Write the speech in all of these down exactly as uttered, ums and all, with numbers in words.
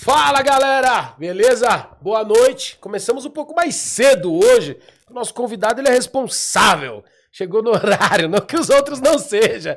Fala, galera! Beleza? Boa noite. Começamos um pouco mais cedo hoje. O nosso convidado, ele é responsável. Chegou no horário, não que os outros não sejam.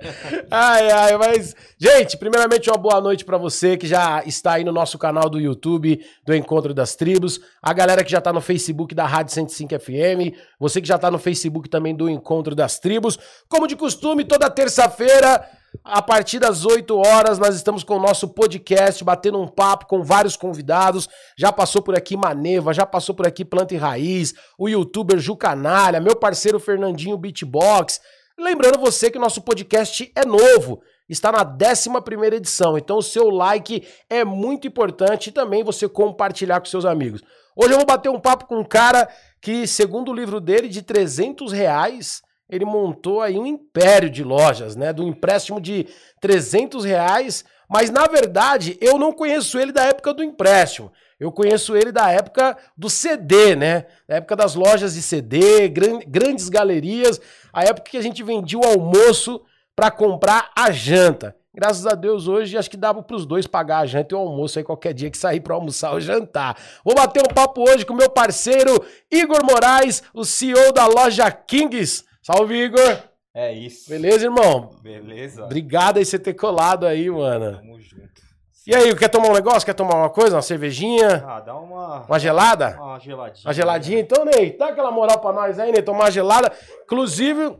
Ai, ai, mas... Gente, primeiramente, uma boa noite pra você que já está aí no nosso canal do YouTube, do Encontro das Tribos. A galera que já tá no Facebook da Rádio cento e cinco F M. Você que já tá no Facebook também do Encontro das Tribos. Como de costume, toda terça-feira... A partir das oito horas, nós estamos com o nosso podcast, batendo um papo com vários convidados. Já passou por aqui Maneva, já passou por aqui Planta e Raiz, o youtuber Ju Canalha, meu parceiro Fernandinho Beatbox. Lembrando você que o nosso podcast é novo, está na décima primeira edição, então o seu like é muito importante e também você compartilhar com seus amigos. Hoje eu vou bater um papo com um cara que, segundo o livro dele, de trezentos reais... ele montou aí um império de lojas, né? Do empréstimo de trezentos reais, mas na verdade eu não conheço ele da época do empréstimo. Eu conheço ele da época do C D, né? Da época das lojas de C D, gran- grandes galerias, a época que a gente vendia o almoço para comprar a janta. Graças a Deus hoje acho que dava para os dois pagar a janta e o almoço aí qualquer dia que sair para almoçar ou jantar. Vou bater um papo hoje com meu parceiro Igor Moraes, o C E O da Loja Kings. Salve, Igor! É isso. Beleza, irmão? Beleza. Obrigado aí você ter colado aí, mano. Tamo junto. E aí, quer tomar um negócio? Quer tomar uma coisa? Uma cervejinha? Ah, dá uma... Uma gelada? Uma geladinha. Uma geladinha. Né? Então, Ney, dá aquela moral pra nós aí, Ney, tomar uma gelada. Inclusive,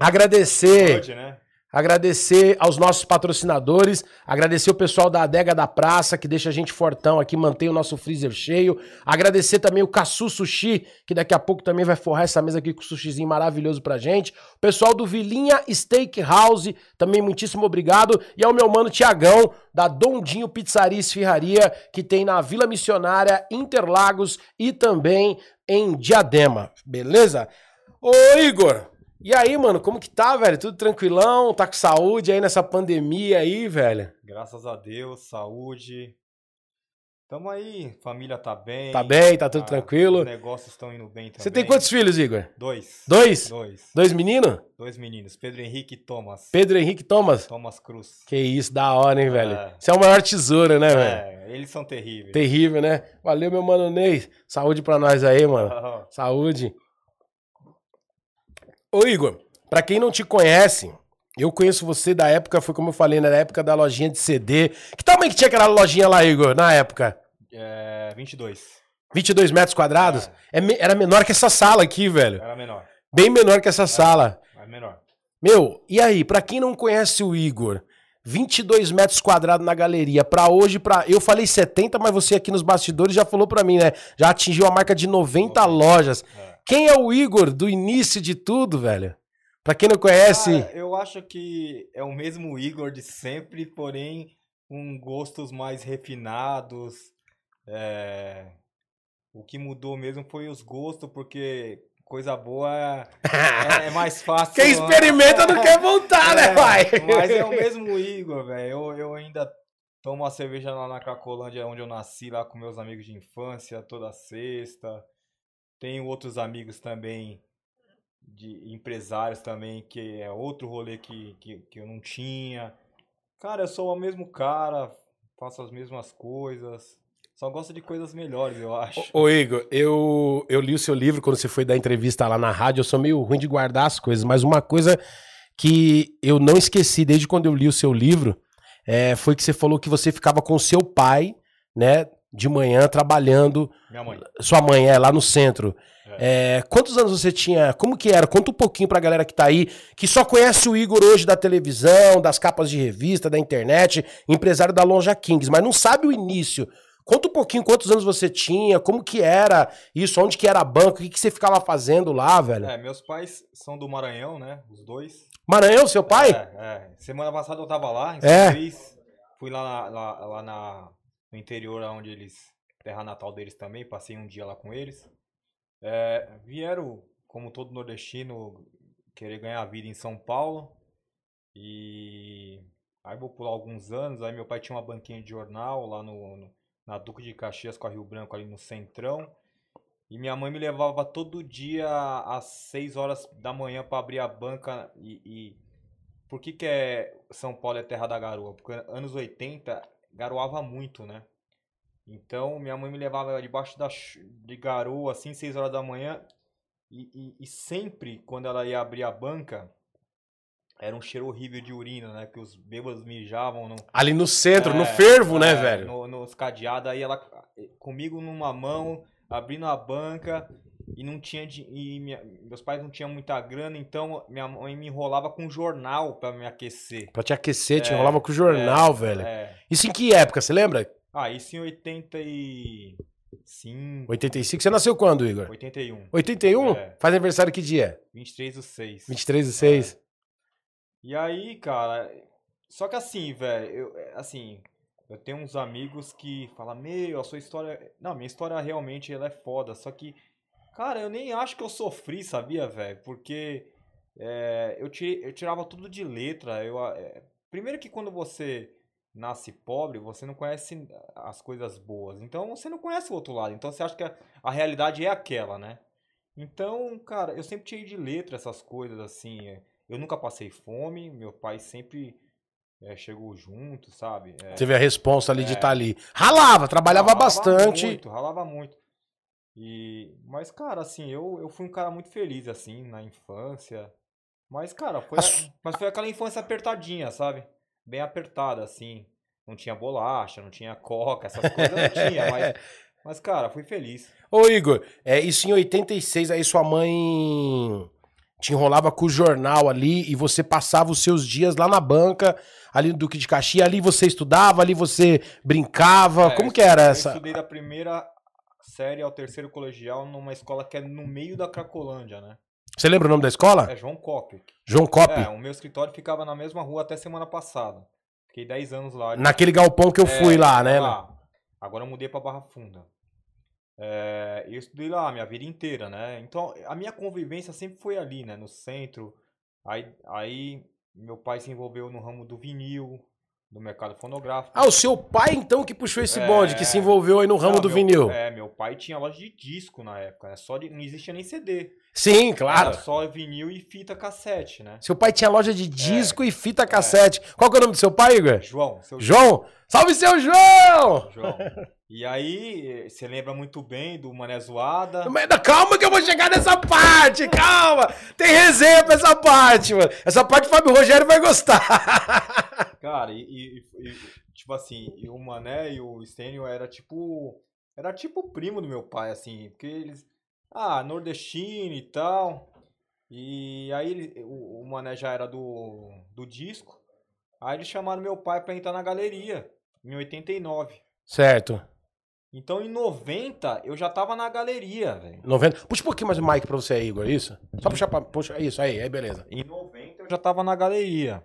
agradecer... Pode, né? Agradecer aos nossos patrocinadores, agradecer o pessoal da Adega da Praça, que deixa a gente fortão aqui, mantém o nosso freezer cheio. Agradecer também o Cassu Sushi, que daqui a pouco também vai forrar essa mesa aqui com um sushizinho maravilhoso pra gente. O pessoal do Vilinha Steakhouse, também muitíssimo obrigado. E ao meu mano Tiagão, da Dondinho Pizzaria e Esfirraria, que tem na Vila Missionária, Interlagos e também em Diadema, beleza? Ô Igor... E aí, mano, como que tá, velho? Tudo tranquilão? Tá com saúde aí nessa pandemia aí, velho? Graças a Deus, saúde. Tamo aí, família tá bem. Tá bem, tá tudo ah, tranquilo. Os negócios estão indo bem também. Você tem quantos filhos, Igor? Dois. Dois? Dois. Dois meninos? Dois meninos, Pedro Henrique e Thomas. Pedro Henrique e Thomas? Thomas Cruz. Que isso, da hora, hein, velho? É. Você é o maior tesouro, né, é, velho? É, eles são terríveis. Terrível, né? Valeu, meu mano Ney. Saúde pra nós aí, mano. Saúde. Ô Igor, pra quem não te conhece, eu conheço você da época, foi como eu falei, na época da lojinha de C D. Que tamanho que tinha aquela lojinha lá, Igor, na época? É, vinte e dois. vinte e dois metros quadrados? É. É, era menor que essa sala aqui, velho. Era menor. Bem menor que essa era, sala. Era menor. Meu, e aí, pra quem não conhece o Igor, vinte e dois metros quadrados na galeria, pra hoje, pra... eu falei setenta, mas você aqui nos bastidores já falou pra mim, né? Já atingiu a marca de noventa lojas. É. Quem é o Igor do início de tudo, velho? Pra quem não conhece... Cara, eu acho que é o mesmo Igor de sempre, porém com gostos mais refinados. É... O que mudou mesmo foi os gostos, porque coisa boa é, é mais fácil... Quem experimenta não quer voltar, né, pai? Mas é o mesmo Igor, velho. Eu, eu ainda tomo uma cerveja lá na Cracolândia, onde eu nasci, lá com meus amigos de infância, toda sexta... Tenho outros amigos também, de empresários também, que é outro rolê que, que, que eu não tinha. Cara, eu sou o mesmo cara, faço as mesmas coisas, só gosto de coisas melhores, eu acho. Ô, ô Igor, eu, eu li o seu livro quando você foi dar entrevista lá na rádio, eu sou meio ruim de guardar as coisas, mas uma coisa que eu não esqueci desde quando eu li o seu livro é, foi que você falou que você ficava com seu pai, né? De manhã, trabalhando. Minha mãe. Sua mãe, é, lá no centro. É. É, quantos anos você tinha? Como que era? Conta um pouquinho pra galera que tá aí, que só conhece o Igor hoje da televisão, das capas de revista, da internet, empresário da Loja Kings, mas não sabe o início. Conta um pouquinho quantos anos você tinha, como que era isso, onde que era banco, o que, que você ficava fazendo lá, velho? É, meus pais são do Maranhão, né, os dois. Maranhão, seu pai? É, é. Semana passada eu tava lá, em São é. Luís, fui lá, lá, lá na... no interior, onde eles, terra natal deles também, passei um dia lá com eles. É, vieram, como todo nordestino, querer ganhar a vida em São Paulo. E aí vou pular alguns anos, aí meu pai tinha uma banquinha de jornal lá no, no, na Duque de Caxias com a Rio Branco, ali no Centrão. E minha mãe me levava todo dia às seis horas da manhã para abrir a banca e... e... Por que que é São Paulo é terra da garoa? Porque anos oitenta... garoava muito, né? Então, minha mãe me levava debaixo da, de garoa, assim, seis horas da manhã. E, e, e sempre, quando ela ia abrir a banca, era um cheiro horrível de urina, né? Que os bêbados mijavam. No, ali no centro, é, no fervo, é, né, velho? No, nos cadeados. Aí ela, comigo numa mão, abrindo a banca. E não tinha e minha, meus pais não tinham muita grana, então minha mãe me enrolava com jornal pra me aquecer. Pra te aquecer, é, te enrolava com jornal, é, velho. É. Isso em que época, você lembra? Ah, isso em oitenta e cinco. oitenta e cinco? Você nasceu quando, Igor? oitenta e um. oitenta e um? É. Faz aniversário que dia? vinte e três do seis. vinte e três do seis. É. E aí, cara, só que assim, velho, eu, assim... Eu tenho uns amigos que falam, meu, a sua história... Não, minha história realmente ela é foda, só que... Cara, eu nem acho que eu sofri, sabia, velho? Porque é, eu, tirei, eu tirava tudo de letra. Eu, é, primeiro que quando você nasce pobre, você não conhece as coisas boas. Então, você não conhece o outro lado. Então, você acha que a, a realidade é aquela, né? Então, cara, eu sempre tirei de letra essas coisas, assim. É, eu nunca passei fome. Meu pai sempre é, chegou junto, sabe? É, teve a responsa ali é, de estar ali. Ralava, trabalhava ralava bastante. Muito, ralava muito. E, mas, cara, assim, eu, eu fui um cara muito feliz, assim, na infância. Mas, cara, foi, a, mas foi aquela infância apertadinha, sabe? Bem apertada, assim. Não tinha bolacha, não tinha coca, essas coisas não tinha, mas, mas, cara, fui feliz. Ô, Igor, é, isso em oitenta e seis, aí sua mãe te enrolava com o jornal ali e você passava os seus dias lá na banca, ali no Duque de Caxias, ali você estudava, ali você brincava, é, como que era eu essa? Eu estudei da primeira... série ao terceiro colegial numa escola que é no meio da Cracolândia, né? Você lembra o nome da escola? É João Cop. João Cop? É, o meu escritório ficava na mesma rua até semana passada. Fiquei dez anos lá. Naquele galpão que eu é, fui lá, né? Lá. Agora eu mudei pra Barra Funda. É, eu estudei lá a minha vida inteira, né? Então, a minha convivência sempre foi ali, né? No centro. Aí, aí meu pai se envolveu no ramo do vinil... do mercado fonográfico. Ah, o seu pai, então, que puxou esse bonde, é... que se envolveu aí no ramo não, do meu, vinil. É, meu pai tinha loja de disco na época, né? Só de, não existia nem C D. Sim, claro. Era só vinil e fita cassete, né? Seu pai tinha loja de disco é, e fita cassete. É. Qual que é o nome do seu pai, Igor? João. Seu João? João. Salve, seu João! João. E aí, você lembra muito bem do Mané Zoada. Calma que eu vou chegar nessa parte, calma! Tem resenha pra essa parte, mano. Essa parte o Fábio Rogério vai gostar. Cara, e, e, e tipo assim, e o Mané e o Stênio era tipo, era tipo primo do meu pai, assim, porque eles, ah, nordestino e tal, e aí ele, o, o Mané já era do, do disco, aí eles chamaram meu pai pra entrar na galeria, em oitenta e nove. Certo. Então em noventa eu já tava na galeria, velho. noventa? Puxa um pouquinho mais o mic pra você aí, Igor, isso? Só puxar pra, puxa, isso aí, aí beleza. Em noventa eu já tava na galeria.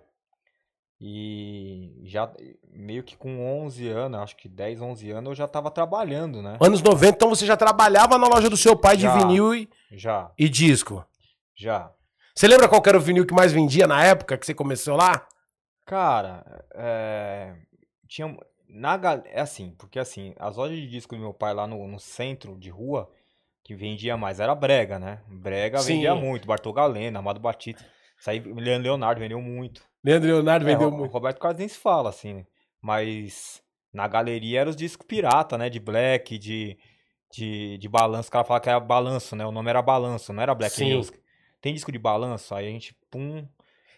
E já meio que com onze anos, acho que dez, onze anos, eu já tava trabalhando, né? Anos noventa, então você já trabalhava na loja do seu pai já, de vinil e, já. e disco? Já. Você lembra qual era o vinil que mais vendia na época que você começou lá? Cara, é, tinha, na, é assim, porque assim, as lojas de disco do meu pai lá no, no centro de rua, que vendia mais era brega, né? Brega Sim. vendia muito, Bartô Galena, Amado Batista, isso aí, Leandro Leonardo vendeu muito. Leandro Leonardo vendeu é, muito. Roberto Carlos nem se fala, assim, né? Mas na galeria eram os discos pirata, né? De Black, de, de, de Balanço. O cara falava que era Balanço, né? O nome era Balanço, não era Black Sim. Music. Tem disco de Balanço? Aí a gente, pum...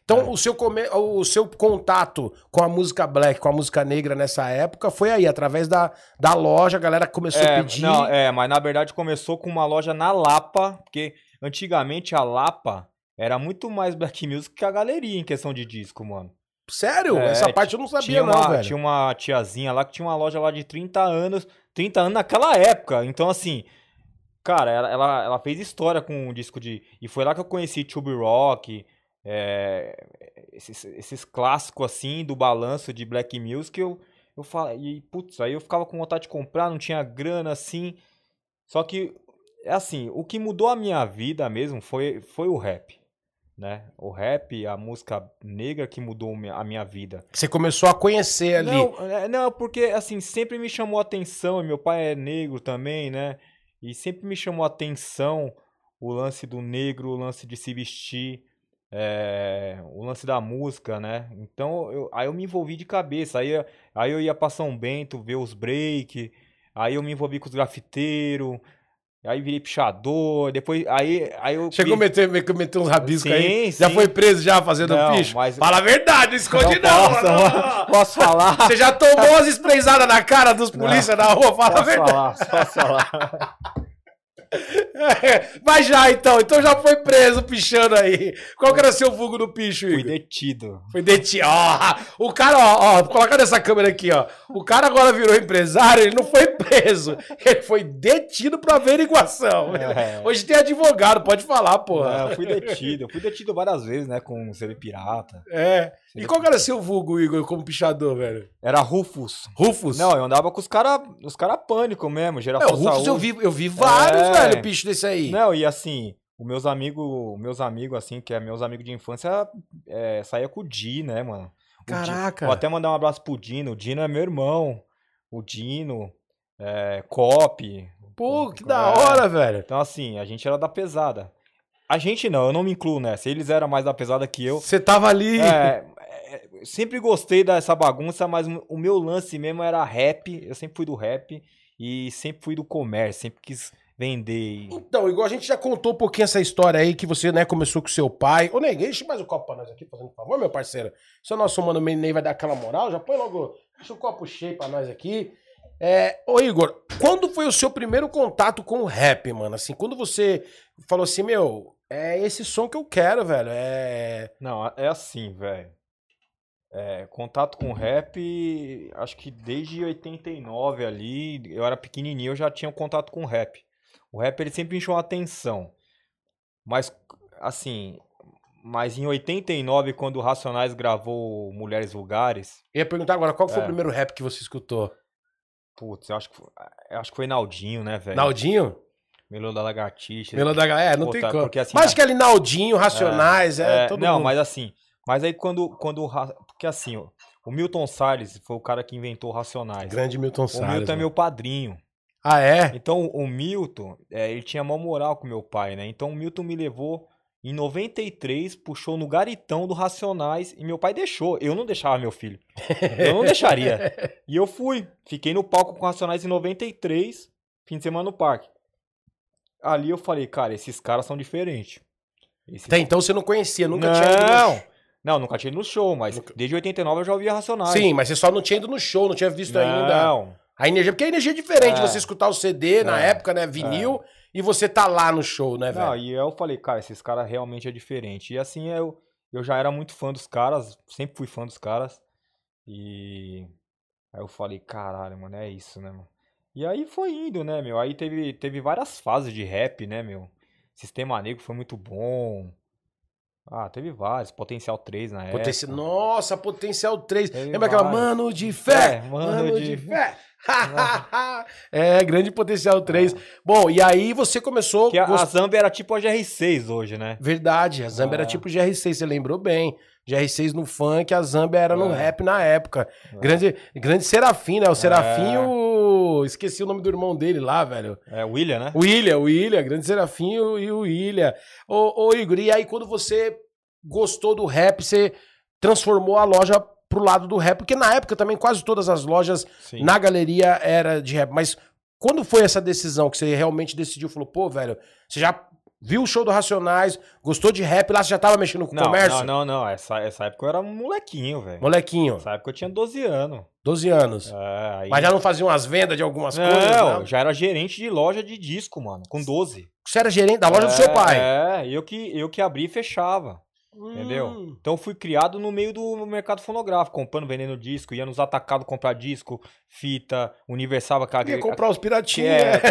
Então, é. o, seu come... o seu contato com a música black, com a música negra nessa época, foi aí, através da, da loja, a galera começou é, a pedir... Não, é, mas na verdade começou com uma loja na Lapa, porque antigamente a Lapa... Era muito mais black music que a galeria em questão de disco, mano. Sério? É, essa parte eu não sabia uma, não, velho. Tinha uma tiazinha lá que tinha uma loja lá de trinta anos. trinta anos naquela época. Então, assim... Cara, ela, ela, ela fez história com um disco de... E foi lá que eu conheci Tube Rock. É, esses, esses clássicos, assim, do balanço de black music. Eu, eu falo, e, putz, aí eu ficava com vontade de comprar. Não tinha grana, assim. Só que, assim, o que mudou a minha vida mesmo foi, foi o rap. Né? O rap, a música negra que mudou a minha vida. Você começou a conhecer ali. Não, não, porque assim, sempre me chamou a atenção, meu pai é negro também, né? E sempre me chamou a atenção o lance do negro, o lance de se vestir, é, o lance da música, né? Então, eu, aí eu me envolvi de cabeça, aí, aí eu ia pra São Bento ver os break, Aí eu me envolvi com os grafiteiros. Aí virei pichador, depois, aí, aí eu... Chegou a meter, meter uns rabiscos sim, aí? Sim. Já foi preso já fazendo não, picho? Mas... Fala a verdade, não esconde não. Não, posso, não, não. Posso falar? Você já tomou as sprayzadas na cara dos polícias na rua? Fala a verdade. Posso falar, posso falar. É, mas já então, então já foi preso pichando aí. Qual que era seu vulgo no picho, Igor? Fui detido. Foi detido. Oh, o cara, ó, ó, coloca nessa câmera aqui, ó. O cara agora virou empresário, ele não foi preso. Ele foi detido pra averiguação. É. Hoje tem advogado, pode falar, porra. É, eu fui detido. Eu fui detido várias vezes, né, com C V pirata. É. E qual que era seu vulgo, Igor, como pichador, velho? Era Rufus. Rufus? Não, eu andava com os caras, os caras pânico mesmo, geral é, Rufus saúde. eu vi, eu vi vários, é... velho, picho desse aí. Não, e assim, os meus amigos, meus amigos, assim, que é meus amigos de infância, é, saía com o Di, né, mano? O Caraca! Di... Vou até mandar um abraço pro Dino, o Dino é meu irmão, o Dino, é, Cop. Pô, o... que da hora, é... velho! Então assim, a gente era da pesada. A gente não, eu não me incluo nessa, eles eram mais da pesada que eu. Você tava ali! É... Sempre gostei dessa bagunça, mas o meu lance mesmo era rap. Eu sempre fui do rap e sempre fui do comércio, sempre quis vender. Então, igual a gente já contou um pouquinho essa história aí, que você, né, começou com seu pai. Ô, Ney, deixa mais um copo pra nós aqui, fazendo um favor, meu parceiro. Se o nosso mano Ney vai dar aquela moral, já põe logo, deixa o copo cheio pra nós aqui. É, ô, Igor, quando foi o seu primeiro contato com o rap, mano? Assim, quando você falou assim, meu, é esse som que eu quero, velho, é... Não, é assim, velho. É, contato com rap, acho que desde oitenta e nove ali, eu era pequenininho, eu já tinha um contato com rap. O rap, ele sempre me chamou a atenção. Mas, assim, mas em oitenta e nove, quando o Racionais gravou Mulheres Vulgares... Eu ia perguntar agora, qual foi é, o primeiro rap que você escutou? Putz, eu acho que, eu acho que foi Naldinho, né, velho? Naldinho? Melô da Lagartixa. Melô da Lagartixa, é, não Pô, tem tá, como. Porque, assim, mas a... que ali Naldinho, Racionais, é, é, é todo não, mundo. Não, mas assim... Mas aí quando, quando... Porque assim, o Milton Salles foi o cara que inventou o Racionais. Grande Milton Salles. O Milton Salles, é meu padrinho. Ah, é? Então o Milton, é, ele tinha maior moral com meu pai, né? Então o Milton me levou em noventa e três, puxou no garitão do Racionais e meu pai deixou. Eu não deixava meu filho. Eu não deixaria. E eu fui. Fiquei no palco com o Racionais em noventa e três, fim de semana no parque. Ali eu falei, cara, esses caras são diferentes. Esses... Até então você não conhecia, nunca não. tinha Não! Não, nunca tinha ido no show, mas nunca. Desde oitenta e nove eu já ouvia Racionais. Sim, mas você só não tinha ido no show, não tinha visto não. ainda a energia. Porque a energia é diferente, é. você escutar o C D é. na época, né, vinil, é. e você tá lá no show, né, velho? Não, e eu falei, cara, esses caras realmente é diferente. E assim, eu, eu já era muito fã dos caras, sempre fui fã dos caras. E aí eu falei, caralho, mano, é isso, né, mano? E aí foi indo, né, meu? Aí teve, teve várias fases de rap, né, meu? Sistema Negro foi muito bom. Ah, teve vários. Potencial três na época. Nossa, Potencial três. Teve Lembra vários. Aquela Mano de Fé? É, mano, mano de, de Fé. É, grande Potencial três. É. Bom, e aí você começou... Que a, gost... a Zambia era tipo a G R seis hoje, né? Verdade, a Zambia é. era tipo G R seis, você lembrou bem. G R seis no funk, a Zambia era é. no rap na época. É. Grande, grande Serafim, né? O Serafim, é. o... esqueci o nome do irmão dele lá, velho. É, o William, né? O William, o William, grande Serafim e o William. Ô, ô, Igor, e aí quando você gostou do rap, você transformou a loja pro lado do rap? Porque na época também quase todas as lojas Sim. na galeria era de rap. Mas quando foi essa decisão que você realmente decidiu? Falou, pô, velho, você já... Viu o show do Racionais, gostou de rap, lá você já tava mexendo com o comércio? Não, não, não. Essa, essa época eu era um molequinho, velho. Molequinho. Nessa época eu tinha doze anos. doze anos. É, aí... Mas já não faziam as vendas de algumas não, coisas? Não, eu já era gerente de loja de disco, mano, com doze. Você era gerente da loja é, do seu pai? É, eu que, eu que abri e fechava, hum. entendeu? Então eu fui criado no meio do mercado fonográfico, comprando, vendendo disco, ia nos atacados comprar disco, fita, universava... Ia comprar os piratinhos. É,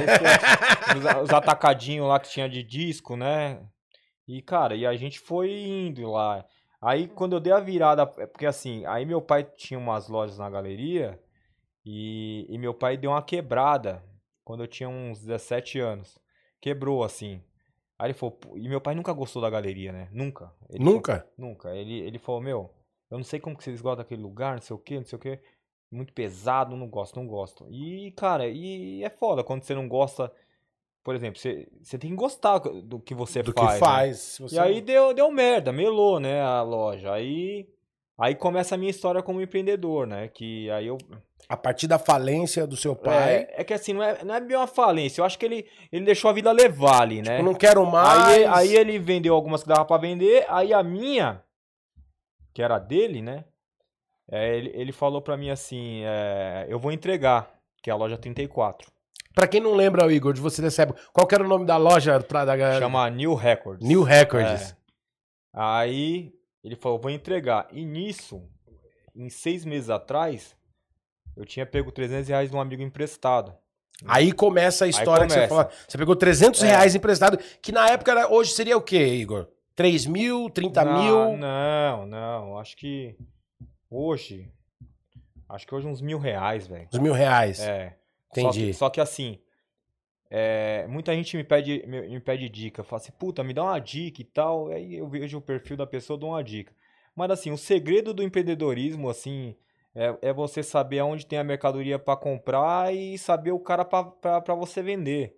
os atacadinhos lá que tinha de disco, né? E, cara, e a gente foi indo lá. Aí, quando eu dei a virada... Porque, assim, aí meu pai tinha umas lojas na galeria e, e meu pai deu uma quebrada quando eu tinha uns dezessete anos. Quebrou, assim. Aí ele falou... E meu pai nunca gostou da galeria, né? Nunca. Ele nunca? Falou, nunca. Ele, ele falou, meu, eu não sei como que vocês gostam daquele lugar, não sei o quê, não sei o quê. Muito pesado, não gosto, não gosto. E, cara, e é foda quando você não gosta... Por exemplo, você, você tem que gostar do que você do faz. Do que faz. Né? Você... E aí deu, deu merda, melou, né, a loja. Aí, Aí começa a minha história como empreendedor, né? Que aí eu... A partir da falência do seu pai... É, é que assim, não é, não é bem uma falência. Eu acho que ele, ele deixou a vida levar ali, né? Tipo, não quero mais... Aí, aí ele vendeu algumas que dava pra vender. Aí a minha, que era dele, né? É, ele, ele falou pra mim assim, é, eu vou entregar, que é a loja trinta e quatro. Pra quem não lembra, Igor, de você recebe... Qual que era o nome da loja? Pra, da... Chama New Records. New Records. É. Aí... Ele falou, vou entregar. E nisso, em seis meses atrás, eu tinha pego trezentos reais de um amigo emprestado. Aí começa a história começa. que você fala. Você pegou trezentos reais emprestado, que na época, era, hoje seria o quê, Igor? três mil, trinta mil? Não, não. Acho que hoje, acho que hoje uns mil reais, velho. Uns mil reais. É. Entendi. Só que, só que assim, é, muita gente me pede, me, me pede dica, fala assim, puta, me dá uma dica e tal, aí eu vejo o perfil da pessoa, dou uma dica. Mas assim, o segredo do empreendedorismo, assim, é, é você saber onde tem a mercadoria para comprar e saber o cara para você vender.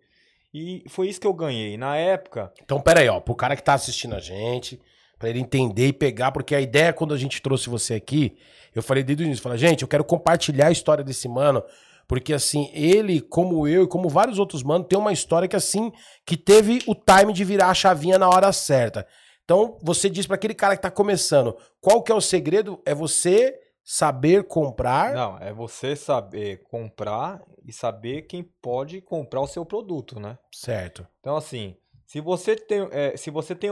E foi isso que eu ganhei, na época... Então, peraí, ó, pro cara que tá assistindo a gente, para ele entender e pegar, porque a ideia quando a gente trouxe você aqui, eu falei desde o início, eu falei, gente, eu quero compartilhar a história desse mano... Porque assim, ele, como eu e como vários outros manos, tem uma história que assim, que teve o time de virar a chavinha na hora certa. Então, você diz para aquele cara que tá começando, qual que é o segredo? É você saber comprar? Não, é você saber comprar e saber quem pode comprar o seu produto, né? Certo. Então assim, se você tem... É, se você tem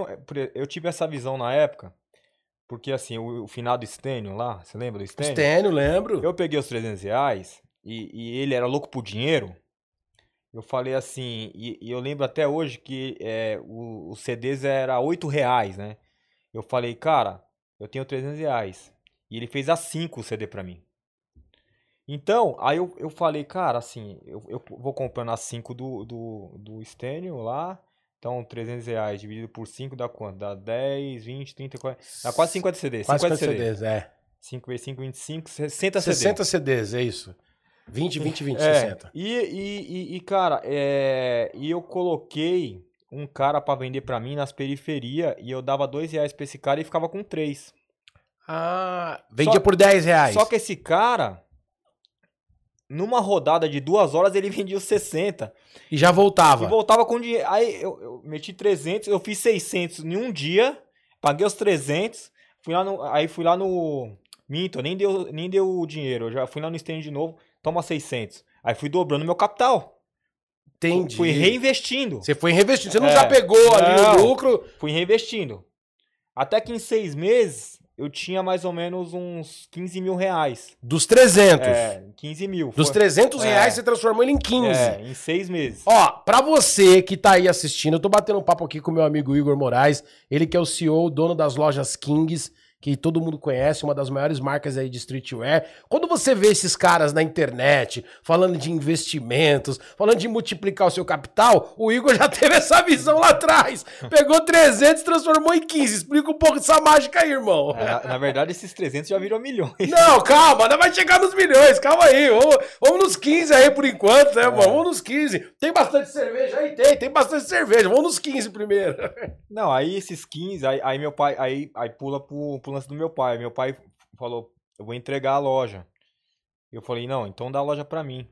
eu tive essa visão na época, porque assim, o, o finado Stênio lá, você lembra do Stênio? Stênio, lembro. Eu peguei os trezentos reais... E, e ele era louco por dinheiro, eu falei assim, e, e eu lembro até hoje que é, o, os C Ds era oito reais, né? Eu falei, cara, eu tenho trezentos reais. E ele fez a cinco o C D pra mim. Então, aí eu, eu falei, cara, assim, eu, eu vou comprando a cinco do, do, do Stênio lá. Então, trezentos reais dividido por cinco dá quanto? Dá dez, vinte, trinta, quarenta, dá quase cinquenta C Ds. Quase cinquenta C Ds, é. cinco vezes cinco, vinte e cinco, sessenta C Ds. sessenta C Ds, é isso. vinte, vinte, vinte, é, sessenta. E, e, e cara, é, e eu coloquei um cara pra vender pra mim nas periferias e eu dava dois reais pra esse cara e ficava com três. Ah, vendia só, por dez reais. Só que esse cara, numa rodada de duas horas, ele vendia os sessenta. E já voltava. E voltava com dinheiro. Aí eu, eu meti trezentos, eu fiz seiscentos em um dia, paguei os trezentos, fui lá no, aí fui lá no... Minto, nem deu, nem deu o dinheiro, eu já fui lá no stand de novo. Toma seiscentos. Aí fui dobrando meu capital. Entendi. Fui reinvestindo. Você foi reinvestindo. Você não é, já pegou não, ali o lucro? Fui reinvestindo. Até que em seis meses, eu tinha mais ou menos uns quinze mil reais. Dos trezentos? É, quinze mil. Dos foi... trezentos reais, é. Você transformou ele em quinze. É, em seis meses. Ó, pra você que tá aí assistindo, eu tô batendo um papo aqui com meu amigo Igor Moraes. Ele que é o C E O, dono das lojas Kings, que todo mundo conhece, uma das maiores marcas aí de streetwear. Quando você vê esses caras na internet, falando de investimentos, falando de multiplicar o seu capital, o Igor já teve essa visão lá atrás. Pegou trezentos, transformou em quinze. Explica um pouco dessa mágica aí, irmão. É, na, na verdade, esses trezentos já viram milhões. Não, calma, ainda vai chegar nos milhões, calma aí. Vamos, vamos nos quinze aí por enquanto, né, irmão? É. Vamos nos quinze. Tem bastante cerveja aí? Tem, tem bastante cerveja. Vamos nos quinze primeiro. Não, aí esses quinze, aí, aí meu pai, aí, aí pula pro, pro lance do meu pai. Meu pai falou, eu vou entregar a loja. Eu falei, não, então dá a loja pra mim.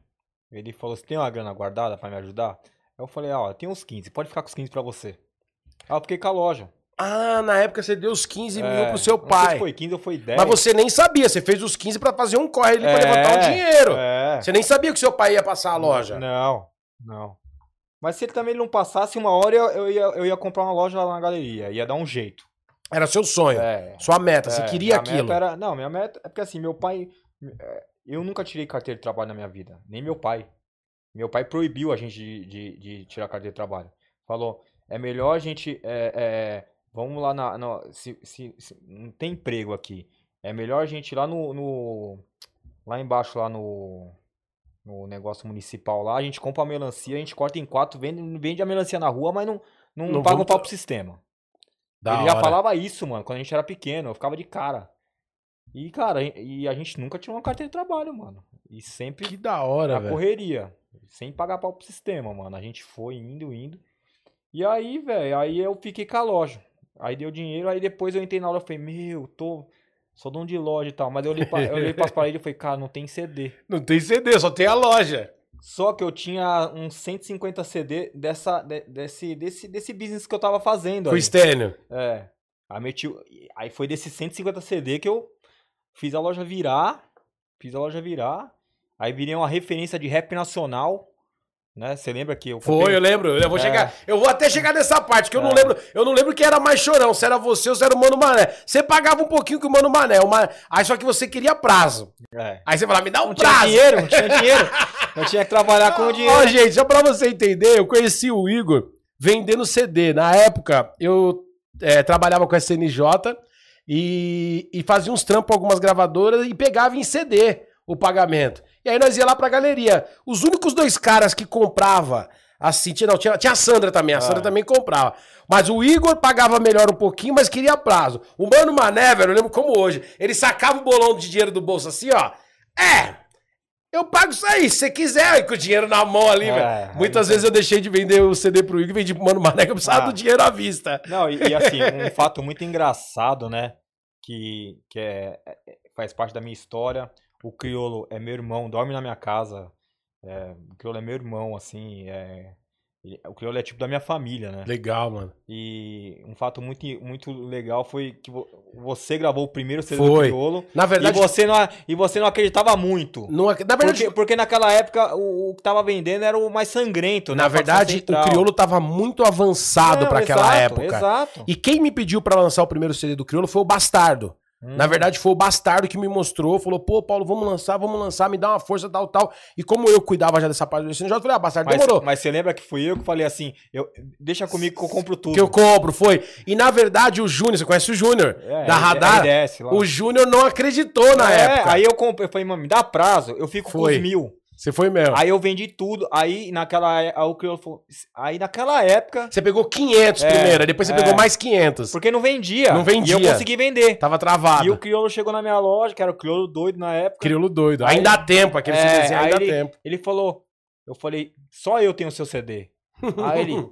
Ele falou, você tem uma grana guardada pra me ajudar? Eu falei, ah, ó, tem uns quinze, pode ficar com os quinze pra você. Ah, eu fiquei com a loja. Ah, na época você deu os quinze é, mil pro seu pai. Não sei se foi quinze ou foi dez. Mas você nem sabia, você fez os quinze pra fazer um corre ali pra é, levantar o dinheiro. É. Você nem sabia que seu pai ia passar a loja. Não, não. Mas se ele também não passasse, uma hora eu, eu, ia, eu ia comprar uma loja lá na galeria, ia dar um jeito. Era seu sonho, é, sua meta, é, você queria aquilo. Era, não, minha meta é porque assim, meu pai... Eu nunca tirei carteira de trabalho na minha vida, nem meu pai. Meu pai proibiu a gente de, de, de tirar carteira de trabalho. Falou, é melhor a gente... É, é, vamos lá na... na se, se, se, não tem emprego aqui. É melhor a gente ir lá no... no lá embaixo, lá no... no negócio municipal lá, a gente compra a melancia, a gente corta em quatro, vende, vende a melancia na rua, mas não, não, não paga o pau pro sistema. Da Ele hora. Já falava isso, mano, quando a gente era pequeno, eu ficava de cara. E, cara, e a gente nunca tirou uma carteira de trabalho, mano. E sempre... Que da hora, velho. Correria, sem pagar pau pro sistema, mano. A gente foi indo, indo. E aí, velho, aí eu fiquei com a loja. Aí deu dinheiro, aí depois eu entrei na aula e falei, meu, tô... sou dono de loja e tal, mas eu olhei pra, eu olhei pras paredes e falei, cara, não tem C D. Não tem C D, só tem a loja. Só que eu tinha uns cento e cinquenta C D dessa, de, desse, desse, desse business que eu tava fazendo. Com o Stênio. É. Aí, meti, aí foi desses cento e cinquenta C D que eu fiz a loja virar, fiz a loja virar, aí virei uma referência de rap nacional. Né? Você lembra que eu comprei... Foi, eu lembro. Eu vou, é. chegar, eu vou até chegar nessa parte, que eu é. não lembro. Eu não lembro quem era mais chorão, se era você ou se era o Mano Mané. Você pagava um pouquinho que o Mano Mané. Uma... Aí só que você queria prazo. É. Aí você falava, me dá um não prazo. Não tinha dinheiro, não tinha dinheiro. Eu tinha que trabalhar com o dinheiro. Ó, gente, só pra você entender, eu conheci o Igor vendendo C D. Na época, eu é, trabalhava com a S N J e, e fazia uns trampos com algumas gravadoras e pegava em C D o pagamento. E aí nós ia lá pra galeria. Os únicos dois caras que comprava, assim, tinha, não, tinha, tinha a Sandra também, a Sandra ah. também comprava. Mas o Igor pagava melhor um pouquinho, mas queria prazo. O Mano Mané, velho, eu lembro como hoje, ele sacava o bolão de dinheiro do bolso assim, ó. É, eu pago isso aí, se você quiser, com o dinheiro na mão ali, é, velho. Muitas vezes eu deixei de vender o C D pro Igor e vendi pro Mano Mané, que eu precisava ah. do dinheiro à vista. Não, e, e assim, um fato muito engraçado, né, que, que é, faz parte da minha história... O Criolo é meu irmão, dorme na minha casa. É, o Criolo é meu irmão, assim. É, ele, o Criolo é tipo da minha família, né? Legal, mano. E um fato muito, muito legal foi que vo, você gravou o primeiro C D do Criolo. Na verdade. E você não, e você não acreditava muito. Não, na verdade, porque, porque naquela época o, o que tava vendendo era o mais sangrento, né? Na verdade, o Criolo tava muito avançado para aquela época. Exato. E quem me pediu para lançar o primeiro C D do Criolo foi o Bastardo. Hum. Na verdade, foi o Bastardo que me mostrou, falou, pô, Paulo, vamos lançar, vamos lançar, me dá uma força, tal, tal. E como eu cuidava já dessa parte do C N J, eu falei, ah, Bastardo, mas, demorou. Mas você lembra que fui eu que falei assim, eu, deixa comigo que eu compro tudo. Que eu compro, foi. E na verdade, o Júnior, você conhece o Júnior, é, da Radar? R D S, o Júnior não acreditou na é, época. Aí eu comprei, eu falei, mano, me dá prazo, eu fico foi. com os mil. Você foi mesmo. Aí eu vendi tudo, aí naquela, aí, eu, aí naquela época... Você pegou quinhentos é, primeiro, depois você é, pegou mais quinhentos. Porque não vendia. Não vendia. E eu consegui vender. Tava travado. E o Criolo chegou na minha loja, que era o Criolo doido na época. Criolo doido. Aí, ainda há tempo, aquele é, C Dzinho, ainda há tempo. Ele falou, eu falei, só eu tenho o seu C D. Aí ele,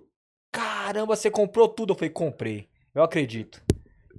caramba, você comprou tudo? Eu falei, comprei, eu acredito.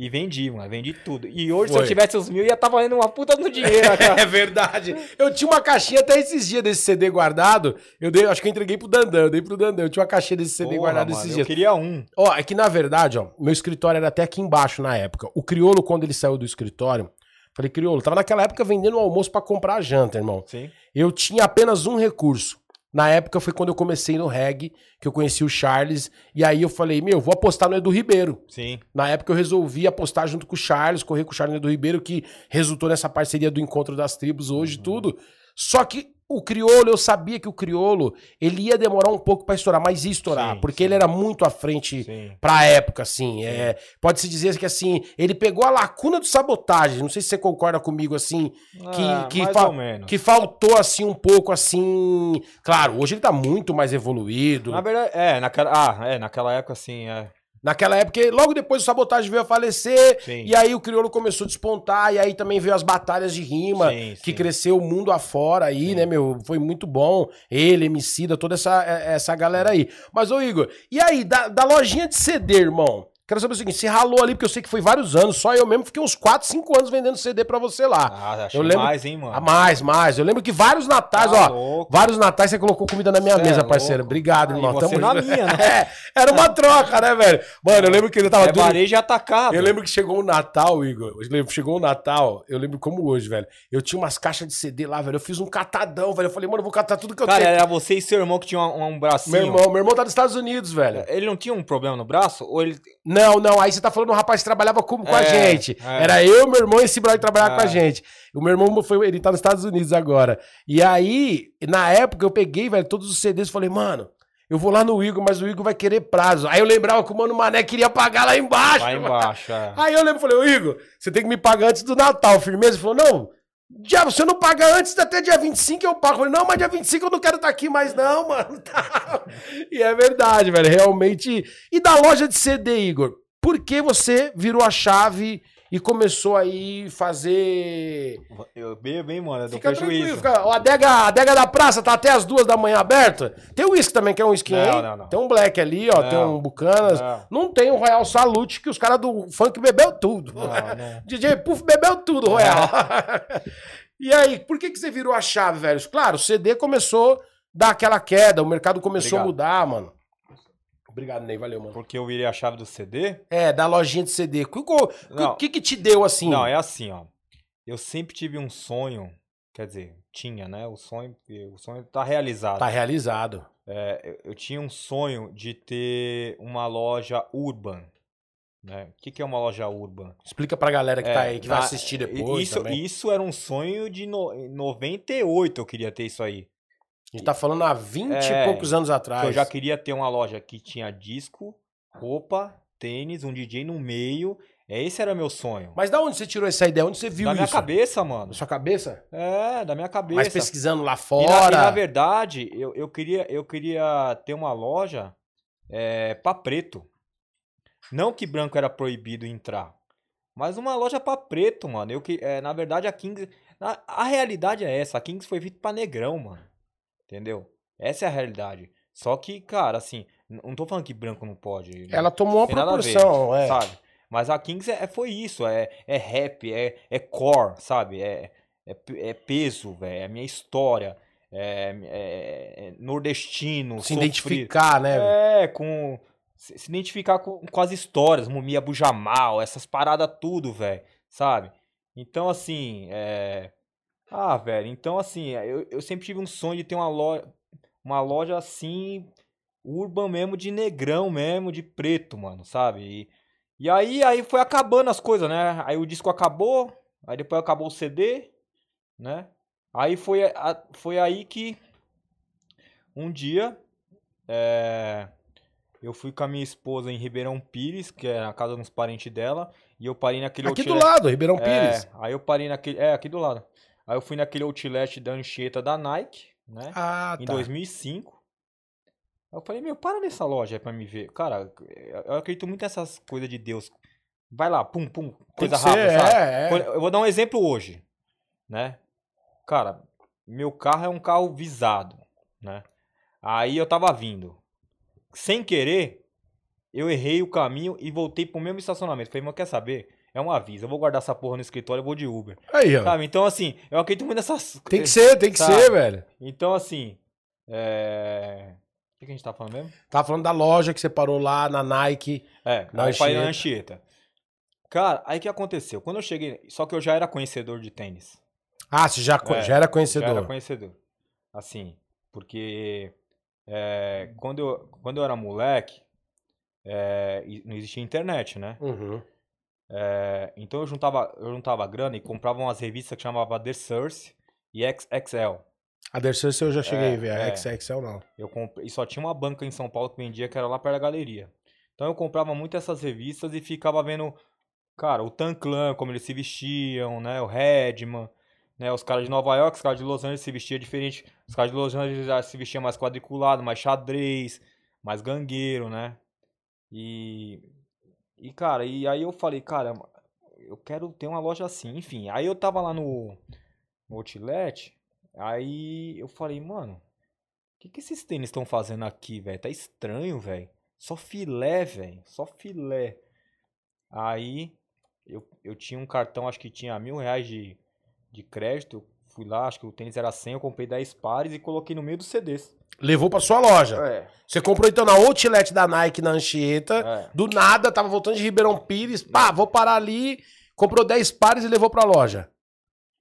E vendi, mano. Vendi tudo. E hoje, foi. se eu tivesse os mil, ia estar valendo uma puta no dinheiro, cara. É verdade. Eu tinha uma caixinha até esses dias desse C D guardado. Eu dei, acho que eu entreguei pro Dandão. Eu dei pro Dandão. Eu tinha uma caixinha desse C D Porra, guardado mano, esses eu dias. Eu queria um. Ó, é que na verdade, ó, meu escritório era até aqui embaixo na época. O Criolo, quando ele saiu do escritório, falei, Criolo, tava naquela época vendendo o almoço pra comprar a janta, irmão. Sim. Eu tinha apenas um recurso. Na época foi quando eu comecei no reggae, que eu conheci o Charles, e aí eu falei, meu, vou apostar no Edu Ribeiro. Sim. Na época eu resolvi apostar junto com o Charles, correr com o Charles e o Edu Ribeiro, que resultou nessa parceria do Encontro das Tribos hoje e uhum. tudo. Só que o Criolo, eu sabia que o Criolo, ele ia demorar um pouco pra estourar, mas ia estourar, sim, porque sim. ele era muito à frente sim. pra época, assim. É, pode-se dizer que, assim, ele pegou a lacuna do Sabotagem, não sei se você concorda comigo, assim, que, ah, que, mais fa ou menos. que faltou, assim, um pouco, assim... Claro, hoje ele tá muito mais evoluído. Na verdade, é, naquela, ah, é, naquela época, assim, é... Naquela época, logo depois o Sabotagem veio a falecer, sim. e aí o Criolo começou a despontar, e aí também veio as batalhas de rima, sim, que sim. cresceu o mundo afora aí, sim. né, meu? Foi muito bom. Ele, Emicida, toda essa, essa galera aí. Mas, ô Igor, e aí, da, da lojinha de C D, irmão? Quero saber o seguinte, você ralou ali, porque eu sei que foi vários anos, só eu mesmo fiquei uns quatro, cinco anos vendendo C D pra você lá. Ah, achei eu lembro... mais, hein, mano? Ah, mais, mais. Eu lembro que vários natais, tá ó, louco. vários natais você colocou comida na minha cê mesa, é parceiro. Louco. Obrigado, irmão. Ah, Tamo... na minha, né? é, era uma troca, né, velho? Mano, eu lembro que ele tava... É varejo atacado. Eu lembro que chegou o Natal, Igor. Chegou o Natal, eu lembro como hoje, velho. Eu tinha umas caixas de C D lá, velho. Eu fiz um catadão, velho. Eu falei, mano, eu vou catar tudo que eu Cara, tenho. Cara, era você e seu irmão que tinha um, um bracinho. Meu irmão, meu irmão tá nos Estados Unidos, velho. Ele não tinha um problema no braço? Ou ele... Não, não, aí você tá falando um rapaz que trabalhava com, com é, a gente. É. Era eu, meu irmão e esse brother que trabalhava é. com a gente. O meu irmão, foi, ele tá nos Estados Unidos agora. E aí, na época, eu peguei, velho, todos os C Ds e falei, mano, eu vou lá no Igor, mas o Igor vai querer prazo. Aí eu lembrava que o Mano Mané queria pagar lá embaixo. Lá embaixo, é. Aí eu lembro, falei, Igor, você tem que me pagar antes do Natal, firmeza? Ele falou, não, diabo, se eu não pagar antes, até dia vinte e cinco eu pago. Eu falei, não, mas dia vinte e cinco eu não quero estar aqui mais não, mano. E é verdade, velho, realmente. E da loja de C D, Igor, por que você virou a chave E começou aí fazer... Eu bebo, hein, mano? Fica tranquilo. Fica... O adega, a adega da praça tá até as duas da manhã aberta. Tem o uísque também, que é um uísque, não, não, não. Tem um black ali, ó. Não, tem um Bucanas. Não, não tem o Royal Salute, que os caras do funk bebeu tudo. Não, não. D J Puff bebeu tudo, Royal. E aí, por que que você virou a chave, velho? Claro, o C D começou a dar aquela queda. O mercado começou Obrigado. a mudar, mano. Obrigado, Ney. Valeu, mano. Porque eu virei a chave do C D? É, da lojinha de C D. O que que te deu assim? Não, é assim, ó. Eu sempre tive um sonho, quer dizer, tinha, né? O sonho, o sonho tá realizado. Tá realizado. É, eu tinha um sonho de ter uma loja urban, né? O que que é uma loja urban? Explica pra galera que é, tá aí, que na, vai assistir depois isso, também. Isso era um sonho de no, noventa e oito, eu queria ter isso aí. A gente tá falando há vinte é, e poucos anos atrás. Que eu já queria ter uma loja que tinha disco, roupa, tênis, um D J no meio. Esse era meu sonho. Mas da onde você tirou essa ideia? Onde você viu isso? Da minha isso? cabeça, mano. Da sua cabeça? É, da minha cabeça. Mas pesquisando lá fora. E na, e na verdade, eu, eu, queria, eu queria ter uma loja é, pra preto. Não que branco era proibido entrar, mas uma loja pra preto, mano. Eu, é, na verdade, a Kings... A, a realidade é essa. A Kings foi feita pra negrão, mano. Entendeu? Essa é a realidade. Só que, cara, assim, não tô falando que branco não pode. Ela tomou uma proporção, ver, é. sabe? Mas a Kings é, foi isso, é, é rap, é, é core, sabe? É, é, é peso, velho, é a minha história, é, é, é nordestino. Se sofrido. Identificar, né? É, com... Se, se identificar com, com as histórias, Mumia Bujamal, essas paradas tudo, velho, sabe? Então, assim, é... Ah, velho, então assim, eu, eu sempre tive um sonho de ter uma loja, uma loja assim, urban mesmo, de negrão mesmo, de preto, mano, sabe? E, e aí, aí foi acabando as coisas, né? Aí o disco acabou, aí depois acabou o C D, né? Aí foi, a, foi aí que um dia é, eu fui com a minha esposa em Ribeirão Pires, que é a casa dos parentes dela, e eu parei naquele... Aqui outlet, do lado, Ribeirão Pires. É, aí eu parei naquele... É, aqui do lado. Aí eu fui naquele outlet da Anchieta da Nike, né? Ah, tá. Em dois mil e cinco. Eu falei, meu, para nessa loja aí pra me ver. Cara, eu acredito muito nessas coisas de Deus. Vai lá, pum, pum, coisa rápida, ser, sabe? É, é. Eu vou dar um exemplo hoje, né? Cara, meu carro é um carro visado, né? Aí eu tava vindo. Sem querer, eu errei o caminho e voltei pro mesmo estacionamento. Falei, mas quer saber... É um aviso, eu vou guardar essa porra no escritório, eu vou de Uber. Aí, ó. Sabe? Então, assim, eu acredito muito nessas... Tem que ser, tem que sabe? ser, velho. Então, assim, é... O que a gente tá falando mesmo? Tá falando da loja que você parou lá, na Nike. É, na Anchieta. Cara, aí o que aconteceu? Quando eu cheguei... Só que eu já era conhecedor de tênis. Ah, você já, é, já era conhecedor. Já era conhecedor. Assim, porque... É, quando, eu, quando eu era moleque, é, não existia internet, né? Uhum. É, então eu juntava, eu juntava grana e comprava umas revistas que chamavam The Source e X X L. A The Source eu já cheguei é, a ver, a é, X X L não. Eu comprei, e só tinha uma banca em São Paulo que vendia, que era lá perto da galeria. Então eu comprava muito essas revistas e ficava vendo, cara, o Tan Clan, como eles se vestiam, né, o Redman, né, os caras de Nova York, os caras de Los Angeles se vestiam diferente. Os caras de Los Angeles já se vestiam mais quadriculado, mais xadrez, mais gangueiro, né. E... E, cara, e aí eu falei, cara, eu quero ter uma loja assim, enfim. Aí eu tava lá no, no outlet, aí eu falei, mano, o que que esses tênis estão fazendo aqui, velho? Tá estranho, velho. Só filé, velho, só filé. Aí eu, eu tinha um cartão, acho que tinha mil reais de, de crédito. Fui lá, acho que o tênis era cem, eu comprei dez pares e coloquei no meio dos C Ds. Levou pra sua loja. É. Você comprou então na outlet da Nike, na Anchieta. É. Do nada, tava voltando de Ribeirão Pires. Pá, vou parar ali. Comprou dez pares e levou pra loja.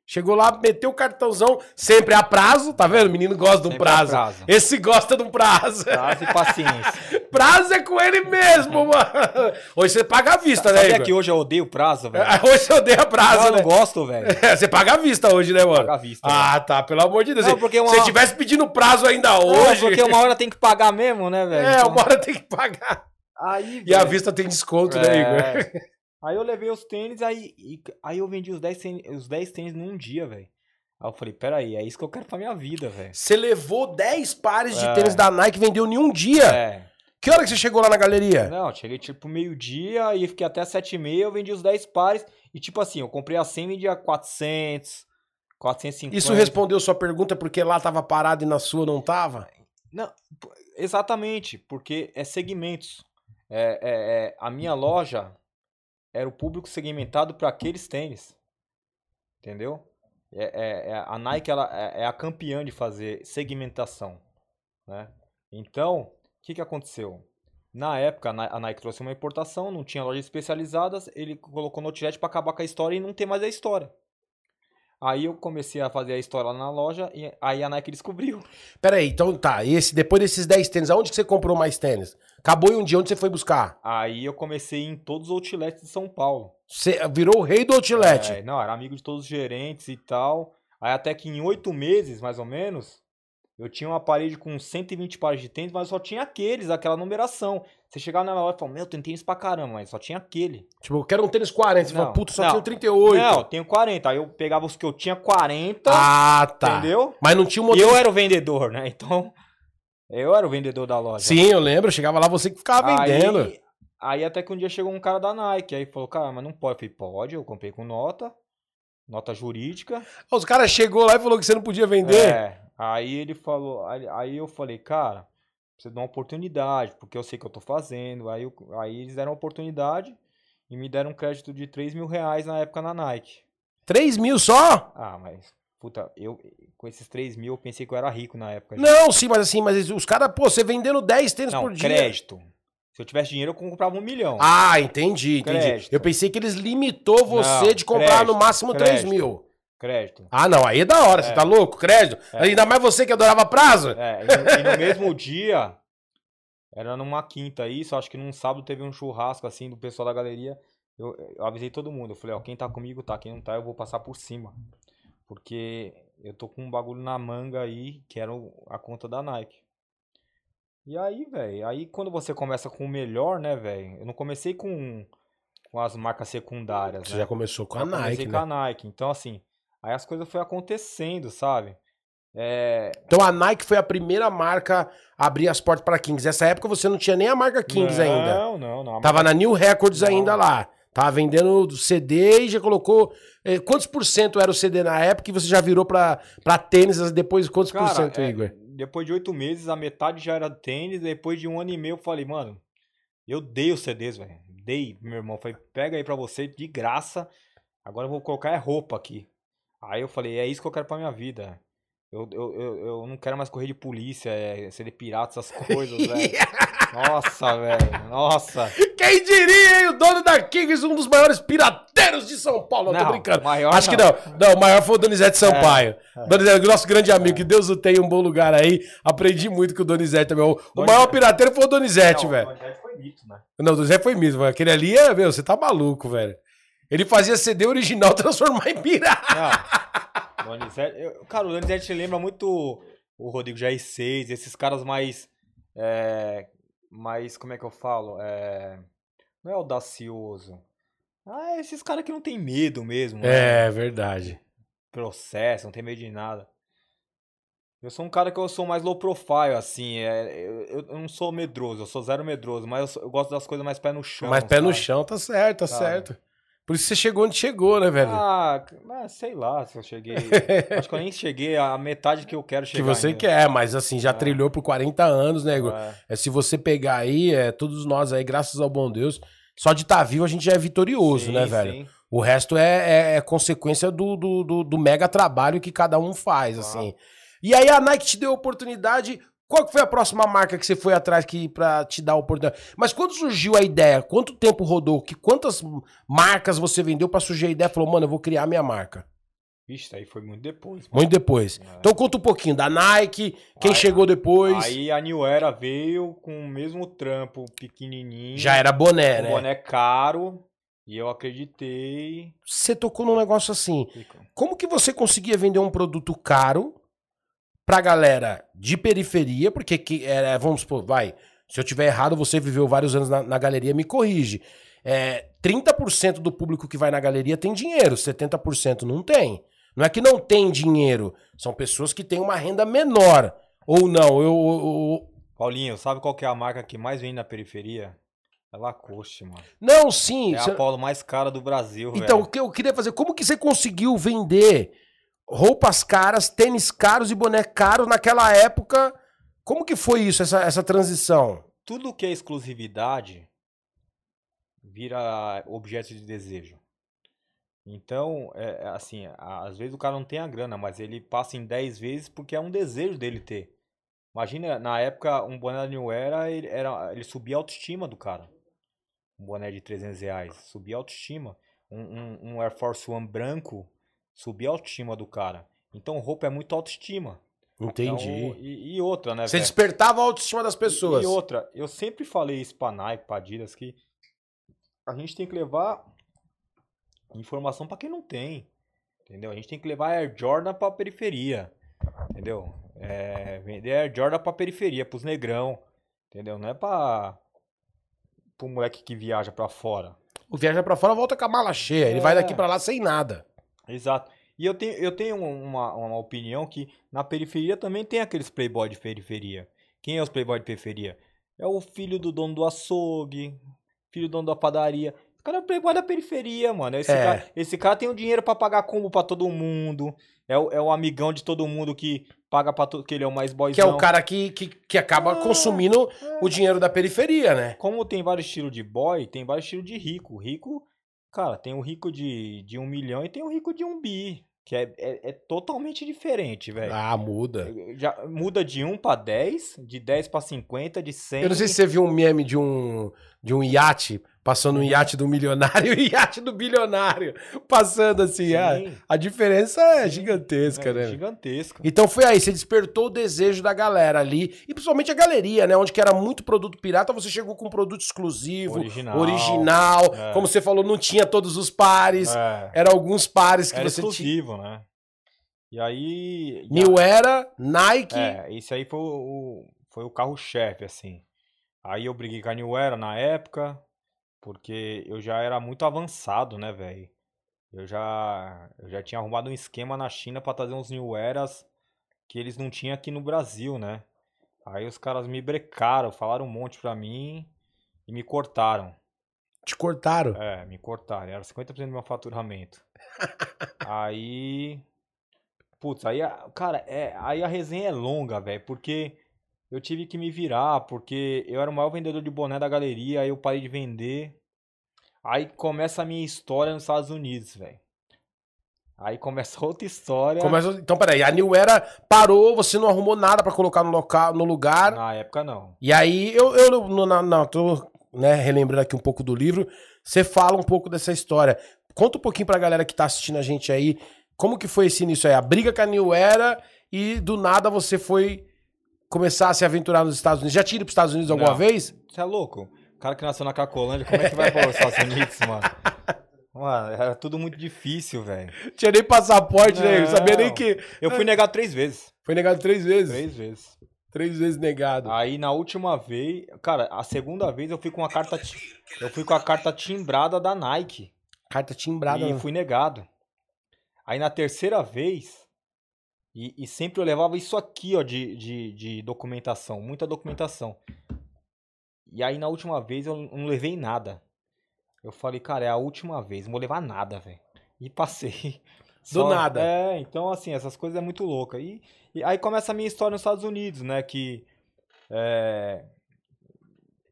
Chegou lá, meteu o cartãozão. Sempre a prazo, tá vendo? O menino gosta de um prazo. prazo. Esse gosta de um prazo. Prazo e paciência. Prazo é com ele mesmo, mano. Hoje você paga à vista, sabe, né, Igor? Sabe que hoje eu odeio prazo, velho? Hoje eu odeio prazo, eu né? Eu não gosto, velho. Você paga à vista hoje, né, mano? Paga à vista. Ah, velho. Tá. Pelo amor de Deus. Não, porque uma... Se você tivesse pedindo prazo ainda hoje... Não, porque uma hora tem que pagar mesmo, né, velho? É, então... uma hora tem que pagar. Aí, e velho. A vista tem desconto, é. né, Igor? Aí eu levei os tênis, aí, aí eu vendi os dez tênis, os dez tênis num dia, velho. Aí eu falei, peraí, é isso que eu quero pra minha vida, velho. Você levou dez pares de é. tênis da Nike e vendeu em um dia? É. Que hora que você chegou lá na galeria? Não, cheguei tipo meio-dia e fiquei até sete e meia, eu vendi os dez pares. E tipo assim, eu comprei a cem, vendia quatrocentos, quatrocentos e cinquenta. Isso respondeu sua pergunta porque lá tava parado e na sua não tava? Não, exatamente, porque é segmentos. É, é, é, a minha loja era o público segmentado para aqueles tênis. Entendeu? É, é, é, a Nike ela, é, é a campeã de fazer segmentação, né? Então, o que, que aconteceu? Na época, a Nike trouxe uma importação, não tinha lojas especializadas, ele colocou no outlet para acabar com a história e não ter mais a história. Aí eu comecei a fazer a história lá na loja e aí a Nike descobriu. Peraí, então tá, esse, depois desses dez tênis, aonde que você comprou mais tênis? Acabou em um dia, onde você foi buscar? Aí eu comecei em todos os outlets de São Paulo. Você virou o rei do outlet? É, não, era amigo de todos os gerentes e tal. Aí até que em oito meses, mais ou menos... Eu tinha uma parede com cento e vinte pares de tênis, mas só tinha aqueles, aquela numeração. Você chegava na loja e falava, meu, tem tênis pra caramba, mas só tinha aquele. Tipo, eu quero um tênis quarenta. Você não, fala, puto, só não, tinha trinta e oito. Não, eu tenho quarenta. Aí eu pegava os que eu tinha quarenta. Ah, tá. Entendeu? Mas não tinha um outro... E eu era o vendedor, né? Então, eu era o vendedor da loja. Sim, eu lembro. Eu chegava lá, você que ficava aí, vendendo. Aí até que um dia chegou um cara da Nike. Aí falou, cara, mas não pode. Eu falei, pode. Eu comprei com nota. Nota jurídica. Os caras chegou lá e falou que você não podia vender? É. Aí ele falou, aí, aí eu falei, cara, preciso dar uma oportunidade, porque eu sei que eu tô fazendo. Aí, eu, aí eles deram uma oportunidade e me deram um crédito de três mil reais na época na Nike. três mil só? Ah, mas, puta, eu com esses três mil eu pensei que eu era rico na época. Não, gente. Sim, mas assim, mas os caras, pô, você vendendo dez tênis por dia. Crédito. Se eu tivesse dinheiro, eu comprava um milhão. Ah, entendi, crédito. entendi. Eu pensei que eles limitou você não, de comprar crédito, no máximo três mil. Crédito. Ah, não, aí é da hora, é. Você tá louco? Crédito? É. Ainda mais você que adorava prazo? É, e no, e no mesmo dia, era numa quinta isso, acho que num sábado teve um churrasco assim do pessoal da galeria. Eu, eu avisei todo mundo, eu falei, ó, quem tá comigo tá, quem não tá eu vou passar por cima. Porque eu tô com um bagulho na manga aí, que era a conta da Nike. E aí, velho, aí quando você começa com o melhor, né, velho? Eu não comecei com, com as marcas secundárias, Você né? já começou com eu a Nike, comecei né? com a Nike, então assim... Aí as coisas foram acontecendo, sabe? É... Então a Nike foi a primeira marca a abrir as portas para Kings. Nessa época você não tinha nem a marca Kings não, ainda. Não, não, não. Tava marca... na New Records não. ainda lá. Tava vendendo C D e já colocou... Quantos por cento era o C D na época e você já virou para tênis depois? Quantos Cara, por cento, é... Igor? Depois de oito meses, a metade já era tênis. Depois de um ano e meio eu falei, mano, eu dei os C Ds, velho. Dei, meu irmão. Falei, pega aí para você de graça. Agora eu vou colocar é roupa aqui. Aí eu falei, é isso que eu quero pra minha vida. Eu, eu, eu, eu não quero mais correr de polícia, é, ser de pirata, essas coisas, velho. Nossa, velho, nossa. Quem diria, hein? O dono da Kings, um dos maiores pirateiros de São Paulo. Não, não tô brincando. Maior Acho não. que não. Não, o maior foi o Donizete Sampaio. É, é. Donizete, nosso grande amigo, é. que Deus o tenha, um bom lugar aí. Aprendi muito com o Donizete também. O, Donizete. o maior pirateiro foi o Donizete, velho. O Donizete foi mito, né? Não, o Donizete foi mito, velho. Aquele ali, é, meu, você tá maluco, velho. Ele fazia C D original transformar em pirata. Não, Donizete, eu, cara, o Donizete lembra muito o Rodrigo G R seis, esses caras mais... É, mais, como é que eu falo? É, não é audacioso. Ah, esses caras que não tem medo mesmo. Né? É, verdade. Processo, não tem medo de nada. Eu sou um cara que eu sou mais low profile, assim. É, eu, eu não sou medroso, eu sou zero medroso, mas eu, sou, eu gosto das coisas mais pé no chão. Mais pé sabe? no chão, tá certo, tá sabe? certo. Por isso você chegou onde chegou, né, velho? Ah, sei lá se eu cheguei... Acho que eu nem cheguei à metade que eu quero chegar. Que você ainda. quer, mas assim, já é. trilhou por quarenta anos, né, Igor? É. É, se você pegar aí, é, todos nós aí, graças ao bom Deus, só de estar tá vivo a gente já é vitorioso, sim, né, velho? Sim. O resto é, é, é consequência do, do, do, do mega trabalho que cada um faz, ah. assim. E aí a Nike te deu a oportunidade... Qual que foi a próxima marca que você foi atrás que, pra te dar a oportunidade? Mas quando surgiu a ideia? Quanto tempo rodou? Que, quantas marcas você vendeu pra surgir a ideia? Falou, mano, eu vou criar a minha marca. Ixi, aí foi muito depois. Mano. Muito depois. É. Então conta um pouquinho da Nike, quem aí, chegou depois. Aí a New Era veio com o mesmo trampo pequenininho. Já era boné, né? Boné caro. E eu acreditei. Você tocou num negócio assim. Fica. Como que você conseguia vender um produto caro pra galera de periferia, porque, que, é, vamos supor, vai, se eu tiver errado, você viveu vários anos na, na galeria, me corrige. É, trinta por cento do público que vai na galeria tem dinheiro, setenta por cento não tem. Não é que não tem dinheiro, são pessoas que têm uma renda menor, ou não. Eu, eu, eu... Paulinho, sabe qual que é a marca que mais vende na periferia? É Lacoste, mano. Não, sim. É você... a Paulo mais cara do Brasil, velho. Então, o que eu queria fazer, como que você conseguiu vender roupas caras, tênis caros e boné caro naquela época? Como que foi isso, essa, essa transição? Tudo que é exclusividade vira objeto de desejo. Então, é, assim, às vezes o cara não tem a grana, mas ele passa em dez vezes porque é um desejo dele ter. Imagina, na época, um boné da New Era, ele, era, ele subia a autoestima do cara. Um boné de trezentos reais, subia a autoestima. Um, um, um Air Force One branco, subia a autoestima do cara. Então, roupa é muito autoestima. Entendi. Então, e, e outra, né, Você véio? despertava a autoestima das pessoas. E, e outra, eu sempre falei isso pra Nike, pra Adidas, que a gente tem que levar informação pra quem não tem, entendeu? A gente tem que levar Air Jordan pra periferia, entendeu? É, vender Air Jordan pra periferia, pros negrão, entendeu? Não é pra pro moleque que viaja pra fora. O viaja pra fora volta com a mala cheia, é. Ele vai daqui pra lá sem nada. Exato. E eu tenho, eu tenho uma, uma opinião que na periferia também tem aqueles playboy de periferia. Quem é os playboy de periferia? É o filho do dono do açougue, filho do dono da padaria. O cara é o playboy da periferia, mano. Esse, é. cara, esse cara tem o dinheiro pra pagar combo pra todo mundo. É o, é o amigão de todo mundo que paga pra todo... Que ele é o mais boyzão. Que é o cara que, que, que acaba ah, consumindo é. o dinheiro da periferia, né? Como tem vários estilos de boy, tem vários estilos de rico. Rico, cara, tem o rico de, de um milhão e tem o rico de um bi. Que é, é, é totalmente diferente, velho. Ah, muda. Já, muda de um pra dez, de dez pra cinquenta, de cem... Eu não sei se você viu um meme de um, de um iate, passando um iate do milionário e um iate do bilionário, passando assim. A, a diferença é Sim. gigantesca, é, né? Gigantesca. Então foi aí, você despertou o desejo da galera ali, e principalmente a galeria, né? Onde que era muito produto pirata, você chegou com um produto exclusivo, original, original é. como você falou, não tinha todos os pares, é. eram alguns pares que era você exclusivo, tinha. Né? E aí... New Era, Nike... É, esse aí foi o, foi o carro-chefe, assim. Aí eu briguei com a New Era na época, porque eu já era muito avançado, né, velho? Eu já, eu já tinha arrumado um esquema na China pra trazer uns New Eras que eles não tinham aqui no Brasil, né? Aí os caras me brecaram, falaram um monte pra mim e me cortaram. Te cortaram? É, me cortaram. Era cinquenta por cento do meu faturamento. Aí... Putz, aí, a, cara, é, aí a resenha é longa, velho, porque eu tive que me virar, porque eu era o maior vendedor de boné da galeria, aí eu parei de vender. Aí começa a minha história nos Estados Unidos, velho. Aí começa outra história. Começa... Então, peraí, a New Era parou, você não arrumou nada pra colocar no, local, no lugar. Na época, não. E aí, eu, eu não, não, não tô né, relembrando aqui um pouco do livro, você fala um pouco dessa história. Conta um pouquinho pra galera que tá assistindo a gente aí. Como que foi esse início aí? A briga com a New Era e do nada você foi começar a se aventurar nos Estados Unidos. Já tinha ido pros Estados Unidos alguma Não. vez? Você é louco? O cara que nasceu na Cracolândia, como é que vai para os Estados Unidos, mano? Mano, era tudo muito difícil, velho. Tinha nem passaporte, né? Eu sabia nem que... Eu fui negado três vezes. Foi negado três vezes? Três vezes. Três vezes negado. Aí na última vez... Cara, a segunda vez eu fui com a carta... Eu fui com a carta timbrada da Nike. Carta timbrada. E fui negado. Aí na terceira vez, e, e sempre eu levava isso aqui, ó, de, de, de documentação, muita documentação. E aí na última vez eu não levei nada. Eu falei, cara, é a última vez, não vou levar nada, velho. E passei. Só, Do nada. É, então assim, essas coisas é muito louca. E, e aí começa a minha história nos Estados Unidos, né, que é,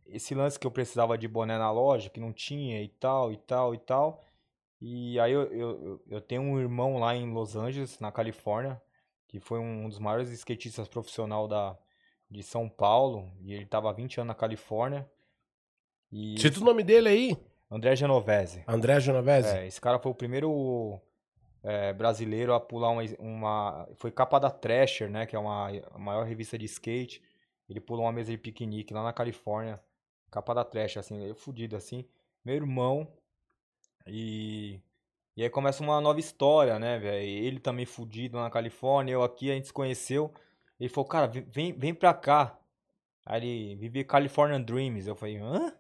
esse lance que eu precisava de boné na loja, que não tinha e tal, e tal, e tal... E aí eu, eu, eu tenho um irmão lá em Los Angeles, na Califórnia, que foi um dos maiores skatistas profissional da, de São Paulo, e ele tava há vinte anos na Califórnia. E Cita esse, o nome dele aí? André Genovese. André Genovese? É, esse cara foi o primeiro é, brasileiro a pular uma, uma... Foi capa da Thrasher, né, que é uma, a maior revista de skate. Ele pulou uma mesa de piquenique lá na Califórnia, capa da Thrasher, assim, ele é fudido, assim. Meu irmão... E, e aí começa uma nova história, né, velho? Ele também fudido na Califórnia, eu aqui, a gente se conheceu. Ele falou, cara, vem, vem pra cá. Aí ele vive Californian Dreams. Eu falei, hã?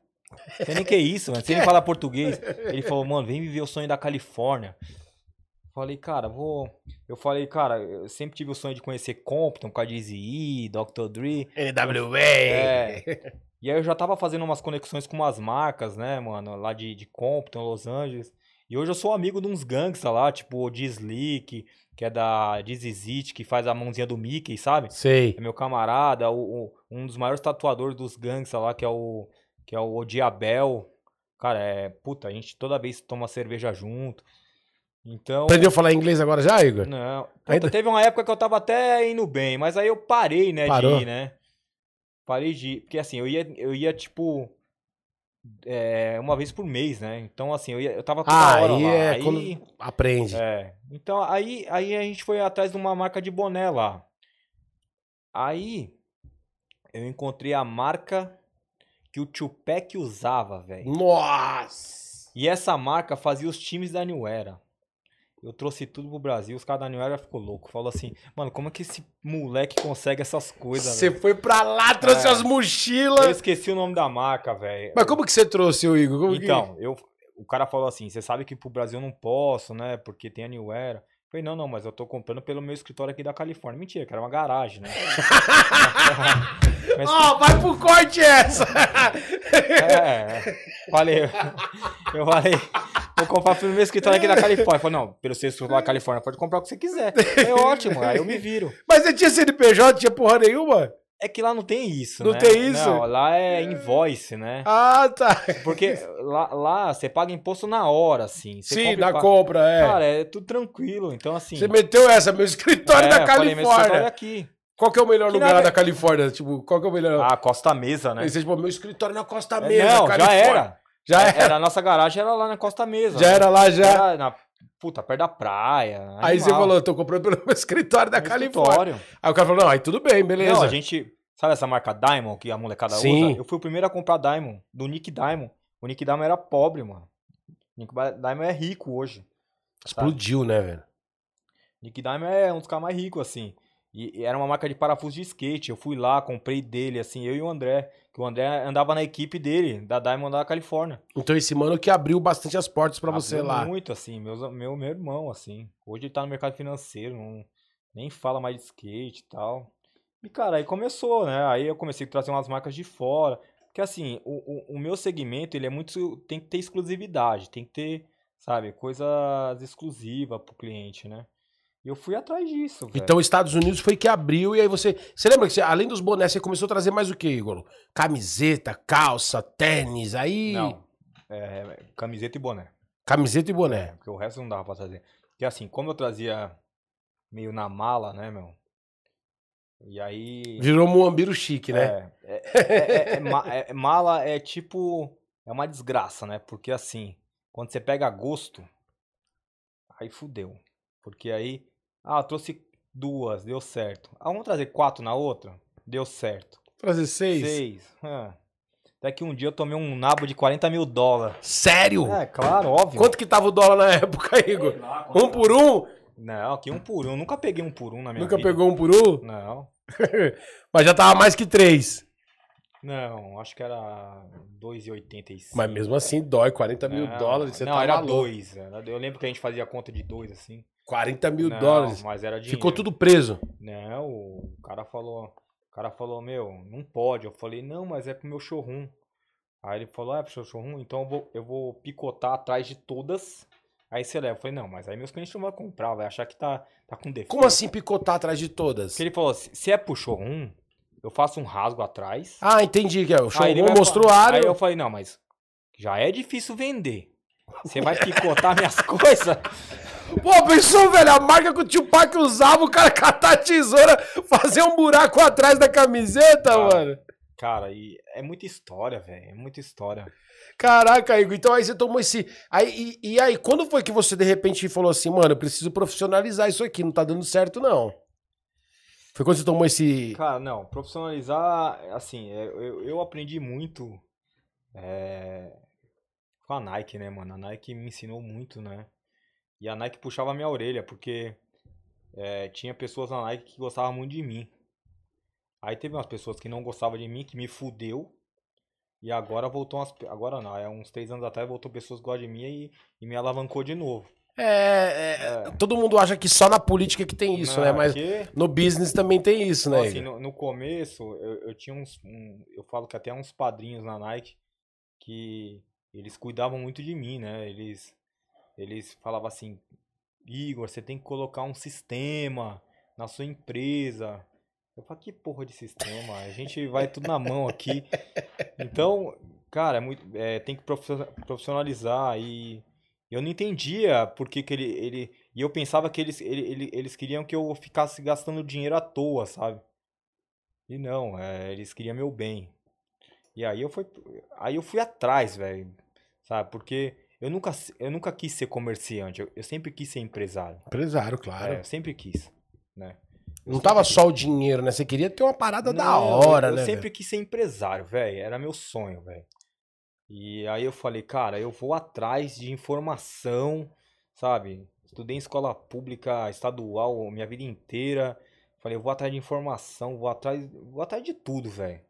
Você nem que é isso, mano? Você nem fala português. Ele falou, mano, vem viver o sonho da Califórnia. Falei, cara, vou... Eu falei, cara, eu sempre tive o sonho de conhecer Compton, K D Z I, doutor Dre... N W A! É. E aí eu já tava fazendo umas conexões com umas marcas, né, mano? Lá de, de Compton, Los Angeles. E hoje eu sou amigo de uns gangsta lá, tipo o D-Slick, que é da D Z Z, que faz a mãozinha do Mickey, sabe? Sei. É meu camarada, o, o, um dos maiores tatuadores dos gangsta lá, que é o... Que é o Odiabel. Cara, é... Puta, a gente toda vez toma cerveja junto. Então... Aprendeu a falar inglês agora já, Igor? Não. Ainda... Teve uma época que eu tava até indo bem, mas aí eu parei, né, Parou. de ir, né? Parei de ir. Porque assim, eu ia, eu ia tipo... É, uma vez por mês, né? Então assim, eu, ia, eu tava toda ah, hora aí lá. É aí quando aprende. É. Então aí, aí a gente foi atrás de uma marca de boné lá. Aí eu encontrei a marca... que o Tupac usava, velho. Nossa! E essa marca fazia os times da New Era. Eu trouxe tudo pro Brasil, os caras da New Era ficou louco. Falou assim, mano, como é que esse moleque consegue essas coisas, velho? Você foi pra lá, trouxe é. as mochilas. Eu esqueci o nome da marca, velho. Mas como que você trouxe, o Igor? Como então, que... eu, o cara falou assim, você sabe que pro Brasil eu não posso, né? Porque tem a New Era. Eu falei, não, não, mas eu tô comprando pelo meu escritório aqui da Califórnia. Mentira, que era uma garagem, né? Ó, oh, vai pro corte essa! É, falei, eu falei, vou comprar pelo meu escritório aqui da Califórnia. Eu falei, não, pelo seu escritório da Califórnia, pode comprar o que você quiser. É ótimo, aí eu me viro. Mas você tinha C N P J, não tinha porra nenhuma? É que lá não tem isso, não né? Não tem isso? Não, lá é invoice, né? Ah, tá. Porque lá, lá você paga imposto na hora, assim. Você Sim, compra na compra, é. Cara, é tudo tranquilo, então assim... Você meteu essa, meu escritório é, da Califórnia. Falei, meu escritório aqui. Qual que é o melhor que lugar lá é... da Califórnia? Tipo, qual que é o melhor... Ah, Costa Mesa, né? Você, tipo, meu escritório na Costa Mesa, é, não, Califórnia. já era. Já era. era. A nossa garagem era lá na Costa Mesa. Já né? era lá, já. Era na... Puta, perto da praia. Animal. Aí você falou, eu tô comprando pelo meu escritório da meu Califórnia. Escritório. Aí o cara falou, não, aí tudo bem, beleza. Não, a gente... Sabe essa marca Diamond que a molecada Sim. usa? Eu fui o primeiro a comprar Diamond, do Nick Diamond. O Nick Diamond era pobre, mano. O Nick Diamond é rico hoje. Explodiu, sabe? Né, velho? Nick Diamond é um dos caras mais ricos, assim. E era uma marca de parafuso de skate. Eu fui lá, comprei dele, assim, eu e o André. Que o André andava na equipe dele, da Diamond da Califórnia. Então esse mano que abriu bastante as portas pra abriu você lá. Muito, assim, meu, meu, meu irmão, assim. Hoje ele tá no mercado financeiro, não, nem fala mais de skate e tal. E, cara, aí começou, né? Aí eu comecei a trazer umas marcas de fora. Porque, assim, o, o, o meu segmento, ele é muito... Tem que ter exclusividade, tem que ter, sabe, coisas exclusivas pro cliente, né? Eu fui atrás disso, velho. Então, os Estados Unidos foi que abriu, e aí você... Você lembra que, você, além dos bonés, você começou a trazer mais o quê, Igor? Camiseta, calça, tênis, aí... Não, é, camiseta e boné. Camiseta e boné. É, porque o resto não dava pra trazer. Porque assim, como eu trazia meio na mala, né, meu? E aí... Virou muambiro chique, né? É, é, é, é, é, é mala é tipo... É uma desgraça, né? Porque assim, quando você pega gosto, aí fudeu. Porque aí... Ah, trouxe duas, deu certo. Ah, vamos trazer quatro na outra? Deu certo. Trazer seis? Seis. Ah. Até que um dia eu tomei um nabo de quarenta mil dólares. Sério? É, claro, óbvio. Quanto que tava o dólar na época, Igor? Lá, um por um? Não, aqui um por um. Nunca peguei um por um na minha Nunca vida. Nunca pegou um por um? Não. Mas já tava mais que três. Não, acho que era dois e oitenta e cinco. Mas mesmo assim dói, quarenta mil dólares. Você não, tá era dois. Eu lembro que a gente fazia a conta de dois, assim. quarenta mil dólares. Mas era dinheiro. Ficou tudo preso. Não, o cara falou, o cara falou, meu, não pode. Eu falei, não, mas é pro meu showroom. Aí ele falou, ah, é pro seu showroom? Então eu vou, eu vou picotar atrás de todas. Aí você leva. Eu falei, não, mas aí meus clientes não vão comprar, vai achar que tá, tá com defeito. Como assim picotar atrás de todas? Porque ele falou, se é pro showroom, eu faço um rasgo atrás. Ah, entendi. Que é, o showroom mostrou a área. Aí eu falei, não, mas já é difícil vender. Você vai picotar minhas coisas? Pô, pensou, velho, a marca que o Tupac usava, o cara catar a tesoura, fazer um buraco atrás da camiseta, cara, mano. Cara, e é muita história, velho, é muita história. Caraca, Igor, então aí você tomou esse... Aí, e, e aí, quando foi que você, de repente, falou assim, mano, eu preciso profissionalizar isso aqui, não tá dando certo, não? Foi quando você tomou esse... Cara, não, profissionalizar, assim, eu, eu aprendi muito é, com a Nike, né, mano? A Nike me ensinou muito, né? E a Nike puxava a minha orelha, porque é, tinha pessoas na Nike que gostavam muito de mim. Aí teve umas pessoas que não gostavam de mim, que me fudeu. E agora voltou umas... Agora não, é uns três anos atrás voltou pessoas que gostam de mim e, e me alavancou de novo. É, é, é. Todo mundo acha que só na política que tem isso, não, né? Mas que... no business também tem isso, então, né? Assim, no, no começo, eu, eu tinha uns... Um, eu falo que até uns padrinhos na Nike que eles cuidavam muito de mim, né? Eles, eles falavam assim, Igor, você tem que colocar um sistema na sua empresa. Eu falo, que porra de sistema? A gente vai tudo na mão aqui. Então, cara, é muito, é, tem que profissionalizar e... Eu não entendia por que que ele... ele e eu pensava que eles, ele, ele, eles queriam que eu ficasse gastando dinheiro à toa, sabe? E não, é, eles queriam meu bem. E aí eu fui, aí eu fui atrás, velho, sabe? Porque eu nunca, eu nunca quis ser comerciante, eu, eu sempre quis ser empresário. Empresário, claro. É, eu sempre quis, né? Eu não tava quis. Só o dinheiro, né? Você queria ter uma parada não, da hora, eu, eu né? Eu sempre véio? quis ser empresário, velho, era meu sonho, velho. E aí eu falei, cara, eu vou atrás de informação, sabe? Estudei em escola pública, estadual, minha vida inteira. Falei, eu vou atrás de informação, vou atrás, vou atrás de tudo, velho.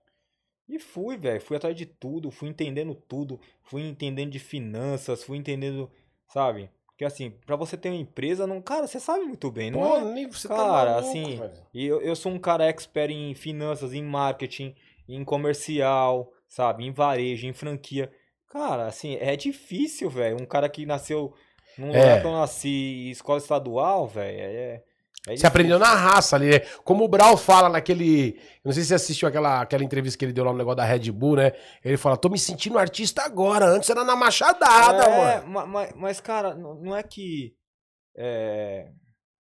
E fui, velho, fui atrás de tudo, fui entendendo tudo, fui entendendo de finanças, fui entendendo, sabe? Porque assim, pra você ter uma empresa, não, cara, você sabe muito bem, não Pô, é? Amigo, você cara, tá maluco, assim, velho. eu, eu sou um cara expert em finanças, em marketing, em comercial... Sabe, em varejo, em franquia. Cara, assim, é difícil, velho. Um cara que nasceu num lugar que eu nasci, escola estadual, velho, é, é você aprendeu na raça ali, né? Como o Brau fala naquele... Não sei se você assistiu aquela, aquela entrevista que ele deu lá no negócio da Red Bull, né? Ele fala, tô me sentindo artista agora. Antes era na machadada, é, mano. Mas, mas, cara, não é que... É,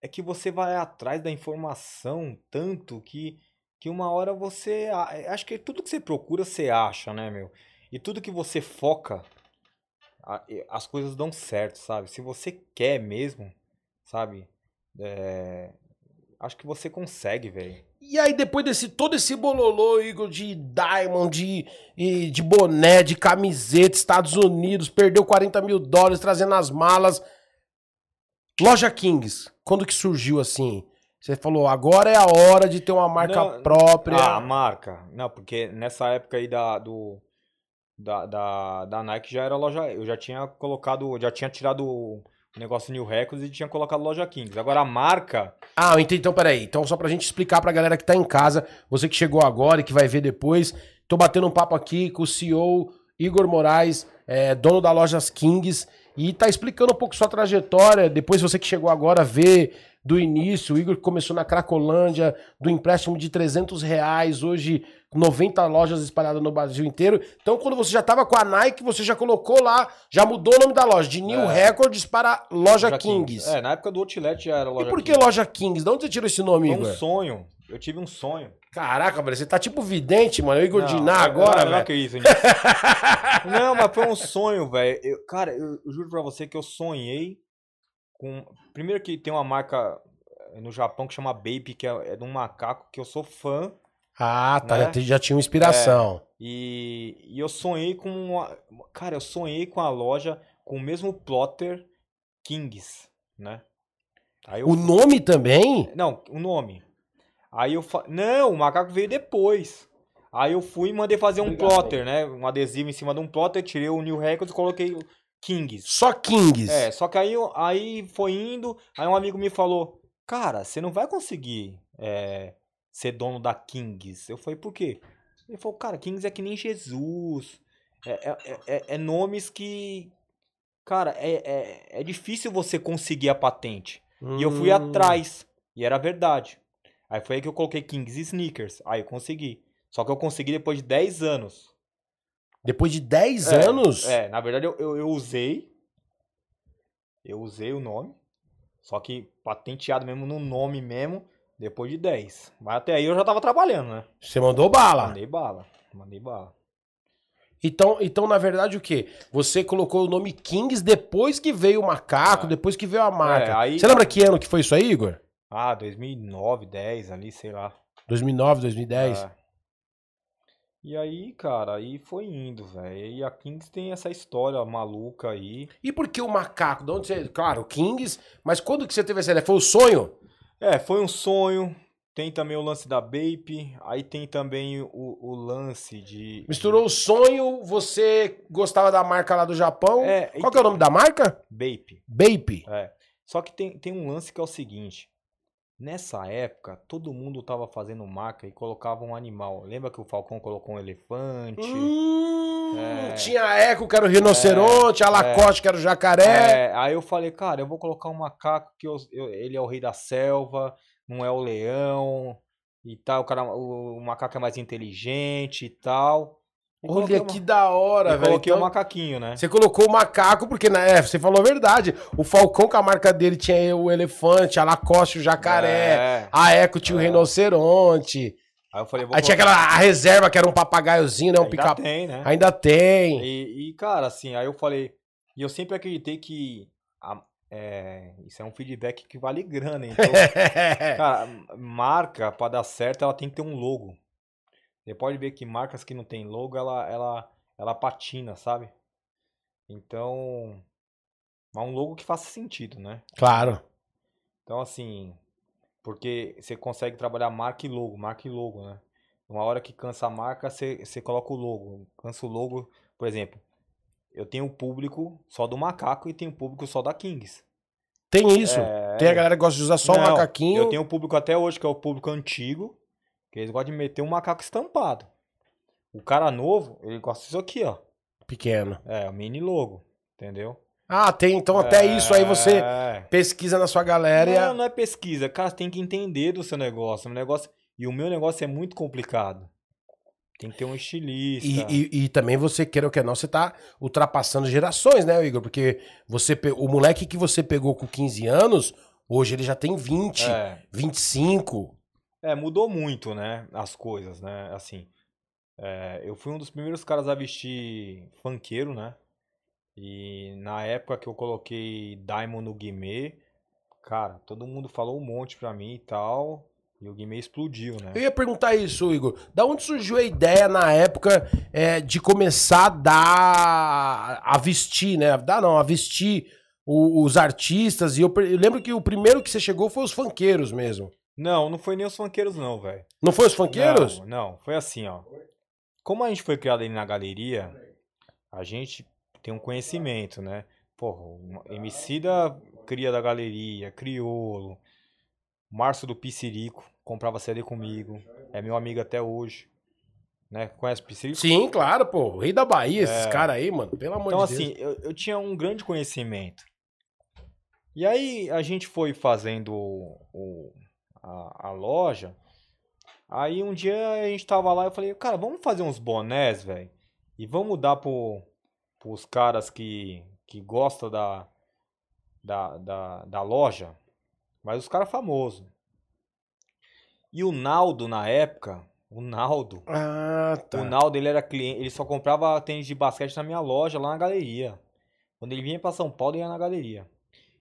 é que você vai atrás da informação tanto que... Que uma hora você... Acho que tudo que você procura, você acha, né, meu? E tudo que você foca, as coisas dão certo, sabe? Se você quer mesmo, sabe? É... Acho que você consegue, velho. E aí, depois desse todo esse bololô, Igor, de Diamond, de, de boné, de camiseta, Estados Unidos, perdeu quarenta mil dólares trazendo as malas. Loja Kings, quando que surgiu assim... Você falou, agora é a hora de ter uma marca não, própria. Ah, a marca. Não, porque nessa época aí da, do, da, da, da Nike já era loja... Eu já tinha colocado, já tinha tirado o negócio New Records e tinha colocado Loja Kings. Agora a marca... Ah, entendi. Então, peraí. Então, só pra gente explicar pra galera que tá em casa, você que chegou agora e que vai ver depois, tô batendo um papo aqui com o C E O Igor Moraes, é, dono da Lojas Kings, e tá explicando um pouco sua trajetória. Depois, você que chegou agora, vê... Do início, o Igor começou na Cracolândia, do empréstimo de trezentos reais, hoje noventa lojas espalhadas no Brasil inteiro. Então, quando você já estava com a Nike, você já colocou lá, já mudou o nome da loja, de New é. Records para Loja, Loja Kings. Kings. É, na época do Outlet já era Loja Kings. E por que Kings? Loja Kings? De onde você tirou esse nome, Igor? Foi um sonho. Eu tive um sonho. Caraca, velho, você tá tipo vidente, mano. O Igor não, Diná agora, velho. Não, que isso, gente. Não, mas foi um sonho, velho. Eu, cara, eu, eu juro pra você que eu sonhei. Com... Primeiro que tem uma marca no Japão que chama Bape, que é, é de um macaco que eu sou fã. Ah, tá, né? já, já tinha uma inspiração. É, e, e eu sonhei com uma... Cara, eu sonhei com a loja com o mesmo plotter Kings, né? Aí eu... O nome também? Não, o nome. Aí eu fa... Não, o macaco veio depois. Aí eu fui e mandei fazer um Obrigado. plotter, né? Um adesivo em cima de um plotter, tirei o New Records e coloquei... Kings. Só Kings. É, só que aí, aí foi indo, aí um amigo me falou, cara, você não vai conseguir é, ser dono da Kings. Eu falei, por quê? Ele falou, cara, Kings é que nem Jesus. É, é, é, é nomes que, cara, é, é, é difícil você conseguir a patente. Hum. E eu fui atrás, e era verdade. Aí foi aí que eu coloquei Kings e Sneakers, aí eu consegui. Só que eu consegui depois de dez anos. Depois de dez anos? É, na verdade eu, eu, eu usei, eu usei o nome, só que patenteado mesmo no nome mesmo, depois de dez. Mas até aí eu já tava trabalhando, né? Você mandou bala? Mandei bala, mandei bala. Então, então na verdade o quê? Você colocou o nome Kings depois que veio o macaco, ah, depois que veio a marca. É, aí... Você lembra que ano que foi isso aí, Igor? Ah, dois mil e nove, dez ali, sei lá. dois mil e nove, dois mil e dez? É. E aí, cara, aí foi indo, velho. E a Kings tem essa história maluca aí. E por que o macaco? De onde você... Claro, Kings, mas quando que você teve essa ideia? Foi um sonho? É, foi um sonho. Tem também o lance da Bape, aí tem também o, o lance de... Misturou de... o sonho, você gostava da marca lá do Japão. É, Qual e... que é o nome da marca? Bape. Bape. É. Só que tem, tem um lance que é o seguinte. Nessa época, todo mundo tava fazendo marca e colocava um animal. Lembra que o Falcão colocou um elefante? Hum, é, tinha a Eco, que era o rinoceronte, é, a Lacoste, é, que era o jacaré. É, aí eu falei, cara, eu vou colocar um macaco, que eu, eu, ele é o rei da selva... Não é o leão e tal. O, cara, o, o macaco é mais inteligente e tal. E Olha uma... que da hora, velho. Eu coloquei então, o macaquinho, né? Você colocou o macaco porque, né? Você falou a verdade. O Falcão, com a marca dele, tinha o elefante, a Lacoste, o jacaré. É. A Eco tinha é. o rinoceronte. Aí eu falei, vou Aí tinha aquela a reserva, que era um papagaiozinho, né? Um pica... Ainda tem, né? Ainda tem. E, e, cara, assim, aí eu falei... E eu sempre acreditei que... A... É, isso é um feedback que vale grana. Então, cara, marca, pra dar certo, ela tem que ter um logo. Você pode ver que marcas que não tem logo, ela, ela, ela patina, sabe? Então, mas um logo que faça sentido, né? Claro. Então, assim, porque você consegue trabalhar marca e logo, marca e logo, né? Uma hora que cansa a marca, você, você coloca o logo. Cansa o logo, por exemplo. Eu tenho um público só do macaco e tenho um público só da Kings. Tem isso? É... Tem a galera que gosta de usar só Não, o macaquinho? Eu tenho um público até hoje, que é o público antigo, que eles gostam de meter um macaco estampado. O cara novo, ele gosta disso aqui, ó. Pequeno. É, o mini logo, entendeu? Ah, tem. Então até é... isso aí você pesquisa na sua galera. Não, não é pesquisa. Cara, você tem que entender do seu negócio. O negócio... E o meu negócio é muito complicado. Tem que ter um estilista. E, e, e também você, queira ou quer não, você tá ultrapassando gerações, né, Igor? Porque você, o moleque que você pegou com quinze anos, hoje ele já tem vinte, é. vinte e cinco. É, mudou muito, né, as coisas, né? Assim, é, eu fui um dos primeiros caras a vestir funkeiro, né? E na época que eu coloquei Diamond no Guimê, cara, todo mundo falou um monte pra mim e tal... E o Guimê explodiu, né? Eu ia perguntar isso, Igor. Da onde surgiu a ideia na época é, de começar a dar... A vestir, né? Dar não, a vestir o, os artistas. E eu, eu lembro que o primeiro que você chegou foi os funkeiros mesmo. Não, não foi nem os funkeiros não, velho. Não foi os funkeiros? Não, não, foi assim, ó. Como a gente foi criado ali na galeria, a gente tem um conhecimento, né? Porra, Emicida cria da galeria, Criolo... Márcio do Pissirico, comprava C D comigo. É meu amigo até hoje. Né? Conhece o Pissirico? Sim, claro, pô. O rei da Bahia, é... esses caras aí, mano. Pelo amor então, de assim, Deus. Então, assim, eu, eu tinha um grande conhecimento. E aí, a gente foi fazendo o, o, a, a loja. Aí, um dia, a gente tava lá e eu falei, cara, vamos fazer uns bonés, velho. E vamos dar pro, pros caras que, que gostam da, da, da, da loja. Mas os caras famosos. E o Naldo, na época, o Naldo, ah, tá. o Naldo, ele era cliente, ele só comprava tênis de basquete na minha loja, lá na galeria. Quando ele vinha pra São Paulo, ele ia na galeria.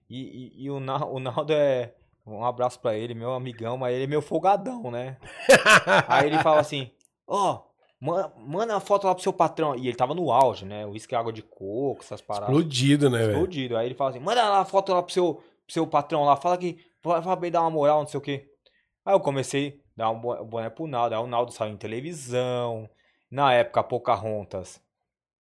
E, e, e o, Na, o Naldo é, um abraço pra ele, meu amigão, mas ele é meu folgadão, né? Aí ele fala assim, ó, oh, manda, manda a foto lá pro seu patrão. E ele tava no auge, né? Uísque, água de coco, essas paradas. Explodido, né, velho? Explodido. Aí ele fala assim, manda lá a foto lá pro seu, pro seu patrão lá, fala que... Vai bem dar uma moral, não sei o que. Aí eu comecei a dar um boné pro Naldo. Aí o Naldo saiu em televisão. Na época, a Pocahontas,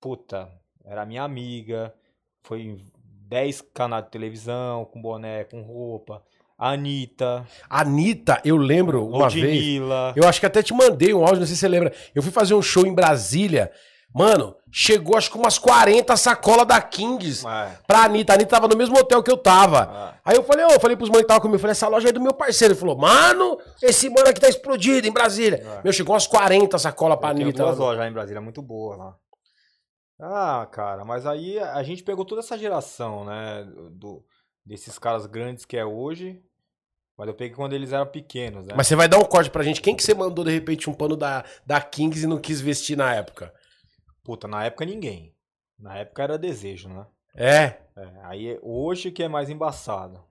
puta, era minha amiga. Foi em dez canais de televisão, com boné, com roupa. A Anitta. Anitta, eu lembro uma Odinila. vez. Eu acho que até te mandei um áudio, não sei se você lembra. Eu fui fazer um show em Brasília. Mano, chegou acho que umas quarenta sacolas da Kings é. pra Anitta. A Anitta tava no mesmo hotel que eu tava. É. Aí eu falei, ó, oh, falei pros mano que tava comigo, eu falei, essa loja é do meu parceiro. Ele falou, mano, esse mano aqui tá explodido em Brasília. É. Meu, chegou umas quarenta sacolas pra eu Anitta. Tem duas lojas lá em Brasília, muito boa lá. Ah, cara, mas aí a gente pegou toda essa geração, né, do, desses caras grandes que é hoje. Mas eu peguei quando eles eram pequenos, né? Mas você vai dar um corte pra gente. Quem que você mandou, de repente, um pano da, da Kings e não quis vestir na época? Puta, na época ninguém. Na época era desejo, né? É? É, aí hoje que é mais embaçado.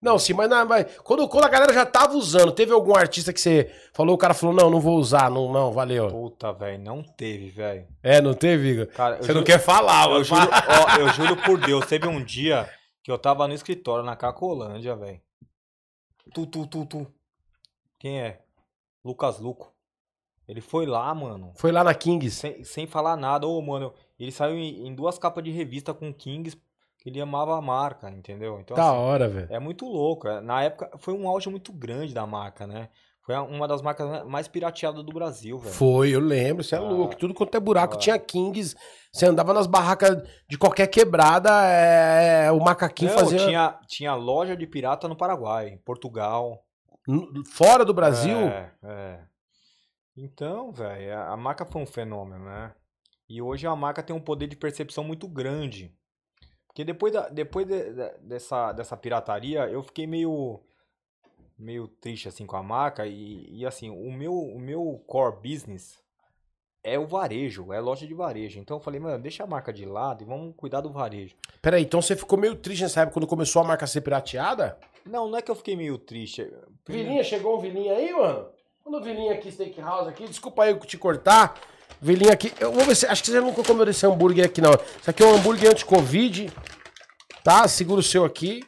Não, sim, mas, não, mas quando, quando a galera já tava usando, teve algum artista que você falou, o cara falou, não, não vou usar, não, não, valeu. Puta, velho, não teve, velho. É, não teve, Igor? Cara, você juro, não quer falar, mano. Eu juro, ó, eu juro por Deus, teve um dia que eu tava no escritório, na Cacolândia, velho. Tu, tu, tu, tu. Quem é? Lucas Luco. Ele foi lá, mano. Foi lá na Kings. Sem, sem falar nada. Ô, mano, ele saiu em, em duas capas de revista com Kings, que ele amava a marca, entendeu? Então, da assim, hora, velho. É muito louco. Na época, foi um auge muito grande da marca, né? Foi uma das marcas mais pirateadas do Brasil, velho. Foi, eu lembro, você é ah, louco. Tudo quanto é buraco ah, tinha Kings. Você andava nas barracas de qualquer quebrada, é, o macaquinho não, fazia... Tinha, tinha loja de pirata no Paraguai, em Portugal. Fora do Brasil? É, é. Então, velho, a marca foi um fenômeno, né? E hoje a marca tem um poder de percepção muito grande. Porque depois, da, depois de, de, dessa, dessa pirataria, eu fiquei meio... meio triste, assim, com a marca e, e assim, o meu, o meu core business é o varejo, é loja de varejo. Então eu falei, mano, deixa a marca de lado e vamos cuidar do varejo. Peraí, então você ficou meio triste nessa época quando começou a marca a ser pirateada? Não, não é que eu fiquei meio triste. Vilinha, chegou um Vilinha aí, mano? Quando o Vilinha aqui, Steakhouse aqui, desculpa aí eu te cortar. Vilinha aqui, eu vou ver se, acho que você nunca comeu esse hambúrguer aqui não. Isso aqui é um hambúrguer anti-Covid, tá? Segura o seu aqui.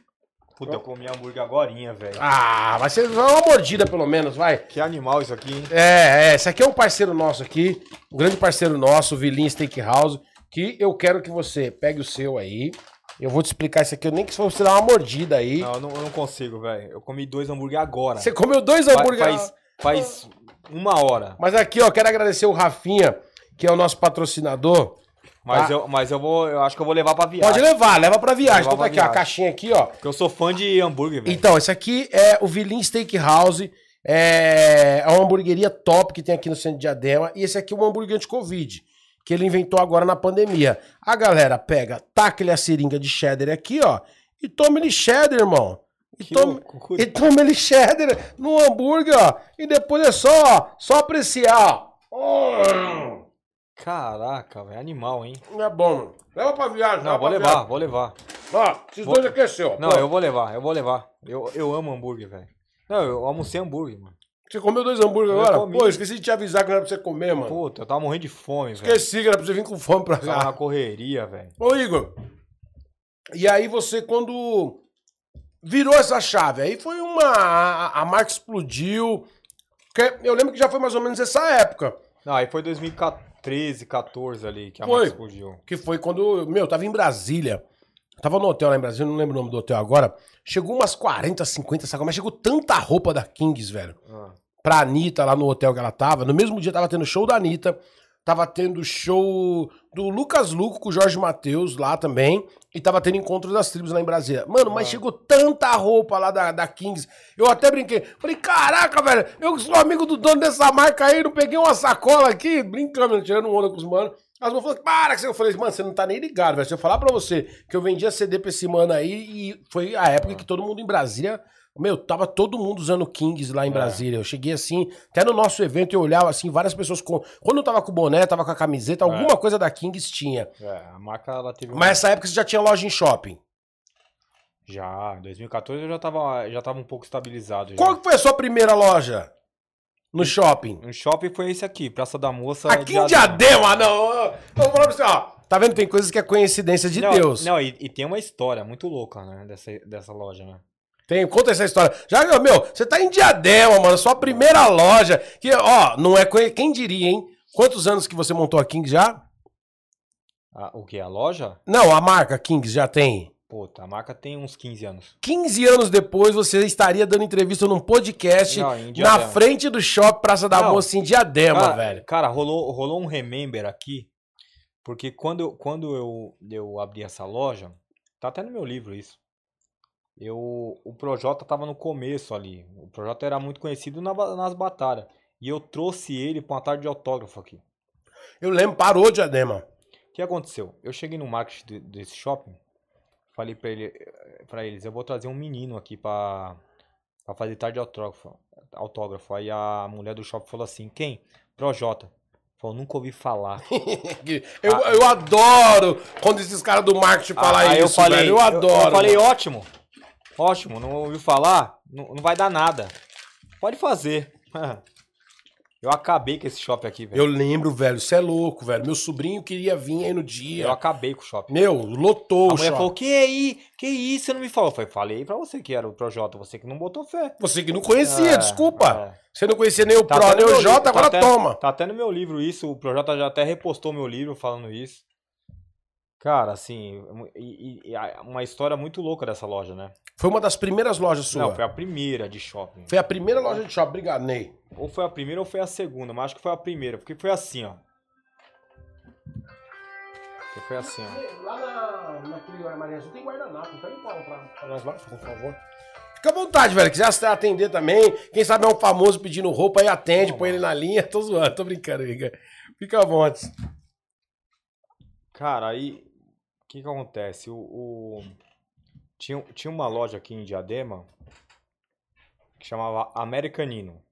Puta, eu comi hambúrguer agorinha, velho. Ah, mas você vai uma mordida pelo menos, vai. Que animal isso aqui, hein? É, é. Esse aqui é um parceiro nosso aqui, um grande parceiro nosso, o Vilinha Steakhouse, que eu quero que você pegue o seu aí. Eu vou te explicar isso aqui, eu nem que se você dar uma mordida aí. Não, eu não, eu não consigo, velho. Eu comi dois hambúrguer agora. Você comeu dois hambúrguer? Faz, faz uma hora. Mas aqui, ó, quero agradecer o Rafinha, que é o nosso patrocinador. Mas, ah. eu, mas eu vou, eu acho que eu vou levar pra viagem. Pode levar, leva pra viagem. Então tá aqui, ó, a caixinha aqui, ó. Porque eu sou fã de hambúrguer, velho. Então, esse aqui é o Vilinha Steakhouse. É, é uma hamburgueria top que tem aqui no centro de Diadema. E esse aqui é um hambúrguer de Covid, que ele inventou agora na pandemia. A galera pega, taca-lhe a seringa de cheddar aqui, ó. E toma-lhe cheddar, irmão. E toma, e toma ele cheddar no hambúrguer, ó. E depois é só, ó, só apreciar, ó. Oh. Caraca, velho, animal, hein? Não é bom, mano. Leva pra viagem, não, vou levar, viagem. vou levar. Ó, esses vou... dois aqui é seu. Não, pô. eu vou levar, eu vou levar. Eu, eu amo hambúrguer, velho. Não, eu almocei hambúrguer, mano. Você comeu dois hambúrguer eu agora? Comi. Pô, esqueci de te avisar que não era pra você comer, mano. Puta, eu tava morrendo de fome, velho. Esqueci véio. que era pra você vir com fome pra cá. Tava na correria, velho. Ô, Igor, e aí você, quando virou essa chave, aí foi uma... A, a marca explodiu. Porque eu lembro que já foi mais ou menos essa época. Não, aí foi dois mil e quatorze, treze, quatorze ali, que a marca explodiu. Que foi quando, meu, eu tava em Brasília. Eu tava no hotel lá em Brasília, não lembro o nome do hotel agora. Chegou umas quarenta, cinquenta sacas, mas chegou tanta roupa da Kings, velho. Ah. Pra Anitta lá no hotel que ela tava. No mesmo dia tava tendo show da Anitta. Tava tendo show do Lucas Luco com o Jorge Matheus lá também. E tava tendo Encontro das Tribos lá em Brasília. Mano, mas ah. chegou tanta roupa lá da, da Kings. Eu até brinquei. Falei, caraca, velho. Eu que sou amigo do dono dessa marca aí, não peguei uma sacola aqui. Brincando, tirando onda com os manos. As mãos falaram, para que você... Eu falei, mano, você não tá nem ligado, velho. Se eu falar pra você que eu vendia C D pra esse mano aí, e foi a época ah. que todo mundo em Brasília... Meu, tava todo mundo usando Kings lá em Brasília. É. Eu cheguei assim, até no nosso evento eu olhava assim, várias pessoas com... Quando eu tava com o boné, tava com a camiseta, é. alguma coisa da Kings tinha. É, a marca ela teve... Mas nessa época você já tinha loja em shopping? Já, em dois mil e quatorze eu já tava, já tava um pouco estabilizado. Já. Qual que foi a sua primeira loja? No shopping? No shopping foi esse aqui, Praça da Moça. Aqui em Diadema, não! Eu vou falar pra você, ó. Tá vendo? Tem coisas que é coincidência de não, Deus. Não, e, e tem uma história muito louca, né, dessa, dessa loja, né? Tem, conta essa história. Já, meu, você tá em Diadema, mano, sua primeira loja. Que, ó, não é... Quem diria, hein? Quantos anos que você montou a Kings já? Ah, o quê? A loja? Não, a marca Kings já tem. Puta, a marca tem uns quinze anos. quinze anos depois, você estaria dando entrevista num podcast não, na frente do shopping Praça da não, Moça em Diadema, cara, velho. Cara, rolou, rolou um remember aqui, porque quando, quando eu, eu abri essa loja, tá até no meu livro isso. Eu, o Projota tava no começo ali. O Projota era muito conhecido na, nas batalhas. E eu trouxe ele pra uma tarde de autógrafo aqui. Eu lembro, parou Diadema. O que aconteceu? Eu cheguei no marketing desse shopping, falei pra, ele, pra eles, eu vou trazer um menino aqui pra, pra fazer tarde de autógrafo, autógrafo. Aí a mulher do shopping falou assim, quem? Projota. Falou, nunca ouvi falar. eu, ah, eu adoro quando esses caras do marketing ah, falam isso, eu falei, velho. Eu adoro. Eu, eu falei, ótimo. Ótimo, não ouviu falar? Não, não vai dar nada. Pode fazer. Eu acabei com esse shopping aqui, velho. Eu lembro, velho. Você é louco, velho. Meu sobrinho queria vir aí no dia. Eu acabei com o shopping. Meu, lotou o shopping. A mulher falou, que aí? Que isso? Você não me falou. Eu falei, falei pra você que era o Projota. Você que não botou fé. Você que não conhecia, é, desculpa. É. Você não conhecia nem o tá Pro, nem o Jota, tá agora até, toma. Tá até no meu livro isso. O Projota já até repostou meu livro falando isso. Cara, assim, e, e, uma história muito louca dessa loja, né? Foi uma das primeiras lojas sua? Não, foi a primeira de shopping. Foi a primeira loja de shopping, obrigado, Ney. Ou foi a primeira ou foi a segunda, mas acho que foi a primeira, porque foi assim, ó. Porque foi assim, ó. Lá na, naquele Maria Azul tem guardanapo, pega um pau pra, pra nós lá, por favor. Fica à vontade, velho, quiser atender também, quem sabe é um famoso pedindo roupa, aí atende, não, põe mano. Ele na linha, tô zoando, tô brincando, fica, fica à vontade. Cara, aí... O que que acontece? O, o... Tinha, tinha uma loja aqui em Diadema que chamava Americanino.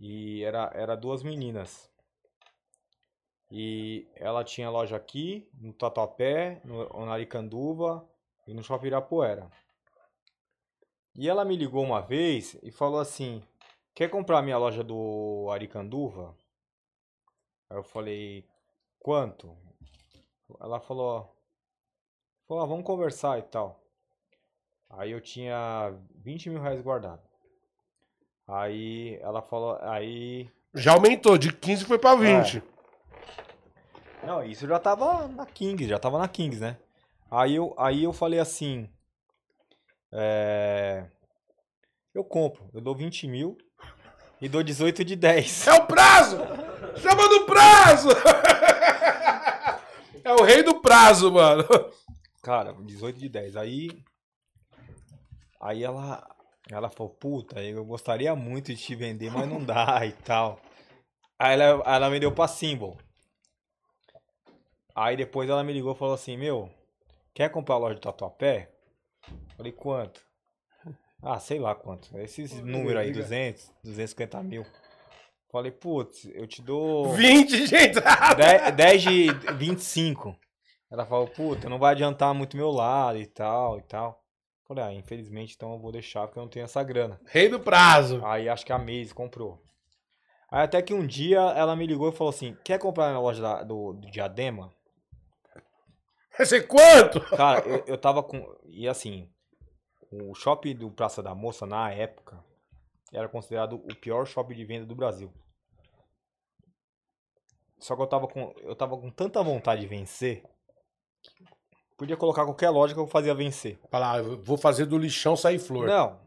E era, era duas meninas. E ela tinha loja aqui, no Tatuapé, no, na Aricanduva e no Shopping Irapuera. E ela me ligou uma vez e falou assim, quer comprar a minha loja do Aricanduva? Aí eu falei, quanto? Ela falou, falou, ah, vamos conversar e tal. Aí eu tinha vinte mil reais guardado. Aí ela falou, aí... Já aumentou, de quinze foi pra vinte. É. Não, isso já tava na Kings, já tava na Kings, né? Aí eu, aí eu falei assim, é... eu compro, eu dou vinte mil e dou dezoito de dez. É o prazo! Chama do prazo! É o rei do prazo, mano. Cara, dezoito de dez. Aí, aí ela, ela falou, puta, eu gostaria muito de te vender, mas não dá e tal. Aí ela, ela me deu pra Symbol. Aí depois ela me ligou e falou assim, meu, quer comprar a loja do Tatuapé? Falei, quanto? Ah, sei lá quanto. Esses números aí, duzentos, duzentos e cinquenta mil. Falei, putz, eu te dou... vinte, gente! dez de vinte e cinco. Ela falou, puta, não vai adiantar muito meu lado e tal, e tal. Falei, ah, infelizmente, então eu vou deixar porque eu não tenho essa grana. Rei do prazo! Aí acho que a Maze comprou. Aí até que um dia ela me ligou e falou assim, quer comprar na loja da, do, do Diadema? Vai ser quanto? Cara, eu, eu tava com... E assim, o shopping do Praça da Moça, na época... Era considerado o pior shopping de venda do Brasil. Só que eu tava com, eu tava com tanta vontade de vencer. Podia colocar qualquer loja que eu fazia vencer. Falar, eu vou fazer do lixão sair flor. Não.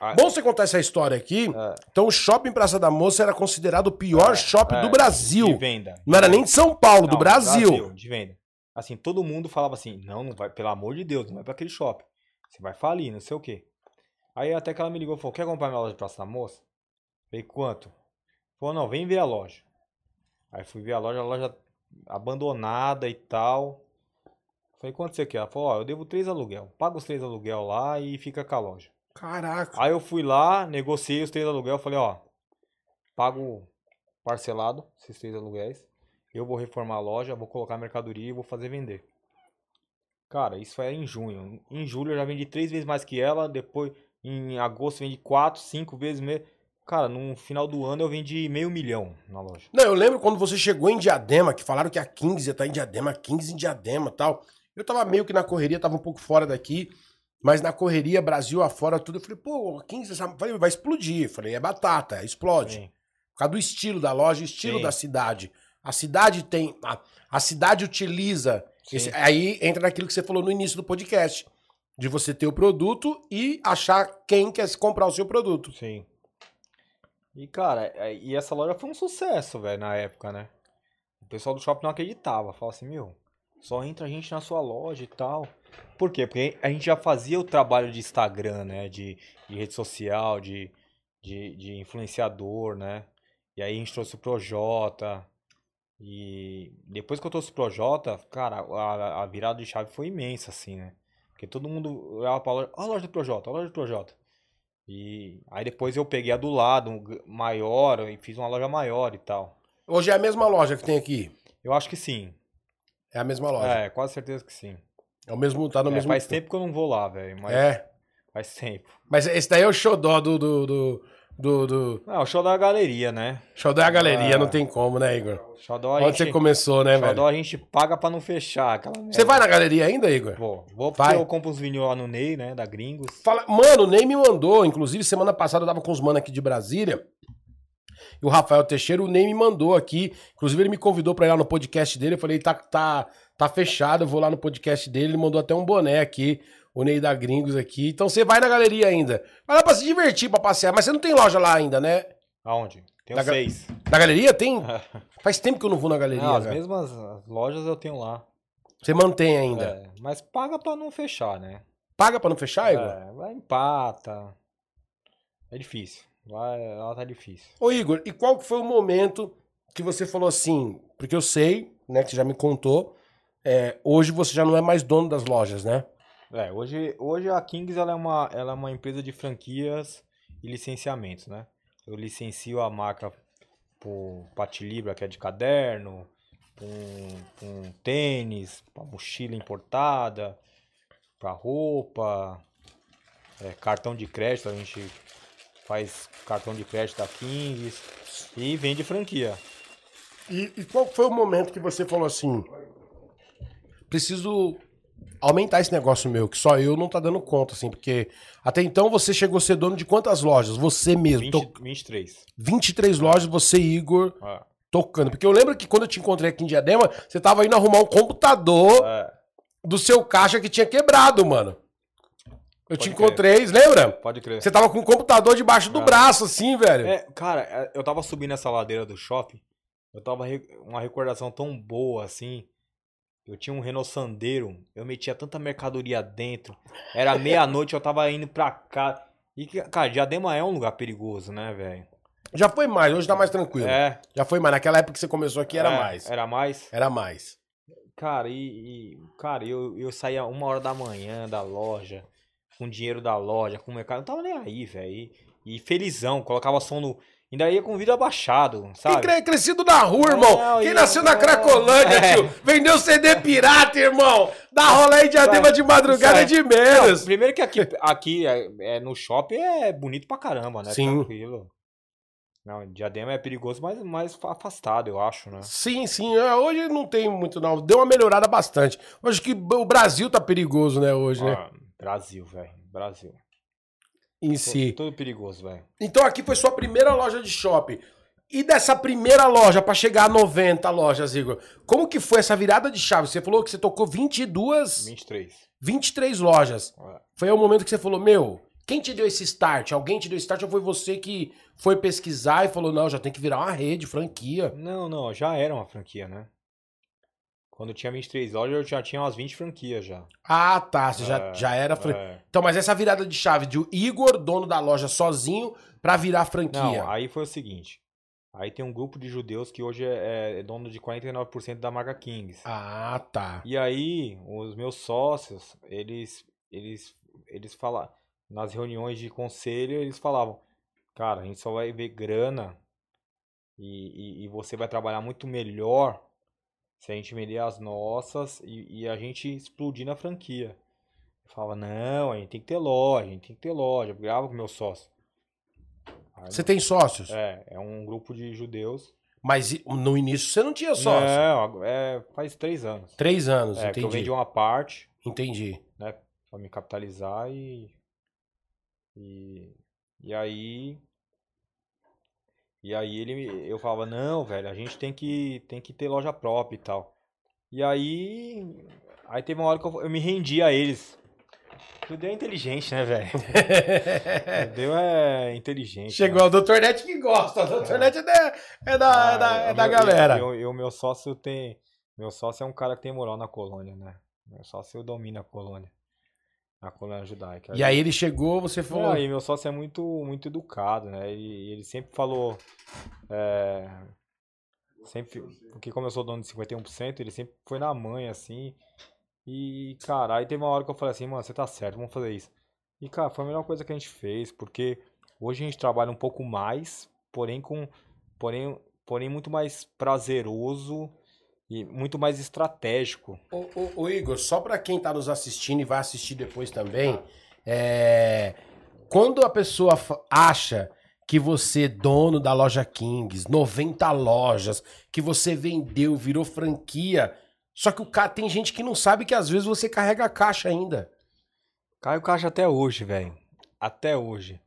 Ah, bom você contar essa história aqui. É. Então o shopping Praça da Moça era considerado o pior é, shopping é, do Brasil. De venda. Não era nem de São Paulo, não, do Brasil. Brasil. De venda. Assim, todo mundo falava assim, não, não vai, pelo amor de Deus, não vai pra aquele shopping. Você vai falir, não sei o quê. Aí até que ela me ligou e falou, quer comprar minha loja de Praça da Moça? Falei, quanto? Falou, não, vem ver a loja. Aí fui ver a loja, a loja abandonada e tal. Falei, quanto você quer? Ela falou, ó, oh, eu devo três aluguel. Paga os três aluguel lá e fica com a loja. Caraca. Aí eu fui lá, negociei os três aluguel, falei, ó, pago parcelado, esses três aluguéis. Eu vou reformar a loja, vou colocar a mercadoria e vou fazer vender. Cara, isso foi em junho. Em julho eu já vendi três vezes mais que ela, depois... Em agosto vendi quatro, cinco vezes mesmo. Cara, no final do ano eu vendi meio milhão na loja. Não, eu lembro quando você chegou em Diadema, que falaram que a Kings ia estar em Diadema, Kings em Diadema e tal. Eu tava meio que na correria, tava um pouco fora daqui, mas na correria, Brasil afora, tudo. Eu falei, pô, a Kings falei, vai explodir. Eu falei, é batata, explode. Sim. Por causa do estilo da loja, estilo Sim. da cidade. A cidade tem... A, a cidade utiliza... Esse, aí entra naquilo que você falou no início do podcast. De você ter o produto e achar quem quer comprar o seu produto. Sim. E, cara, e essa loja foi um sucesso, velho, na época, né? O pessoal do shopping não acreditava. Falava assim, meu, só entra a gente na sua loja e tal. Por quê? Porque a gente já fazia o trabalho de Instagram, né? De, de rede social, de, de, de influenciador, né? E aí a gente trouxe o Projota. E depois que eu trouxe o Projota, cara, a, a virada de chave foi imensa, assim, né? Porque todo mundo olhava pra loja, olha a loja do Projota, olha a loja do Projota. E aí depois eu peguei a do lado, maior, e fiz uma loja maior e tal. Hoje é a mesma loja que tem aqui? Eu acho que sim. É a mesma loja? É, quase certeza que sim. É o mesmo, tá no é, mesmo... Faz tempo que eu não vou lá, velho. É? Faz tempo. Mas esse daí é o xodó do, do, do, Do, do... Ah, o Xodó é a galeria, né? Xodó é a galeria, ah, não tem como, né, Igor? Xodó, onde gente, você começou, né, velho? Xodó a gente paga pra não fechar. Aquela você vai na galeria ainda, Igor? Vou, vou porque eu compro os vinhos lá no Ney, né, da Gringos. Fala... Mano, o Ney me mandou, inclusive semana passada eu tava com os manos aqui de Brasília, e o Rafael Teixeira, o Ney me mandou aqui, inclusive ele me convidou pra ir lá no podcast dele, eu falei, tá, tá, tá fechado, eu vou lá no podcast dele, ele mandou até um boné aqui, o Ney da Gringos aqui. Então você vai na galeria ainda. Vai lá pra se divertir, pra passear. Mas você não tem loja lá ainda, né? Aonde? Tenho seis. Na galeria tem? Faz tempo que eu não vou na galeria, não, as cara. mesmas lojas eu tenho lá. Você mantém ainda? É, mas paga pra não fechar, né? Paga pra não fechar, Igor? É, vai empata. É difícil. Lá, lá tá difícil. Ô Igor, e qual foi o momento que você falou assim, porque eu sei, né, que você já me contou, é, hoje você já não é mais dono das lojas, né? É, hoje, hoje a Kings ela é, uma, ela é uma empresa de franquias e licenciamentos, né? Eu licencio a marca por Patilibra, que é de caderno, por um, por um tênis, pra mochila importada, pra roupa, é, cartão de crédito, a gente faz cartão de crédito da Kings e vende franquia. E, e qual foi o momento que você falou assim, preciso... aumentar esse negócio meu, que só eu não tá dando conta, assim, porque até então você chegou a ser dono de quantas lojas? Você mesmo. vinte, tô... vinte e três. vinte e três lojas, você e Igor ah. tocando. Porque eu lembro que quando eu te encontrei aqui em Diadema, você tava indo arrumar um computador ah. do seu caixa que tinha quebrado, mano. Eu Pode te encontrei, crer. lembra? Pode crer. Você tava com o computador debaixo do ah. braço, assim, velho. É, cara, eu tava subindo essa ladeira do shopping, eu tava... Re... uma recordação tão boa, assim... Eu tinha um Renault Sandero, eu metia tanta mercadoria dentro. Era meia-noite, eu tava indo pra cá. E, cara, Diadema é um lugar perigoso, né, velho? Já foi mais, hoje tá mais tranquilo. É. Já foi mais. Naquela época que você começou aqui era é, mais. Era mais? Era mais. Cara, e, e cara, eu, eu saía uma hora da manhã da loja, com dinheiro da loja, com o mercado. Não tava nem aí, velho. E, e felizão, colocava som no... Ainda ia com vida abaixado, sabe? Quem crescido na rua, irmão. Não, Quem nasceu não, na Cracolândia, é. tio. Vendeu C D pirata, irmão. Dá rola aí de Diadema de madrugada é de menos. Não, primeiro que aqui, aqui é, é, no shopping é bonito pra caramba, né? Sim. Tranquilo. Não, Diadema é perigoso, mas mais afastado, eu acho, né? Sim, sim. Hoje não tem muito, não. Deu uma melhorada bastante. Acho que o Brasil tá perigoso, né, hoje, né? Ah, Brasil, velho. Brasil. Em si. Tudo perigoso, velho. Então aqui foi sua primeira loja de shopping. E dessa primeira loja pra chegar a noventa lojas, Igor, como que foi essa virada de chave? Você falou que você tocou vinte e duas... vinte e três. vinte e três lojas. É. Foi o momento que você falou, meu, quem te deu esse start? Alguém te deu esse start ou foi você que foi pesquisar e falou, não, já tem que virar uma rede, franquia? Não, não, já era uma franquia, né? Quando eu tinha vinte e três lojas, eu já tinha umas vinte franquias já. Ah, tá. Você é, já, já era franquia. É. Então, mas essa virada de chave de o Igor, dono da loja, sozinho, pra virar franquia. Não, aí foi o seguinte. Aí tem um grupo de judeus que hoje é, é dono de quarenta e nove por cento da marca Kings. Ah, tá. E aí, os meus sócios, eles, eles, eles falavam... Nas reuniões de conselho, eles falavam... Cara, a gente só vai ver grana e, e, e você vai trabalhar muito melhor... Se a gente vender as nossas e, e a gente explodir na franquia. Eu falava, não, a gente tem que ter loja, a gente tem que ter loja. Eu gravo com meus sócios. Aí, você não... tem sócios? É, é um grupo de judeus. Mas no início você não tinha sócio? Não, é, faz três anos. Três anos, é, entendi. Eu vendi uma parte. Entendi. Né, pra me capitalizar e... E, e aí... E aí ele, eu falava, não, velho, a gente tem que, tem que ter loja própria e tal. E aí, aí teve uma hora que eu, eu me rendi a eles. Judeu é inteligente, né, velho? Judeu é inteligente. Chegou, né? O doutor Net que gosta, o doutor é. Net é da, é da, ah, é da, é da meu, galera. E o meu, meu sócio tem, meu sócio é um cara que tem moral na colônia, né? Meu sócio domina a colônia. Na colônia judaica. E aí ele chegou, você falou... Aí meu sócio é muito, muito educado, né? Ele, ele sempre falou... É, sempre, porque como eu sou dono de cinquenta e um por cento, ele sempre foi na mãe, assim. E, cara, aí teve uma hora que eu falei assim, mano, você tá certo, vamos fazer isso. E, cara, foi a melhor coisa que a gente fez, porque hoje a gente trabalha um pouco mais, porém, com, porém, porém muito mais prazeroso... E muito mais estratégico. Ô, ô, ô Igor, só para quem tá nos assistindo e vai assistir depois também, é... quando a pessoa acha que você, dono da Loja Kings, noventa lojas, que você vendeu, virou franquia. Só que o cara, tem gente que não sabe que às vezes você carrega a caixa ainda. Cai o caixa até hoje, velho. Até hoje.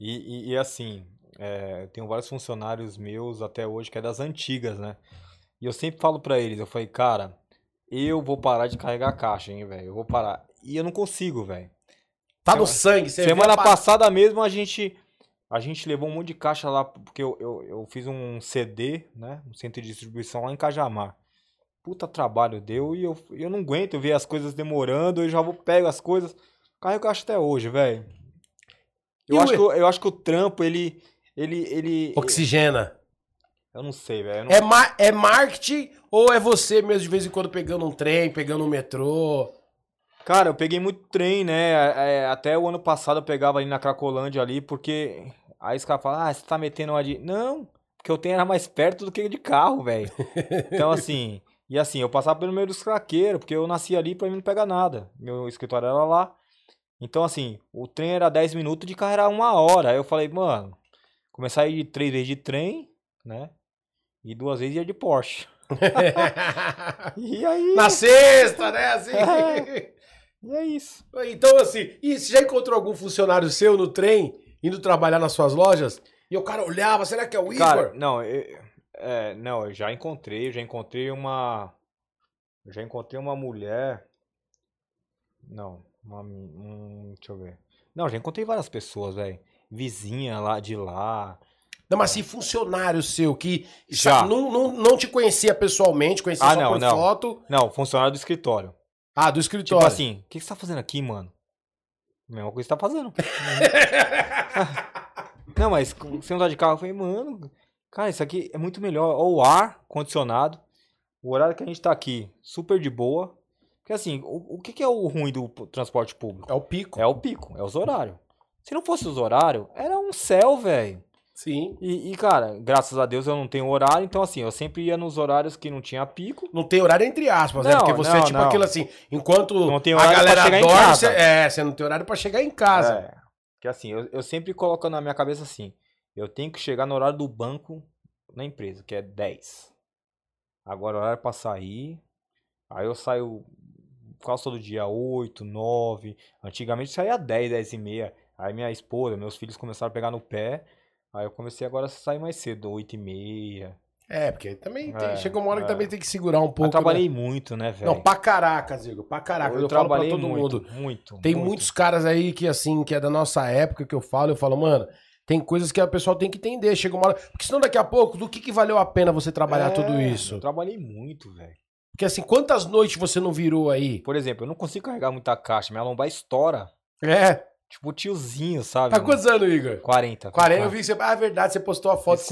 E, e, e assim, é, eu tenho vários funcionários meus até hoje que é das antigas, né? E eu sempre falo pra eles, eu falei, cara, eu vou parar de carregar a caixa, hein, velho? Eu vou parar. E eu não consigo, velho. Tá no sangue. Você semana viu? Passada mesmo a gente... A gente levou um monte de caixa lá, porque eu, eu, eu fiz um C D, né? Um centro de distribuição lá em Cajamar. Puta trabalho deu e eu, eu não aguento, eu ver as coisas demorando, eu já vou, pego as coisas. Carrego caixa até hoje, velho. Eu, eu, eu acho que o trampo, ele... ele, ele oxigena. Eu não sei, velho. Não... É, ma é marketing ou é você mesmo de vez em quando pegando um trem, pegando um metrô? Cara, eu peguei muito trem, né? É, até o ano passado eu pegava ali na Cracolândia ali, porque... Aí os caras falam, ah, você tá metendo uma de... Não, porque eu tenho era mais perto do que de carro, velho. Então, assim... E assim, eu passava pelo meio dos craqueiros, porque eu nasci ali, pra mim não pega nada. Meu escritório era lá. Então, assim, o trem era dez minutos, de carro era uma hora. Aí eu falei, mano, começar a ir três vezes de trem, né? E duas vezes ia de Porsche. E aí... Na sexta, né? Assim... É. E é isso. Então, assim, e você já encontrou algum funcionário seu no trem, indo trabalhar nas suas lojas? E o cara olhava, será que é o Igor? Cara, não, eu, é, não, eu já encontrei, eu já encontrei uma... Eu já encontrei uma mulher... Não, uma... Um, deixa eu ver. Não, já encontrei várias pessoas, velho. Vizinha lá de lá. Não, mas se assim, funcionário seu que já não, não, não te conhecia pessoalmente, conhecia ah, só não, por não. foto... Não, funcionário do escritório. Ah, do escritório. Tipo assim, o que, que você tá fazendo aqui, mano? A mesma coisa que você tá fazendo. Não, mas você não tá de carro, eu falei, mano, cara, isso aqui é muito melhor. Ó, o ar condicionado, o horário que a gente tá aqui, super de boa. Porque assim, o, o que, que é o ruim do transporte público? É o pico. É o pico, é os horários. Se não fosse os horários, era um céu, velho. Sim. E, e, cara, graças a Deus eu não tenho horário, então assim, eu sempre ia nos horários que não tinha pico. Não tem horário entre aspas, não, né? Porque você não, é tipo não. aquilo assim, enquanto não tem horário a galera pra chegar dorme, em casa. Você, é, você não tem horário pra chegar em casa. É, porque assim, eu, eu sempre coloco na minha cabeça assim, eu tenho que chegar no horário do banco na empresa, que é dez. Agora o horário pra sair, aí eu saio quase todo dia oito, nove, antigamente saía dez, dez e meia, aí minha esposa, meus filhos começaram a pegar no pé. Aí eu comecei agora a sair mais cedo, oito e meia. É, porque também tem, é, chega uma hora que é. também tem que segurar um pouco. Eu trabalhei né? muito, né, velho? Não, pra caraca, Zigo, pra caraca. Eu, eu trabalhei falo pra todo muito, mundo. Muito, Tem muito. muitos caras aí que, assim, que é da nossa época que eu falo, eu falo, mano, tem coisas que a pessoa tem que entender. Chega uma hora. Porque senão daqui a pouco, do que, que valeu a pena você trabalhar é, tudo isso? Eu trabalhei muito, velho. Porque assim, quantas noites você não virou aí? Por exemplo, eu não consigo carregar muita caixa, minha lombar estoura. É. Tipo tiozinho, sabe? Tá quantos anos, Igor? quarenta. quarenta, eu vi que você... Ah, é verdade, você postou a foto.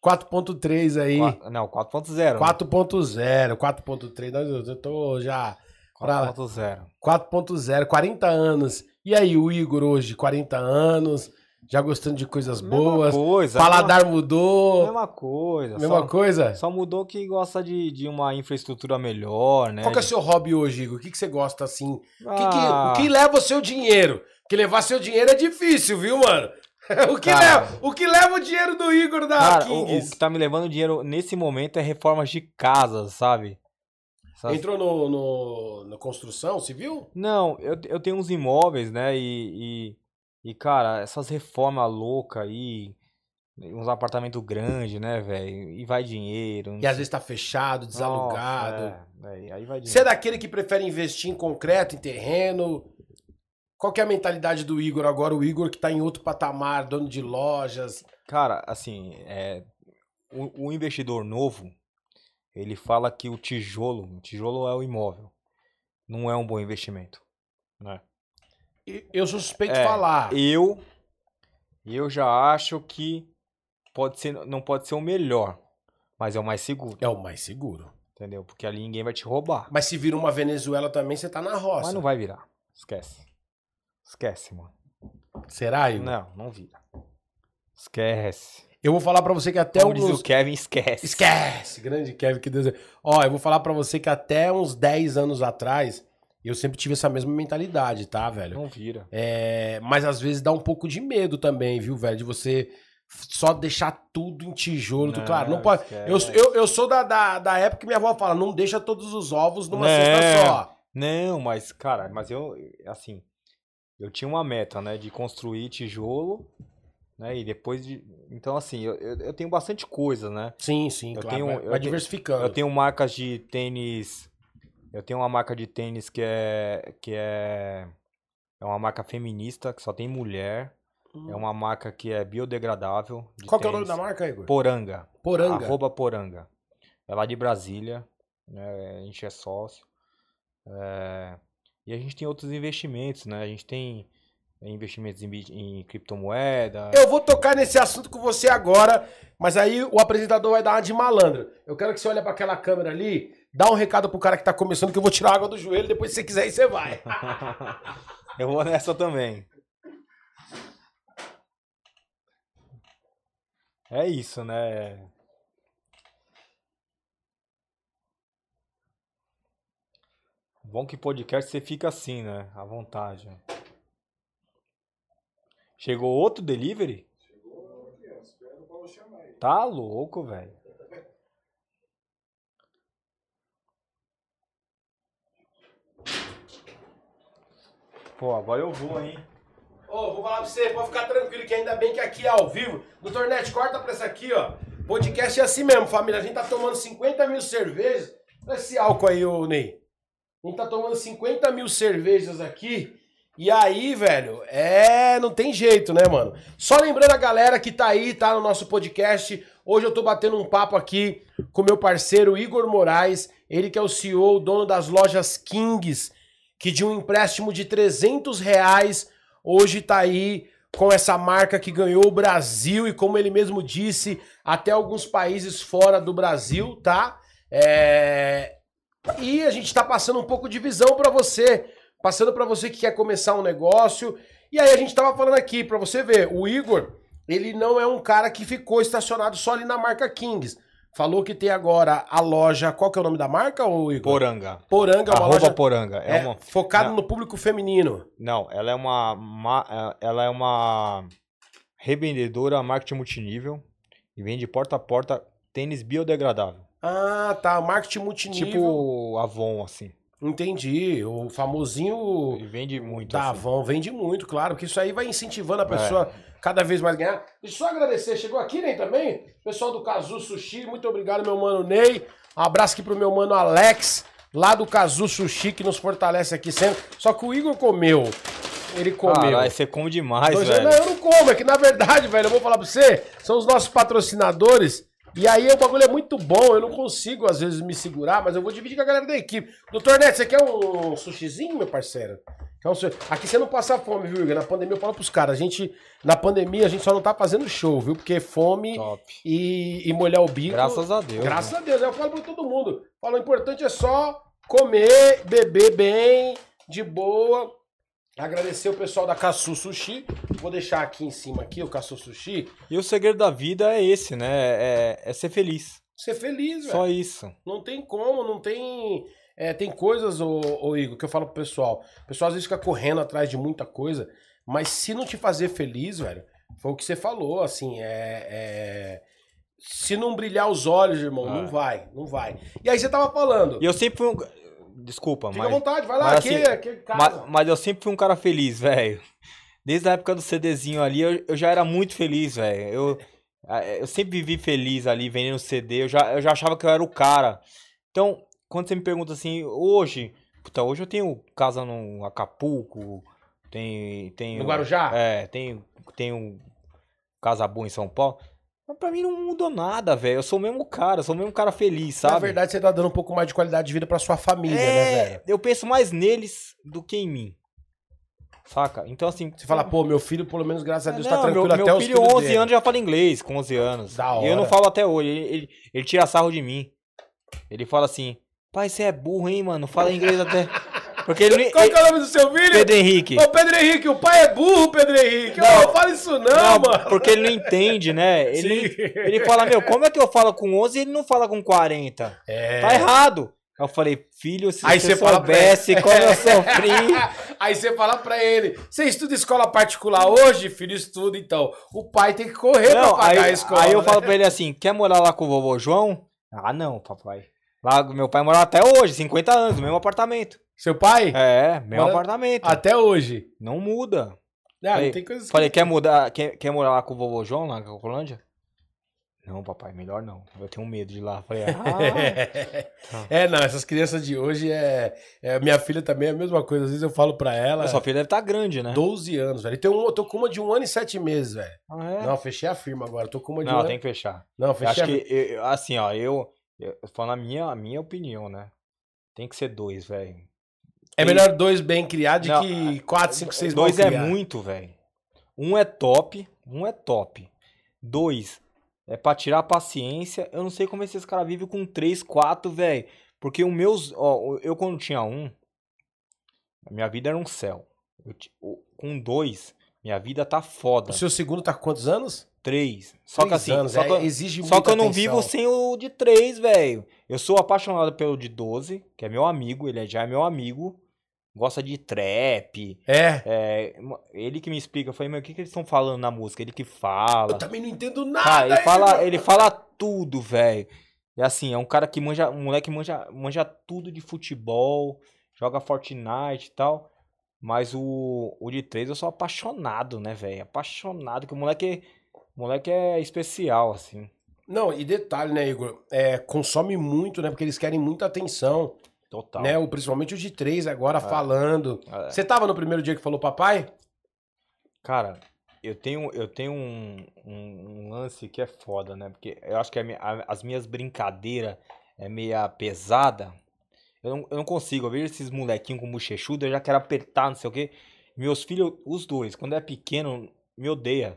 quatro ponto três aí. Qua... Não, quatro ponto zero. quatro ponto zero, quatro ponto três, eu tô já... quatro ponto zero. quatro ponto zero, quarenta anos. E aí, o Igor hoje, quarenta anos, já gostando de coisas mesma boas. Coisa, paladar mesma... mudou. Mesma coisa. Mesma só, coisa? Só mudou que gosta de, de uma infraestrutura melhor, né? Qual que é o seu hobby hoje, Igor? O que, que você gosta, assim? Ah. O que, que, o que leva o seu dinheiro? Porque levar seu dinheiro é difícil, viu, mano? O que, cara, leva, o que leva o dinheiro do Igor da cara, Kings? O, o que tá me levando dinheiro nesse momento é reformas de casa, sabe? Essas... Entrou no, no, na construção civil? Não, eu, eu tenho uns imóveis, né? E, e, e cara, essas reformas loucas aí, uns apartamentos grandes, né, velho? E vai dinheiro. E sei. Às vezes tá fechado, desalugado. Nossa, é, é, aí vai dinheiro. Você é daquele que prefere investir em concreto, em terreno... Qual que é a mentalidade do Igor agora? O Igor que tá em outro patamar, dono de lojas. Cara, assim, é, o, o investidor novo, ele fala que o tijolo, o tijolo é o imóvel, não é um bom investimento, né? Eu sou suspeito de é, falar. Eu, eu já acho que pode ser, não pode ser o melhor, mas é o mais seguro. É o mais seguro. Entendeu? Porque ali ninguém vai te roubar. Mas se vira uma Venezuela também, você tá na roça. Mas não vai virar, esquece. Esquece, mano. Será, Igor? Não, não vira. Esquece. Eu vou falar pra você que até... Como alguns... diz o Kevin, esquece. Esquece. Grande Kevin, que Deus... Ó, eu vou falar pra você que até uns dez anos atrás, eu sempre tive essa mesma mentalidade, tá, velho? Não vira. É... Mas às vezes dá um pouco de medo também, viu, velho? De você só deixar tudo em tijolo. Não, claro, não pode. Eu, eu, eu sou da, da, da época que minha avó fala, não deixa todos os ovos numa não, cesta só. Não, mas, cara, mas eu, assim, eu tinha uma meta, né, de construir tijolo, né, e depois de... Então, assim, eu, eu tenho bastante coisa, né? Sim, sim, eu claro, tenho, vai, eu vai diversificando. Eu tenho marcas de tênis... Eu tenho uma marca de tênis que é... Que é, é uma marca feminista, que só tem mulher. Hum. É uma marca que é biodegradável. Qual tênis. Que é o nome da marca, Igor? Poranga. Poranga. Arroba Poranga. É lá de Brasília, né? A gente é sócio. É... E a gente tem outros investimentos, né? A gente tem investimentos em, em criptomoeda. Eu vou tocar nesse assunto com você agora, mas aí o apresentador vai dar uma de malandro. Eu quero que você olhe para aquela câmera ali, dá um recado pro cara que tá começando, que eu vou tirar a água do joelho, depois se você quiser aí você vai. Eu vou nessa também. É isso, né? Bom que podcast você fica assim, né? À vontade. Chegou outro delivery? Chegou, espero pra eu chamar aí. Tá louco, velho. Pô, agora eu vou, hein? Ô, oh, vou falar pra você, pode ficar tranquilo que ainda bem que aqui é ao vivo. Doutor Net, corta pra essa aqui, ó. Podcast é assim mesmo, família. A gente tá tomando cinquenta mil cervejas. Olha esse álcool aí, ô Ney. A gente tá tomando cinquenta mil cervejas aqui. E aí, velho, é... Não tem jeito, né, mano? Só lembrando a galera que tá aí, tá, no nosso podcast. Hoje eu tô batendo um papo aqui com meu parceiro Igor Moraes. Ele que é o C E O, dono das Lojas Kings, que de um empréstimo de trezentos reais, hoje tá aí com essa marca que ganhou o Brasil. E como ele mesmo disse, até alguns países fora do Brasil, tá? É... E a gente tá passando um pouco de visão pra você, passando pra você que quer começar um negócio. E aí a gente tava falando aqui, pra você ver, o Igor, ele não é um cara que ficou estacionado só ali na marca Kings. Falou que tem agora a loja, qual que é o nome da marca, ô Igor? Poranga. Poranga. Uma loja Poranga. É, é uma... Focado não. no público feminino. Não, ela é uma, uma, ela é uma revendedora marketing multinível e vende porta a porta tênis biodegradável. Ah, tá. Marketing multinível. Tipo Avon, assim. Entendi. O famosinho... E vende muito. Da assim. Avon. Vende muito, claro. Porque isso aí vai incentivando a pessoa é. cada vez mais ganhar. Deixa eu só agradecer. Chegou aqui, Ney, também? Pessoal do Cassu Sushi. Muito obrigado, meu mano Ney. Um abraço aqui pro meu mano Alex, lá do Cassu Sushi, que nos fortalece aqui sempre. Só que o Igor comeu. Ele comeu. Ah, você come demais, então, velho. Não, eu não como. É que, na verdade, velho, eu vou falar pra você, são os nossos patrocinadores... E aí o bagulho é muito bom, eu não consigo às vezes me segurar, mas eu vou dividir com a galera da equipe. Doutor Neto, você quer um sushizinho, meu parceiro? Quer um sushi? Aqui você não passa fome, viu, Igor? Na pandemia eu falo pros caras, a gente, na pandemia a gente só não tá fazendo show, viu? Porque fome e, e molhar o bico... Graças a Deus. Graças né? a Deus, eu falo pra todo mundo. Eu falo, o importante é só comer, beber bem, de boa. Agradecer o pessoal da Cassu Sushi. Vou deixar aqui em cima aqui o Cassu Sushi. E o segredo da vida é esse, né? É, é ser feliz. Ser feliz, velho. Só isso. Não tem como, não tem... É, tem coisas, ô, ô Igor, que eu falo pro pessoal. O pessoal às vezes fica correndo atrás de muita coisa, mas se não te fazer feliz, velho, foi o que você falou, assim, é... é... Se não brilhar os olhos, irmão, ah. não vai, não vai. E aí você tava falando... E eu sempre fui um... Desculpa, Fica mas... Fica à vontade, vai lá, mas, aquele, assim, aquele cara. Mas, mas eu sempre fui um cara feliz, velho. Desde a época do CDzinho ali, eu, eu já era muito feliz, velho. Eu, eu sempre vivi feliz ali, vendendo C D. Eu já, eu já achava que eu era o cara. Então, quando você me pergunta assim, hoje... Puta, hoje eu tenho casa no Acapulco, tenho... tenho no Guarujá? É, tenho, tenho casa boa em São Paulo... Mas pra mim não mudou nada, velho. Eu sou o mesmo cara, eu sou o mesmo cara feliz, sabe? Na verdade, você tá dando um pouco mais de qualidade de vida pra sua família, é, né, velho? Eu penso mais neles do que em mim. Saca? Então, assim... Você fala, pô, meu filho, pelo menos, graças a Deus, não, tá tranquilo meu, até meu os filho, onze dele. Anos, já fala inglês, com onze anos. Da hora. E eu não falo até hoje. Ele, ele, ele tira sarro de mim. Ele fala assim, pai, você é burro, hein, mano? Fala inglês até... Porque ele, Qual ele, que é o nome do seu filho? Pedro Henrique. Ô, Pedro Henrique, o pai é burro, Pedro Henrique. Não, não fala isso não, não, mano. Porque ele não entende, né? Ele, ele fala, meu, como é que eu falo com onze e ele não fala com quarenta? É. Tá errado. Eu falei, filho, se aí você soubesse pra... como eu sofri. Aí você fala pra ele, você estuda escola particular hoje? Filho, estuda, então. O pai tem que correr não, pra pagar aí, a escola. Aí eu né? falo pra ele assim, quer morar lá com o vovô João? Ah, não, papai. Lá, meu pai mora até hoje, cinquenta anos, mesmo apartamento. Seu pai? É, mesmo mora... apartamento. Até hoje? Não muda. Ah, falei, tem coisas falei que... quer, mudar, quer, quer morar lá com o vovô João, lá na Colândia? Não, papai, melhor não. Eu tenho medo de ir lá. Falei, ah. É, não, essas crianças de hoje é, é... Minha filha também é a mesma coisa. Às vezes eu falo pra ela... A sua filha deve estar grande, né? doze anos, velho. Tem um, eu tô com uma de um ano e sete meses, velho. Ah, é? Não, fechei a firma agora. Tô com uma de não, um ano... tem que fechar. Não, fechei acho a... que, eu, assim, ó, eu... eu falando a minha, a minha opinião, né? Tem que ser dois, velho. É tem... melhor dois bem criados não, que quatro, cinco, seis dois mal criados. Dois é muito, velho. Um é top, um é top. Dois... é pra tirar a paciência. Eu não sei como esses caras vivem com três, quatro, velho. Porque o meus... Ó, eu quando tinha um, a minha vida era um céu. Eu, eu, com dois, minha vida tá foda. O seu segundo tá com quantos anos? Três. Só três que assim... Anos, só que, é, exige só que eu não atenção. Vivo sem o de três, velho. Eu sou apaixonado pelo de doze, que é meu amigo. Ele já é meu amigo. Gosta de trap. É. é. Ele que me explica. Eu falei, meu, o que, que eles estão falando na música? Ele que fala. Eu também não entendo nada. Ah, ele, fala, ele fala tudo, velho. E assim, é um cara que manja... Um moleque manja, manja tudo de futebol. Joga Fortnite e tal. Mas o, o de três eu sou apaixonado, né, velho? Apaixonado. Que o moleque, o moleque é especial, assim. Não, e detalhe, né, Igor? É, consome muito, né? Porque eles querem muita atenção. Total. Né? O, principalmente o de três agora é. Falando. É. Você tava no primeiro dia que falou papai? Cara, eu tenho, eu tenho um, um, um lance que é foda, né? Porque eu acho que a minha, a, as minhas brincadeiras é meia pesada. Eu não, eu não consigo. Eu vejo esses molequinhos com bochechudo, eu já quero apertar, não sei o quê. Meus filhos, os dois, quando é pequeno, me odeia.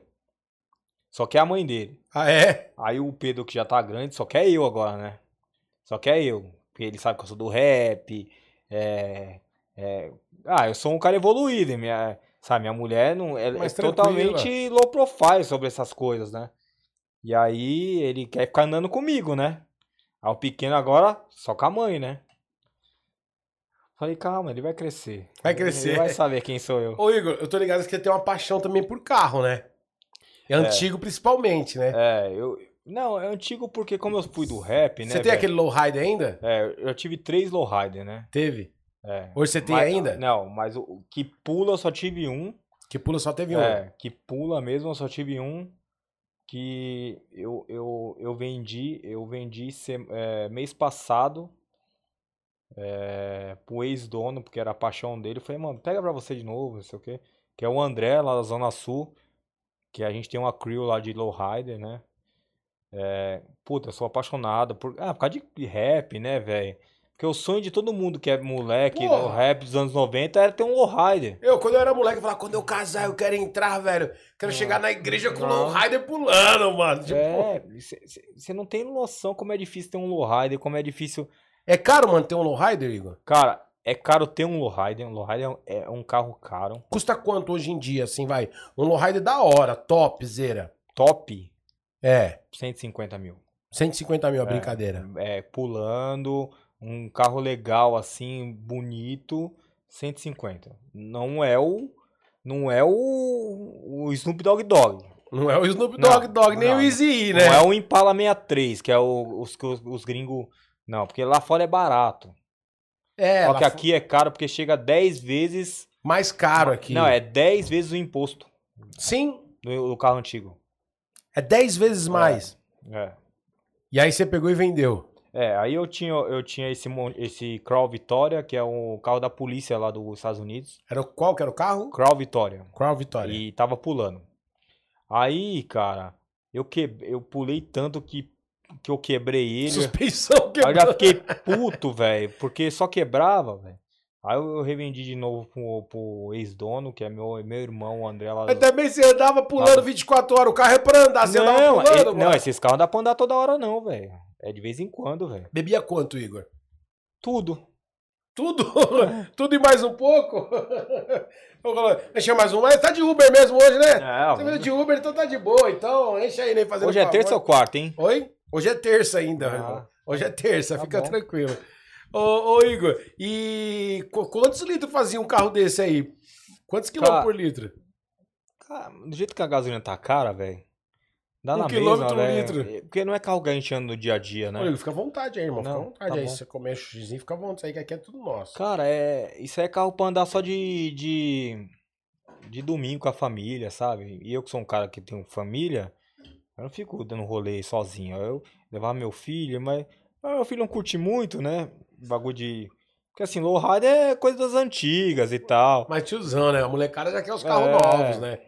Só quer a mãe dele. Ah, é? Aí o Pedro, que já tá grande, só quer eu agora, né? Só quer eu. Porque ele sabe que eu sou do rap, é, é, ah, eu sou um cara evoluído, minha, sabe, minha mulher não, é, é totalmente low profile sobre essas coisas, né? E aí ele quer ficar andando comigo, né? Aí o pequeno agora só com a mãe, né? Falei, calma, ele vai crescer. Vai crescer. Ele vai saber quem sou eu. Ô Igor, eu tô ligado que você tem uma paixão também por carro, né? É, é. Antigo principalmente, né? É, eu... Não, é antigo porque como eu fui do rap, né? Você tem véio? Aquele lowrider ainda? É, eu tive três lowrider, né? Teve? É. Hoje você tem mas, ainda? Não, mas o, o que pula eu só tive um. Que pula só teve um. É, que pula mesmo eu só tive um que eu, eu, eu vendi, eu vendi sem, é, mês passado é, pro ex-dono, porque era a paixão dele. Eu falei, mano, pega pra você de novo, não sei o quê. Que é o André, lá da Zona Sul, que a gente tem uma crew lá de lowrider, né? É, puta, eu sou apaixonado por, ah, por causa de rap, né, velho? Porque o sonho de todo mundo que é moleque no rap dos anos noventa era ter um lowrider. Eu, quando eu era moleque, eu falava, quando eu casar, eu quero entrar, velho. Quero ah, chegar na igreja com o lowrider pulando, mano. Tipo... É, você não tem noção como é difícil ter um lowrider, como é difícil... É caro, mano, ter um lowrider, Igor? Cara, é caro ter um lowrider. Um lowrider é um carro caro. Custa quanto hoje em dia, assim, vai? Um lowrider da hora, topzera. Top? É. cento e cinquenta mil. cento e cinquenta mil, a é, brincadeira. É, pulando, um carro legal, assim, bonito, cento e cinquenta. Não é o... Não é o... O Snoop Dogg Dogg. Não é o Snoop Dogg não, Dogg, nem não, o Easy, né? Não é o Impala sessenta e três, que é o, os que os, os gringos... Não, porque lá fora é barato. É. Só que aqui é caro, porque chega dez vezes... Mais caro aqui. Não, é dez vezes o imposto. Sim. Do, do carro antigo. É dez vezes mais. É, é. E aí você pegou e vendeu. É, aí eu tinha, eu tinha esse, esse Crown Vitória, que é um carro da polícia lá dos Estados Unidos. Era qual que era o carro? Crown Vitória. Crown Vitória. E tava pulando. Aí, cara, eu, que, eu pulei tanto que, que eu quebrei ele. Suspensão quebrou. Aí eu já fiquei puto, velho, porque só quebrava, velho. Aí eu revendi de novo pro, pro ex-dono, que é meu, meu irmão, o André. Lá mas também você andava pulando lá... vinte e quatro horas, o carro é pra andar, você não, andava pulando, é, mano. Não, esses carros não dá pra andar toda hora não, velho. É de vez em quando, velho. Bebia quanto, Igor? Tudo. Tudo? É. Tudo e mais um pouco? Enche mais um, mas tá de Uber mesmo hoje, né? É, você veio de Uber, então tá de boa, então enche aí, né? Fazendo hoje é terça ou quarta, hein? Oi? Hoje é terça ainda, ah, hoje é terça, tá fica bom. Tranquilo. Ô, ô Igor, e quantos litros fazia um carro desse aí? Quantos quilômetros por litro? Cara, do jeito que a gasolina tá cara, velho. Dá um na quilômetro mesma, um litro. Porque não é carro que a gente anda no dia a dia, né? Ô, Igor, fica à vontade aí, irmão. Não, fica à vontade tá aí. Bom. Você comer xizinho, fica à vontade. Isso aí que aqui é tudo nosso. Cara, é... isso aí é carro pra andar só de... de... de domingo com a família, sabe? E eu que sou um cara que tenho família, eu não fico dando rolê sozinho. Eu levava meu filho, mas... mas meu filho não curte muito, né? Bagulho de... porque assim, low ride é coisa das antigas e tal. Mas tiozão, né? A molecada já quer os carros é... novos, né?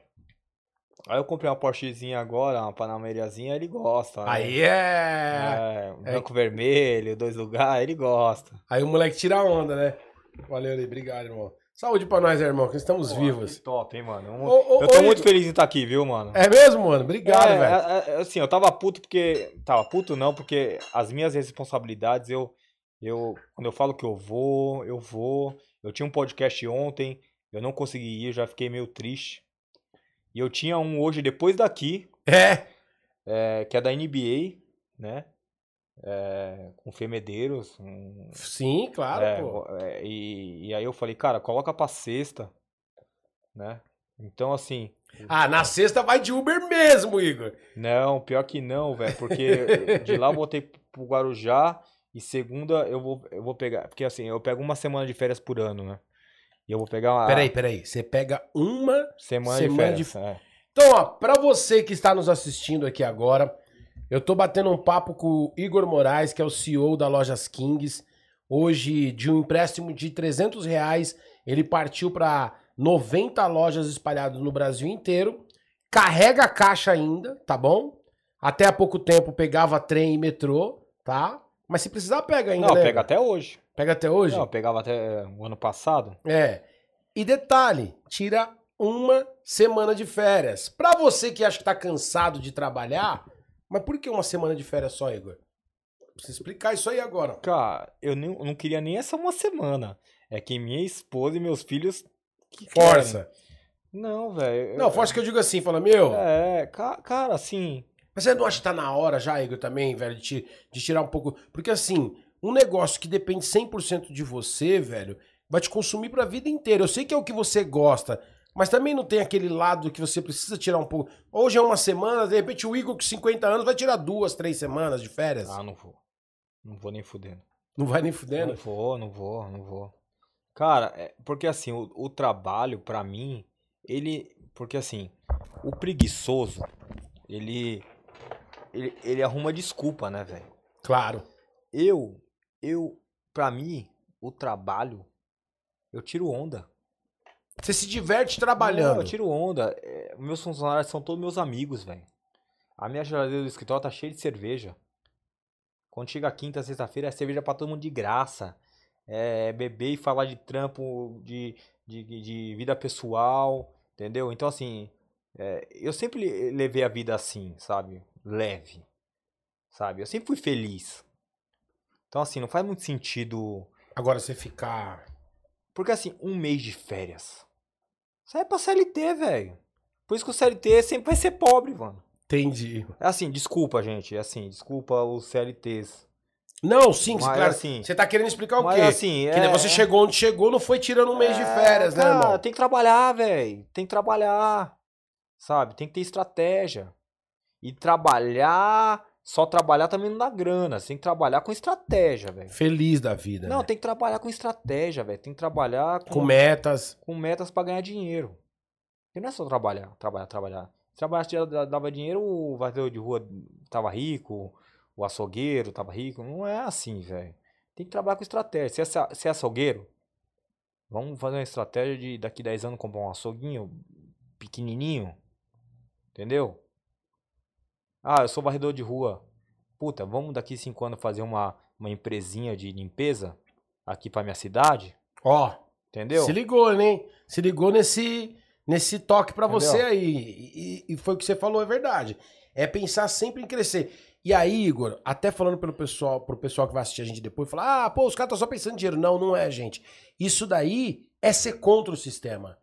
Aí eu comprei uma Porschezinha agora, uma Panameriazinha, ele gosta. Né? Aí é... é... branco é... vermelho, dois lugares, ele gosta. Aí o moleque tira a onda, né? Valeu, ali, obrigado, irmão. Saúde pra nós, irmão, que estamos oh, vivos. Que top, hein, mano. Um... Ô, ô, eu tô ô, muito Igor... feliz em estar aqui, viu, mano? É mesmo, mano? Obrigado, é, velho. É, é, assim, eu tava puto porque... Tava puto não, porque as minhas responsabilidades, eu... eu quando eu falo que eu vou, eu vou. Eu tinha um podcast ontem, eu não consegui ir, eu já fiquei meio triste. E eu tinha um hoje, depois daqui. É? é que é da N B A, né? É, com Femedeiros. Um, Sim, claro, é, pô. É, e, e aí eu falei, cara, coloca pra sexta, né? Então, assim... Ah, na sexta vai de Uber mesmo, Igor. Não, pior que não, velho, porque de lá eu voltei pro Guarujá e segunda eu vou, eu vou pegar... Porque, assim, eu pego uma semana de férias por ano, né? E eu vou pegar uma... Peraí, peraí. Você pega uma semana, semana de férias. De... É. Então, ó, pra você que está nos assistindo aqui agora... Eu tô batendo um papo com o Igor Moraes, que é o C E O da Loja Kings. Hoje, de um empréstimo de trezentos reais, ele partiu para noventa lojas espalhadas no Brasil inteiro. Carrega a caixa ainda, tá bom? Até há pouco tempo pegava trem e metrô, tá? Mas se precisar, pega ainda. Não, né? Pega até hoje. Pega até hoje? Não, eu pegava até o ano passado. É. E detalhe, tira uma semana de férias. Pra você que acha que tá cansado de trabalhar... Mas por que uma semana de férias só, Igor? Preciso explicar isso aí agora. Cara, eu não, eu não queria nem essa uma semana. É que minha esposa e meus filhos... Que força. Querem. Não, velho. Não, eu... força que eu digo assim, fala, meu... É, cara, assim... Mas você não acha que tá na hora já, Igor, também, velho, de, de tirar um pouco... Porque, assim, um negócio que depende cem por cento de você, velho, vai te consumir pra vida inteira. Eu sei que é o que você gosta... Mas também não tem aquele lado que você precisa tirar um pouco. Hoje é uma semana, de repente o Igor com cinquenta anos vai tirar duas, três semanas de férias. Ah, não vou. Não vou nem fudendo. Não vai nem fudendo? Não vou, não vou, não vou. Cara, é, porque assim, o, o trabalho pra mim, ele... Porque assim, o preguiçoso, ele... Ele, ele arruma desculpa, né, velho? Claro. Eu, eu, pra mim, o trabalho, eu tiro onda. Você se diverte trabalhando. Não, eu tiro onda. É, meus funcionários são todos meus amigos, velho. A minha geladeira do escritório tá cheia de cerveja. Quando chega a quinta, sexta-feira, é cerveja pra todo mundo de graça. É beber e falar de trampo, de, de, de vida pessoal, entendeu? Então, assim, é, eu sempre levei a vida assim, sabe? Leve, sabe? Eu sempre fui feliz. Então, assim, não faz muito sentido... Agora você ficar... Porque, assim, um mês de férias. Sai pra C L T, velho. Por isso que o C L T sempre vai ser pobre, mano. Entendi. É assim, desculpa, gente. É assim, desculpa os C L Ts. Não, sim, mas, claro. Assim, você tá querendo explicar o mas, quê? Assim, que é... você chegou onde chegou, não foi tirando um mês é, de férias, cara, né, irmão? Tem que trabalhar, velho. Tem que trabalhar. Sabe? Tem que ter estratégia. E trabalhar... Só trabalhar também não dá grana. Você tem que trabalhar com estratégia, velho. Feliz da vida. Não, né? Tem que trabalhar com estratégia, velho. Tem que trabalhar com... Com metas. Com metas pra ganhar dinheiro. E não é só trabalhar, trabalhar, trabalhar. Se trabalhasse, dava dinheiro, o vendedor de rua tava rico, o açougueiro tava rico. Não é assim, velho. Tem que trabalhar com estratégia. Se é, se é açougueiro, vamos fazer uma estratégia de daqui dez anos comprar um açouguinho pequenininho. Entendeu? Ah, eu sou varredor de rua. Puta, vamos daqui cinco anos fazer uma, uma empresinha de limpeza aqui pra minha cidade? Ó, entendeu? Se ligou, né? Se ligou nesse, nesse toque pra entendeu? Você aí. E, e foi o que você falou, é verdade. É pensar sempre em crescer. E aí, Igor, até falando pelo pessoal, pro pessoal que vai assistir a gente depois, falar, ah, pô, os caras estão só pensando em dinheiro. Não, não é, gente. Isso daí é ser contra o sistema.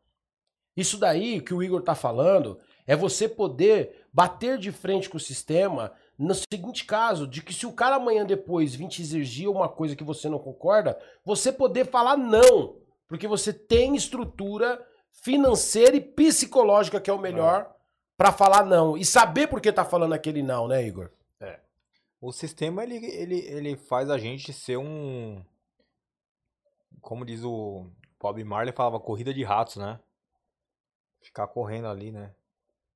Isso daí que o Igor tá falando... É você poder bater de frente com o sistema, No seguinte caso, de que se o cara amanhã depois vir te exigir uma coisa que você não concorda, você poder falar não, porque você tem estrutura financeira e psicológica, que é o melhor, é. Pra falar não. E saber por que tá falando aquele não, né, Igor? É. O sistema, ele, ele, ele faz a gente ser um... Como diz o Bob Marley, falava corrida de ratos, né? Ficar correndo ali, né?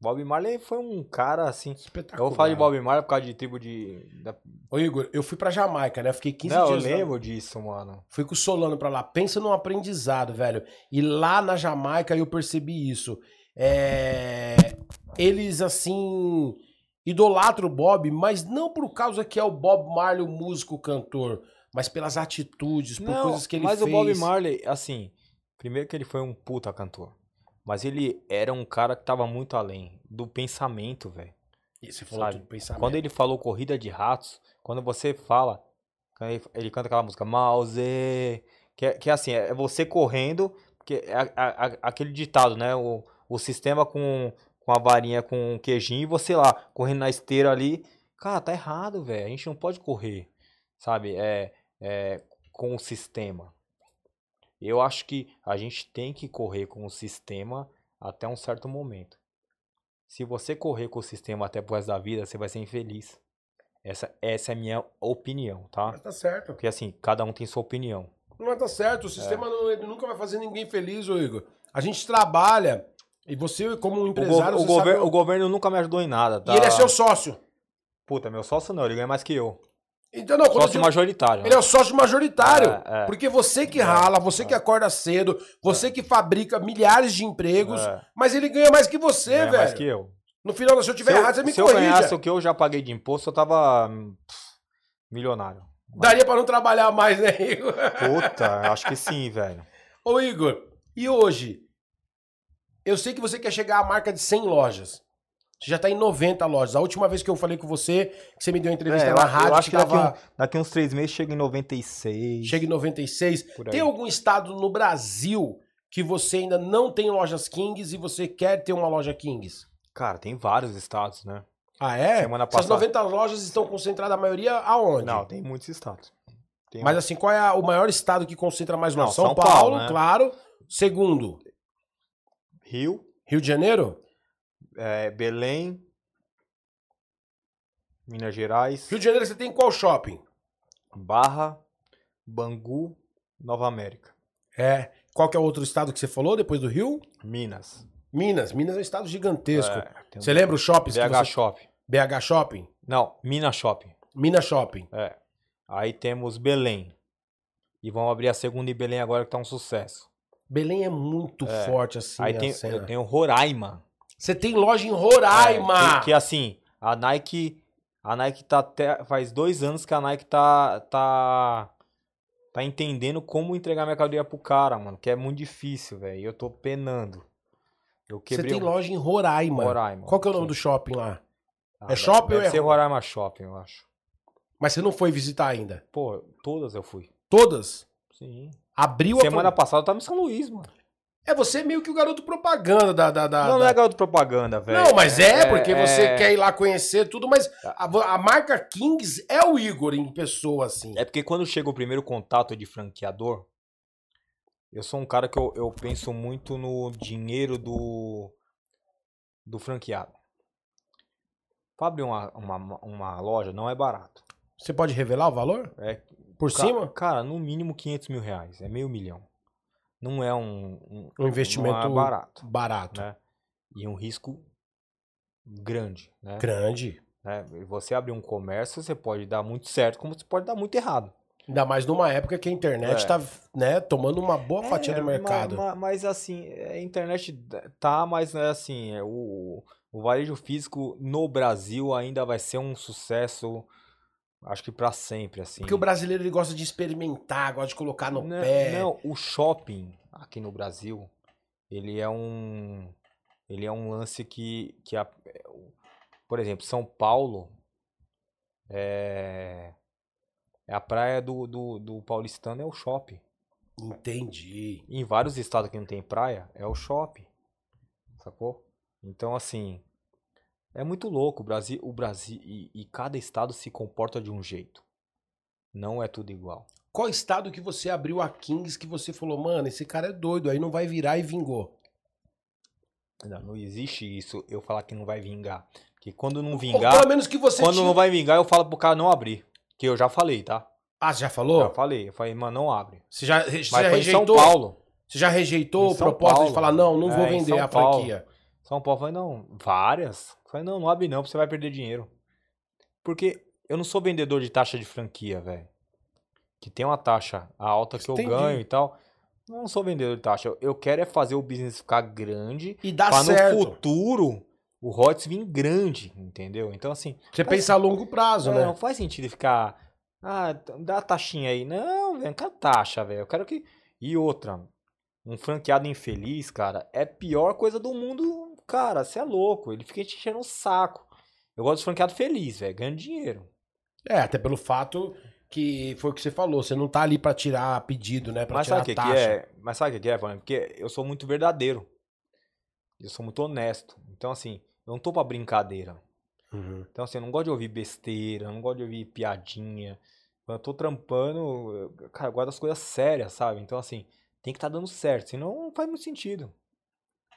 Bob Marley foi um cara, assim... Espetacular. Eu vou falar de Bob Marley por causa de tribo de... Da... Ô, Igor, eu fui pra Jamaica, né? Fiquei quinze Não, dias... Não, eu lembro lá. disso, mano. Fui com o Solano pra lá. Pensa num aprendizado, velho. E lá na Jamaica eu percebi isso. É... Eles, assim... Idolatram o Bob, mas não por causa que é o Bob Marley, o músico, o cantor, mas pelas atitudes, por não, coisas que ele mas fez. Mas o Bob Marley, assim, primeiro que ele foi um puta cantor, mas ele era um cara que tava muito além do pensamento, velho. Isso, falou do pensamento. Quando ele falou corrida de ratos, quando você fala, ele canta aquela música, Mouse, que é, que é assim, é você correndo, porque é a, a, aquele ditado, né, o, o sistema com... com a varinha, com um queijinho, e você lá, correndo na esteira ali. Cara, tá errado, velho. A gente não pode correr, sabe? É, é, com o sistema. Eu acho que a gente tem que correr com o sistema até um certo momento. Se você correr com o sistema até pro resto da vida, você vai ser infeliz. Essa, essa é a minha opinião, tá? Mas tá certo. Porque assim, cada um tem sua opinião. Mas tá certo. O sistema é. não, ele nunca vai fazer ninguém feliz, ô Igor. A gente trabalha... E você, como um empresário... O, go o, gover sabe... o governo nunca me ajudou em nada, tá? E ele é seu sócio. Puta, meu sócio não, ele ganha mais que eu. Então, não, sócio eu... majoritário. Ele é o sócio majoritário. É, é. Porque você que rala, você é. que acorda cedo, você é. que fabrica milhares de empregos, é. mas ele ganha mais que você, ganha velho. mais que eu. No final, se eu tiver se errado, você me corrija. Se corrija. eu ganhasse o que eu já paguei de imposto, eu tava pff, milionário. Mas... Daria pra não trabalhar mais, né, Igor? Puta, acho que sim, velho. Ô, Igor, e hoje... Eu sei que você quer chegar à marca de cem lojas. Você já tá em noventa lojas. A última vez que eu falei com você, que você me deu uma entrevista é, na eu, rádio... Eu acho que, que daqui, tava... um, daqui uns três meses chega em noventa e seis. Chega em noventa e seis. Tem algum estado no Brasil que você ainda não tem lojas Kings e você quer ter uma loja Kings? Cara, tem vários estados, né? Ah, é? Semana passada... Essas noventa lojas estão concentradas, a maioria, aonde? Não, tem muitos estados. Tem Mas um... assim, qual é o maior estado que concentra mais lojas? São, São Paulo, Paulo né? claro. Segundo... Rio. Rio de Janeiro? É, Belém. Minas Gerais. Rio de Janeiro você tem qual shopping? Barra, Bangu, Nova América. É. Qual que é o outro estado que você falou depois do Rio? Minas. Minas. Minas é um estado gigantesco. É, você um... lembra o shopping? B H você... Shopping. B H Shopping? Não, Minas Shopping. Minas Shopping. É. Aí temos Belém. E vamos abrir a segunda em Belém agora que tá um sucesso. Belém é muito é. forte, assim. Aí tem, eu tenho Roraima. Você tem loja em Roraima! É, que, que, assim, a Nike... A Nike tá até... Faz dois anos que a Nike tá... Tá, tá entendendo como entregar mercadoria pro cara, mano. Que é muito difícil, velho. E eu tô penando. Eu quebrei... Você tem um... loja em Roraima. Roraima. Qual que é o nome do shopping lá? Ah, é shopping ou é... Deve ser Roraima Shopping, eu acho. Mas você não foi visitar ainda? Pô, todas eu fui. Todas? Sim. Abriu Semana a... passada eu tava em São Luís, mano. É, você é meio que o garoto propaganda da... da, da não, da... não é garoto propaganda, velho. Não, mas é, é porque é... você quer ir lá conhecer tudo, mas a, a marca Kings é o Igor em pessoa, assim. É porque quando chega o primeiro contato de franqueador, eu sou um cara que eu, eu penso muito no dinheiro do, do franqueado. Pra abrir uma, uma, uma loja não é barato. Você pode revelar o valor? É... Por cara, cima? Cara, no mínimo quinhentos mil reais. É meio milhão. Não é um... Um, um investimento não é barato. Barato. Né? E um risco grande. Né? Grande. Né? Você abrir um comércio, você pode dar muito certo, como você pode dar muito errado. Ainda mais numa época que a internet está é. né, tomando uma boa fatia é, do mercado. Mas, mas assim, a internet tá, mas né, assim, o, o varejo físico no Brasil ainda vai ser um sucesso... Acho que pra sempre, assim. Porque o brasileiro ele gosta de experimentar, gosta de colocar no não, pé. Não, o shopping aqui no Brasil, ele é um ele é um lance que... que a, por exemplo, São Paulo é, é a praia do, do, do paulistano, é o shopping. Entendi. Em vários estados que não tem praia, é o shopping. Sacou? Então, assim... É muito louco, o Brasil, o Brasil e, e cada estado se comporta de um jeito. Não é tudo igual. Qual estado que você abriu a Kings que você falou, mano, esse cara é doido, aí não vai virar e vingou? Não, não existe isso, eu falar que não vai vingar. Que quando não vingar... Ou pelo menos que você Quando tinha... não vai vingar, eu falo pro cara não abrir. Que eu já falei, tá? Ah, você já falou? Já falei, eu falei, mano, não abre. Você já, você Mas já foi rejeitou? Em São Paulo. Você já rejeitou a proposta Paulo. de falar, não, não é, vou vender a franquia? São Paulo, eu falei, não, várias. Eu falei, não, não abre não, você vai perder dinheiro. Porque eu não sou vendedor de taxa de franquia, velho. Que tem uma taxa alta que Entendi. eu ganho e tal. Eu não sou vendedor de taxa. Eu quero é fazer o business ficar grande. E dar certo. Pra no futuro o Rots vir grande, entendeu? Então, assim... Você pensa a longo prazo, é, né? Não faz sentido ficar... Ah, dá a taxinha aí. Não, velho, não quero taxa, velho. Eu quero que... E outra... Um franqueado infeliz, cara, é a pior coisa do mundo, cara. Você é louco. Ele fica te enchendo o saco. Eu gosto de franqueado feliz, velho. Ganha dinheiro. É, até pelo fato que foi o que você falou. Você não tá ali pra tirar pedido, né? Pra Mas tirar sabe a taxa. Que é? Mas sabe o que é, Paulinho? Porque eu sou muito verdadeiro. Eu sou muito honesto. Então, assim, eu não tô pra brincadeira. Uhum. Então, assim, eu não gosto de ouvir besteira, eu não gosto de ouvir piadinha. Quando eu tô trampando, eu, cara, eu guardo as coisas sérias, sabe? Então, assim... Tem que estar tá dando certo, senão não faz muito sentido.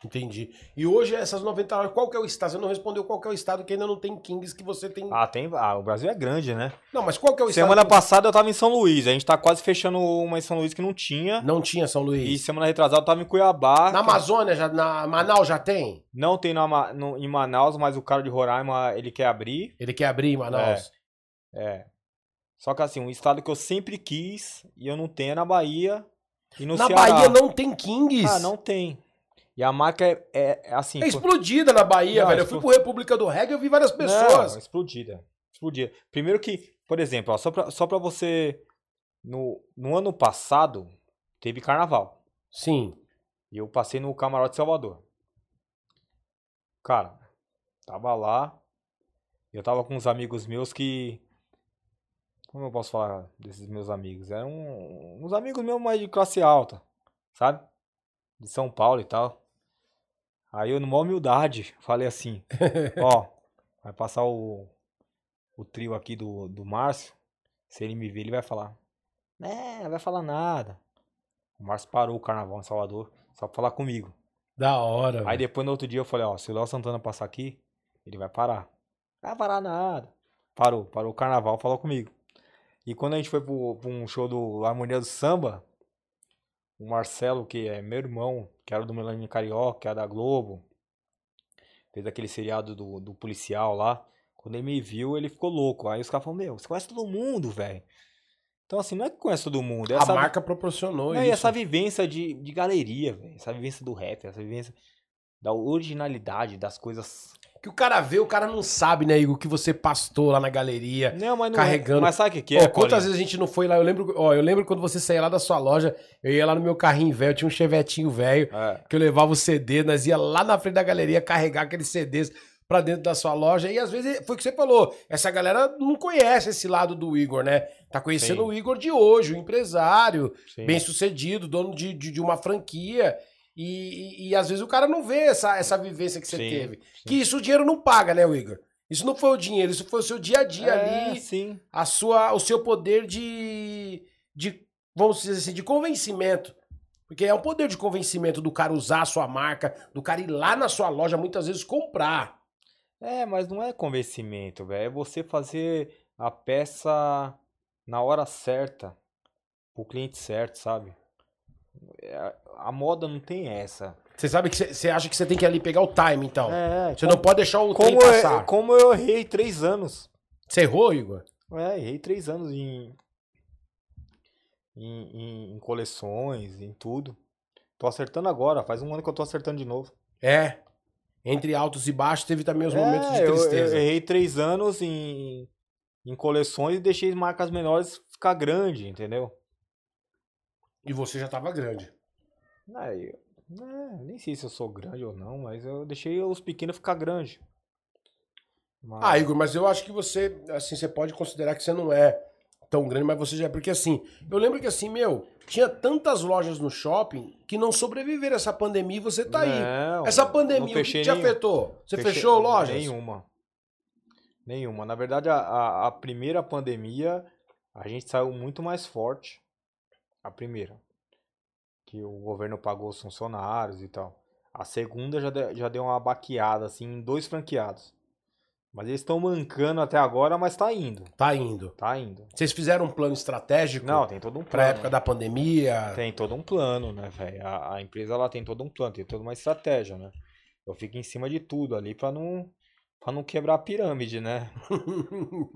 Entendi. E hoje essas noventa horas, qual que é o estado? Você não respondeu qual que é o estado que ainda não tem Kings que você tem... Ah, tem. Ah, o Brasil é grande, né? Não, mas qual que é o estado? Semana passada eu tava em São Luís. A gente tá quase fechando uma em São Luís que não tinha. Não tinha São Luís. E semana retrasada eu tava em Cuiabá. Na Amazônia, já, na Manaus já tem? Não tem na, no, em Manaus, mas o cara de Roraima, ele quer abrir. Ele quer abrir em Manaus? É. é. Só que assim, um estado que eu sempre quis e eu não tenho é na Bahia... E no na Ceará. Bahia não tem Kings? Ah, não tem. E a marca é, é, é assim... É explodida na Bahia, não, velho. Eu fui pro República do Reggae e eu vi várias pessoas. Não, explodida. Explodida. Primeiro que, por exemplo, ó, só, pra, só pra você... No, no ano passado, teve carnaval. Sim. E eu passei no Camarote Salvador. Cara, tava lá. Eu tava com uns amigos meus que... Como eu posso falar desses meus amigos? Eram uns amigos meus mais de classe alta, sabe? De São Paulo e tal. Aí eu, numa humildade, falei assim, ó, vai passar o, o trio aqui do, do Márcio, se ele me ver, ele vai falar. É, não vai falar nada. O Márcio parou o carnaval em Salvador só pra falar comigo. Da hora. Aí véio. Depois, no outro dia, eu falei, ó, se o Léo Santana passar aqui, ele vai parar. Não vai parar nada. Parou, parou o carnaval, falou comigo. E quando a gente foi para um show do Harmonia do Samba, o Marcelo, que é meu irmão, que era do Melania Carioca, que era da Globo, fez aquele seriado do, do policial lá. Quando ele me viu, ele ficou louco. Aí os caras falaram, meu, você conhece todo mundo, velho. Então, assim, não é que conhece todo mundo. Essa, a marca proporcionou não, isso. E essa vivência de, de galeria, velho. Essa vivência do rap, essa vivência da originalidade, das coisas... Que o cara vê, o cara não sabe, né, Igor, que você pastou lá na galeria, não, mas não carregando. É, mas sabe o que, que é, oh, quantas vezes a gente não foi lá? Eu lembro, ó, oh, eu lembro quando você saía lá da sua loja, eu ia lá no meu carrinho velho, tinha um chevetinho velho, é. que eu levava o C D, nós ia lá na frente da galeria carregar aqueles C Ds pra dentro da sua loja. E às vezes, foi o que você falou, essa galera não conhece esse lado do Igor, né? Tá conhecendo Sim. o Igor de hoje, o empresário, Sim. bem sucedido, dono de, de, de uma franquia... E, e, e às vezes o cara não vê essa, essa vivência que você sim, teve. Sim. Que isso o dinheiro não paga, né, Igor? Isso não foi o dinheiro, isso foi o seu dia a dia é, ali. Sim. A sua, o seu poder de, de, vamos dizer assim, de convencimento. Porque é um poder de convencimento do cara usar a sua marca, do cara ir lá na sua loja muitas vezes comprar. É, mas não é convencimento, velho. É você fazer a peça na hora certa, pro cliente certo, sabe? A moda não tem essa. Você sabe que você acha que você tem que ali pegar o time, então. É, você não pode deixar o tempo passar. Eu, como eu errei três anos. Você errou, Igor? É, errei três anos em, em, em, em coleções, em tudo. Tô acertando agora. Faz um ano que eu tô acertando de novo. É. Entre altos e baixos teve também os é, momentos de tristeza. Eu, eu errei três anos em, em coleções e deixei marcas menores ficar grande, entendeu? E você já tava grande. Não, eu, não, nem sei se eu sou grande ou não, mas eu deixei os pequenos ficar grandes. Mas... Ah, Igor, mas eu acho que você, assim, você pode considerar que você não é tão grande, mas você já... Porque assim, eu lembro que assim, meu, tinha tantas lojas no shopping que não sobreviveram essa pandemia e você tá não, aí. Essa pandemia, o que te afetou? Você fechei, fechou lojas? Nenhuma. Nenhuma. Na verdade, a, a, a primeira pandemia, a gente saiu muito mais forte. A primeira. Que o governo pagou os funcionários e tal. A segunda já, de, já deu uma baqueada, assim, em dois franqueados. Mas eles estão mancando até agora, mas tá indo. Tá indo. Tá indo. Vocês fizeram um plano estratégico? Não, tem todo um plano. Pra época da pandemia? Tem todo um plano, né, velho? A, a empresa, ela tem todo um plano, tem toda uma estratégia, né? Eu fico em cima de tudo ali pra não, pra não quebrar a pirâmide, né?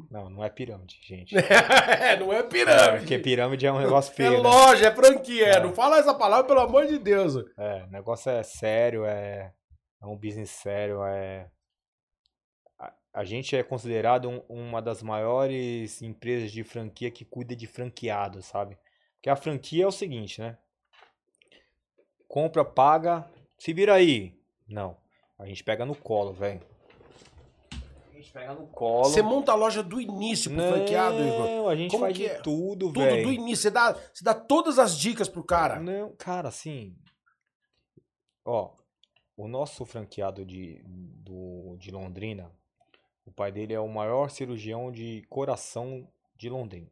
Não, não é pirâmide, gente. É, não é pirâmide. É, porque pirâmide é um negócio feio. É loja, né? É franquia. É. Não fala essa palavra, pelo amor de Deus. É, o negócio é sério, é, é um business sério, é... A gente é considerado um, uma das maiores empresas de franquia que cuida de franqueado, sabe? Porque a franquia é o seguinte, né? Compra, paga, se vira aí. Não. A gente pega no colo, velho. A gente pega no colo. Você monta a loja do início pro Não, franqueado, Igor. Não, a gente Como faz que de é? tudo, velho. Tudo do início. Você dá, você dá todas as dicas pro cara. Não, cara, assim... Ó, o nosso franqueado de, do, de Londrina... O pai dele é o maior cirurgião de coração de Londrina.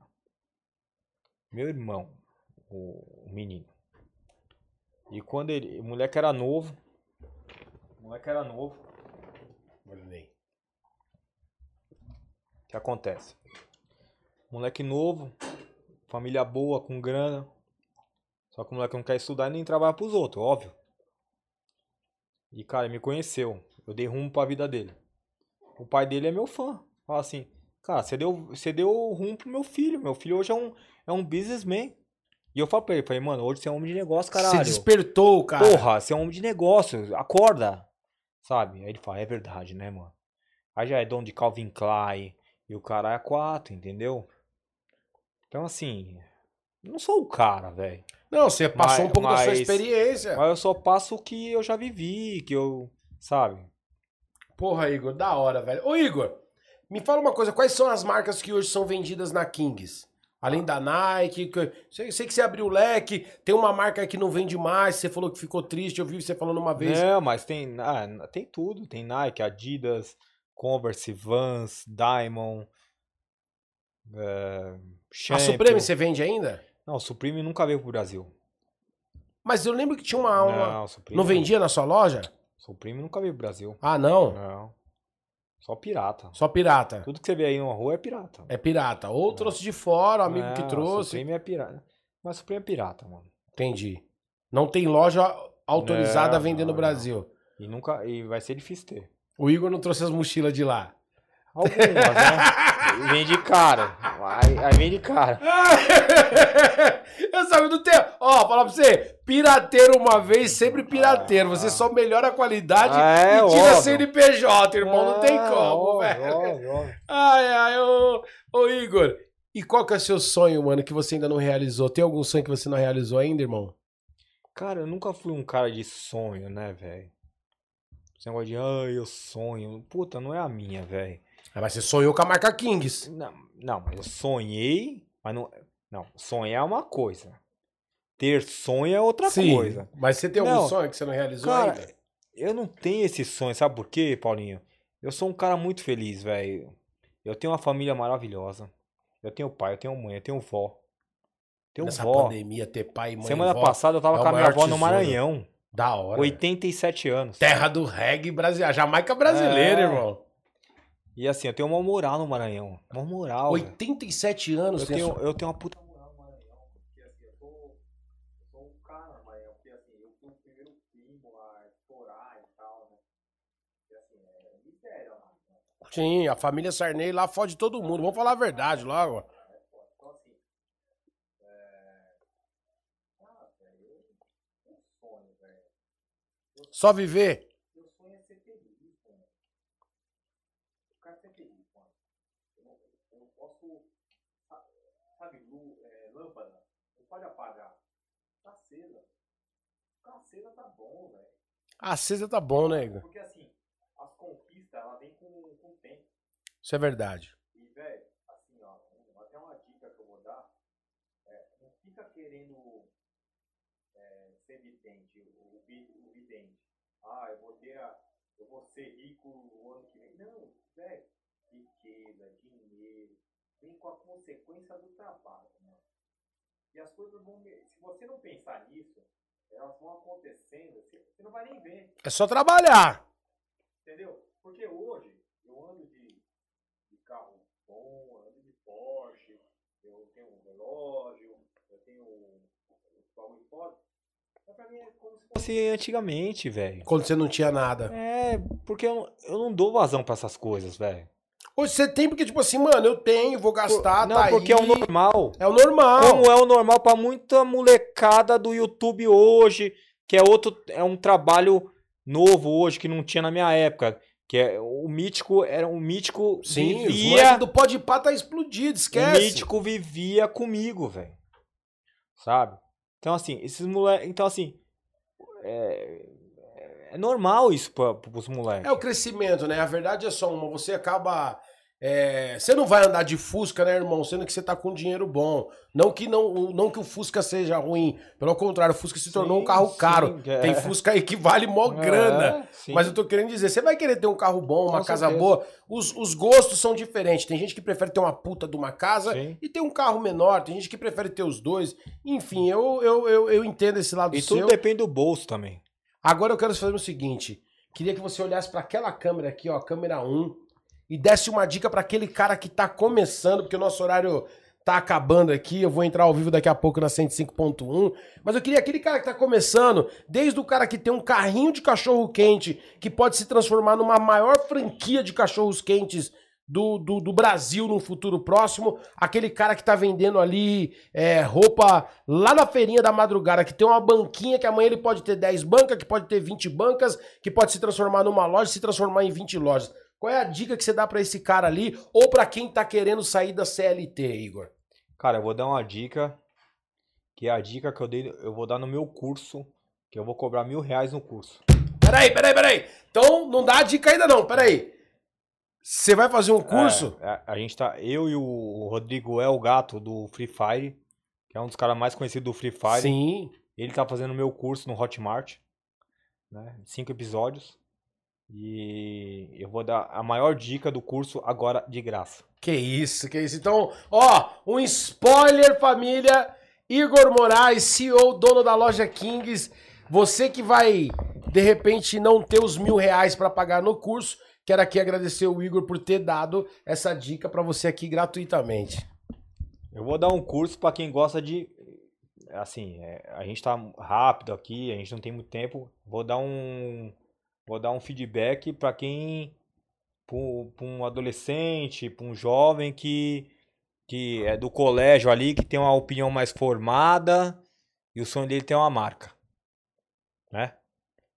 Meu irmão, o menino. E quando ele... O moleque era novo. O moleque era novo. Olhei. O que acontece? Moleque novo, família boa, com grana. Só que o moleque não quer estudar e nem trabalhar pros outros, óbvio. E, cara, ele me conheceu. Eu dei rumo pra vida dele. O pai dele é meu fã. Fala assim, cara, você deu, você deu rumo pro meu filho. Meu filho hoje é um, é um businessman. E eu falo pra ele, falei, mano, hoje você é um homem de negócio, caralho. Você despertou, cara. Porra, você é um homem de negócio, acorda. Sabe? Aí ele fala, é verdade, né, mano? Aí já é dono de Calvin Klein e o cara é quatro, entendeu? Então, assim, eu não sou o cara, velho. Não, você passou mas, um pouco mas, da sua experiência. Mas eu só passo o que eu já vivi, que eu, sabe... Porra, Igor, da hora, velho. Ô, Igor, me fala uma coisa. Quais são as marcas que hoje são vendidas na Kings? Além da Nike, que eu... sei, sei que você abriu o leque, tem uma marca que não vende mais, você falou que ficou triste, eu vi você falando uma vez. Não, mas tem, ah, tem tudo. Tem Nike, Adidas, Converse, Vans, Diamond, é, Champion. A Supreme você vende ainda? Não, Supreme nunca veio pro Brasil. Mas eu lembro que tinha uma... uma... Não, Supreme... não vendia na sua loja? Supreme nunca veio pro Brasil. Ah, não? Não. Só pirata. Só pirata. Tudo que você vê aí na rua é pirata. É pirata. Ou trouxe de fora, o amigo que trouxe. Supreme é pirata. Mas Supreme é pirata, mano. Entendi. Não tem loja autorizada a vender no Brasil. E nunca, e vai ser difícil ter. O Igor não trouxe as mochilas de lá. Algumas, né? Vem de cara. Aí, aí vem de cara. Eu sabia do tempo. Ó, falar pra você. Pirateiro uma vez, sempre pirateiro. Você só melhora a qualidade é, e tira a C N P J, irmão. É, não tem como, velho. Ai, ai, ô, ô Igor. E qual que é o seu sonho, mano, que você ainda não realizou? Tem algum sonho que você não realizou ainda, irmão? Cara, eu nunca fui um cara de sonho, né, velho? Esse negócio de, ai, eu sonho. Puta, não é a minha, velho. Mas você sonhou com a marca Kings. Não, não, eu sonhei, mas não... Não, sonhar é uma coisa. Ter sonho é outra Sim, coisa. Mas você tem algum não, sonho que você não realizou cara, ainda? Eu não tenho esse sonho, sabe por quê, Paulinho? Eu sou um cara muito feliz, velho. Eu tenho uma família maravilhosa. Eu tenho pai, eu tenho mãe, eu tenho vó. Tenho Nessa vó. pandemia, ter pai, mãe Semana e vó, passada eu tava é com a minha avó tesouro. no Maranhão. Da hora. oitenta e sete velho. anos. Terra do reggae brasileiro. Jamaica brasileira, é. irmão. E assim, eu tenho uma moral no Maranhão. Uma moral. oitenta e sete velho. anos. Eu tenho, eu tenho uma puta moral no Maranhão. Porque assim, eu sou, eu sou um cara, Maranhão. Porque assim, eu fui o primeiro primo a explorar e tal, né? Porque assim, é miséria lá. Sim, a família Sarney lá fode todo mundo. Vamos falar a verdade lá, agora. Então assim, é... Ah, velho, eu tenho sonho, velho. Só viver? Acesa tá bom, velho. Acesa tá bom, né, Igor? Porque assim, as conquistas, ela vem com, com o tempo. Isso é verdade. E, velho, assim, ó, até uma dica que eu vou dar. fica querendo é, ser vidente, o, o vidente. Ah, eu vou ter a, eu vou ser rico o ano que vem. Não, velho, riqueza, dinheiro, vem com a consequência do trabalho, né? E as coisas vão... Se você não pensar nisso, elas vão acontecendo, você, você não vai nem ver. É só trabalhar. Entendeu? Porque hoje eu ando de, de carro bom, ando de Porsche, eu tenho um relógio, eu tenho um bagulho foda. Mas pra mim é como se fosse antigamente, velho. Quando você não tinha nada. É, porque eu, eu não dou vazão pra essas coisas, velho. Hoje você tem porque, tipo assim, mano, eu tenho, vou gastar, não, tá porque aí. É o normal. É o normal. Como é o normal pra muita molecada do YouTube hoje, que é outro, é um trabalho novo hoje, que não tinha na minha época. Que é, o Mítico era um Mítico Sim, vivia... Sim, do Podpah tá explodido, esquece. O Mítico vivia comigo, velho. Sabe? Então, assim, esses moleques... Então, assim... É... É normal isso pra, pros moleques. É o crescimento, né? A verdade é só uma. Você acaba... É, você não vai andar de Fusca, né, irmão? Sendo que você tá com dinheiro bom. Não que, não, não que o Fusca seja ruim. Pelo contrário, o Fusca se tornou sim, um carro sim, caro. É. Tem Fusca aí que vale mó grana. É, mas eu tô querendo dizer, você vai querer ter um carro bom, uma com casa certeza. Boa. Os, os gostos são diferentes. Tem gente que prefere ter uma puta de uma casa sim. e ter um carro menor. Tem gente que prefere ter os dois. Enfim, eu, eu, eu, eu entendo esse lado e seu. E tudo depende do bolso também. Agora eu quero fazer o seguinte, queria que você olhasse para aquela câmera aqui, ó, câmera um, e desse uma dica para aquele cara que tá começando, porque o nosso horário tá acabando aqui, eu vou entrar ao vivo daqui a pouco na cento e cinco ponto um, mas eu queria aquele cara que tá começando, desde o cara que tem um carrinho de cachorro-quente, que pode se transformar numa maior franquia de cachorros-quentes do, do, do Brasil no futuro próximo, aquele cara que tá vendendo ali é, roupa lá na feirinha da madrugada, que tem uma banquinha que amanhã ele pode ter dez bancas, que pode ter vinte bancas, que pode se transformar numa loja, se transformar em vinte lojas. Qual é a dica que você dá pra esse cara ali ou pra quem tá querendo sair da C L T, Igor? Cara, eu vou dar uma dica, que é a dica que eu dei, eu vou dar no meu curso, que eu vou cobrar mil reais no curso. Peraí, peraí, peraí. Então não dá a dica ainda não, peraí. Você vai fazer um curso? É, a, a gente tá... Eu e o Rodrigo El Gato, do Free Fire, que é um dos caras mais conhecidos do Free Fire. Sim. Ele tá fazendo o meu curso no Hotmart, né? Cinco episódios. E eu vou dar a maior dica do curso agora de graça. Que isso, que isso. Então, ó, um spoiler, família. Igor Moraes, C E O, dono da Loja Kings. Você que vai, de repente, não ter os mil reais pra pagar no curso... Quero aqui agradecer o Igor por ter dado essa dica para você aqui gratuitamente. Eu vou dar um curso para quem gosta de... Assim, é, a gente tá rápido aqui, a gente não tem muito tempo. Vou dar um, vou dar um feedback para quem... Para um adolescente, para um jovem que, que é do colégio ali, que tem uma opinião mais formada e o sonho dele tem uma marca. Né?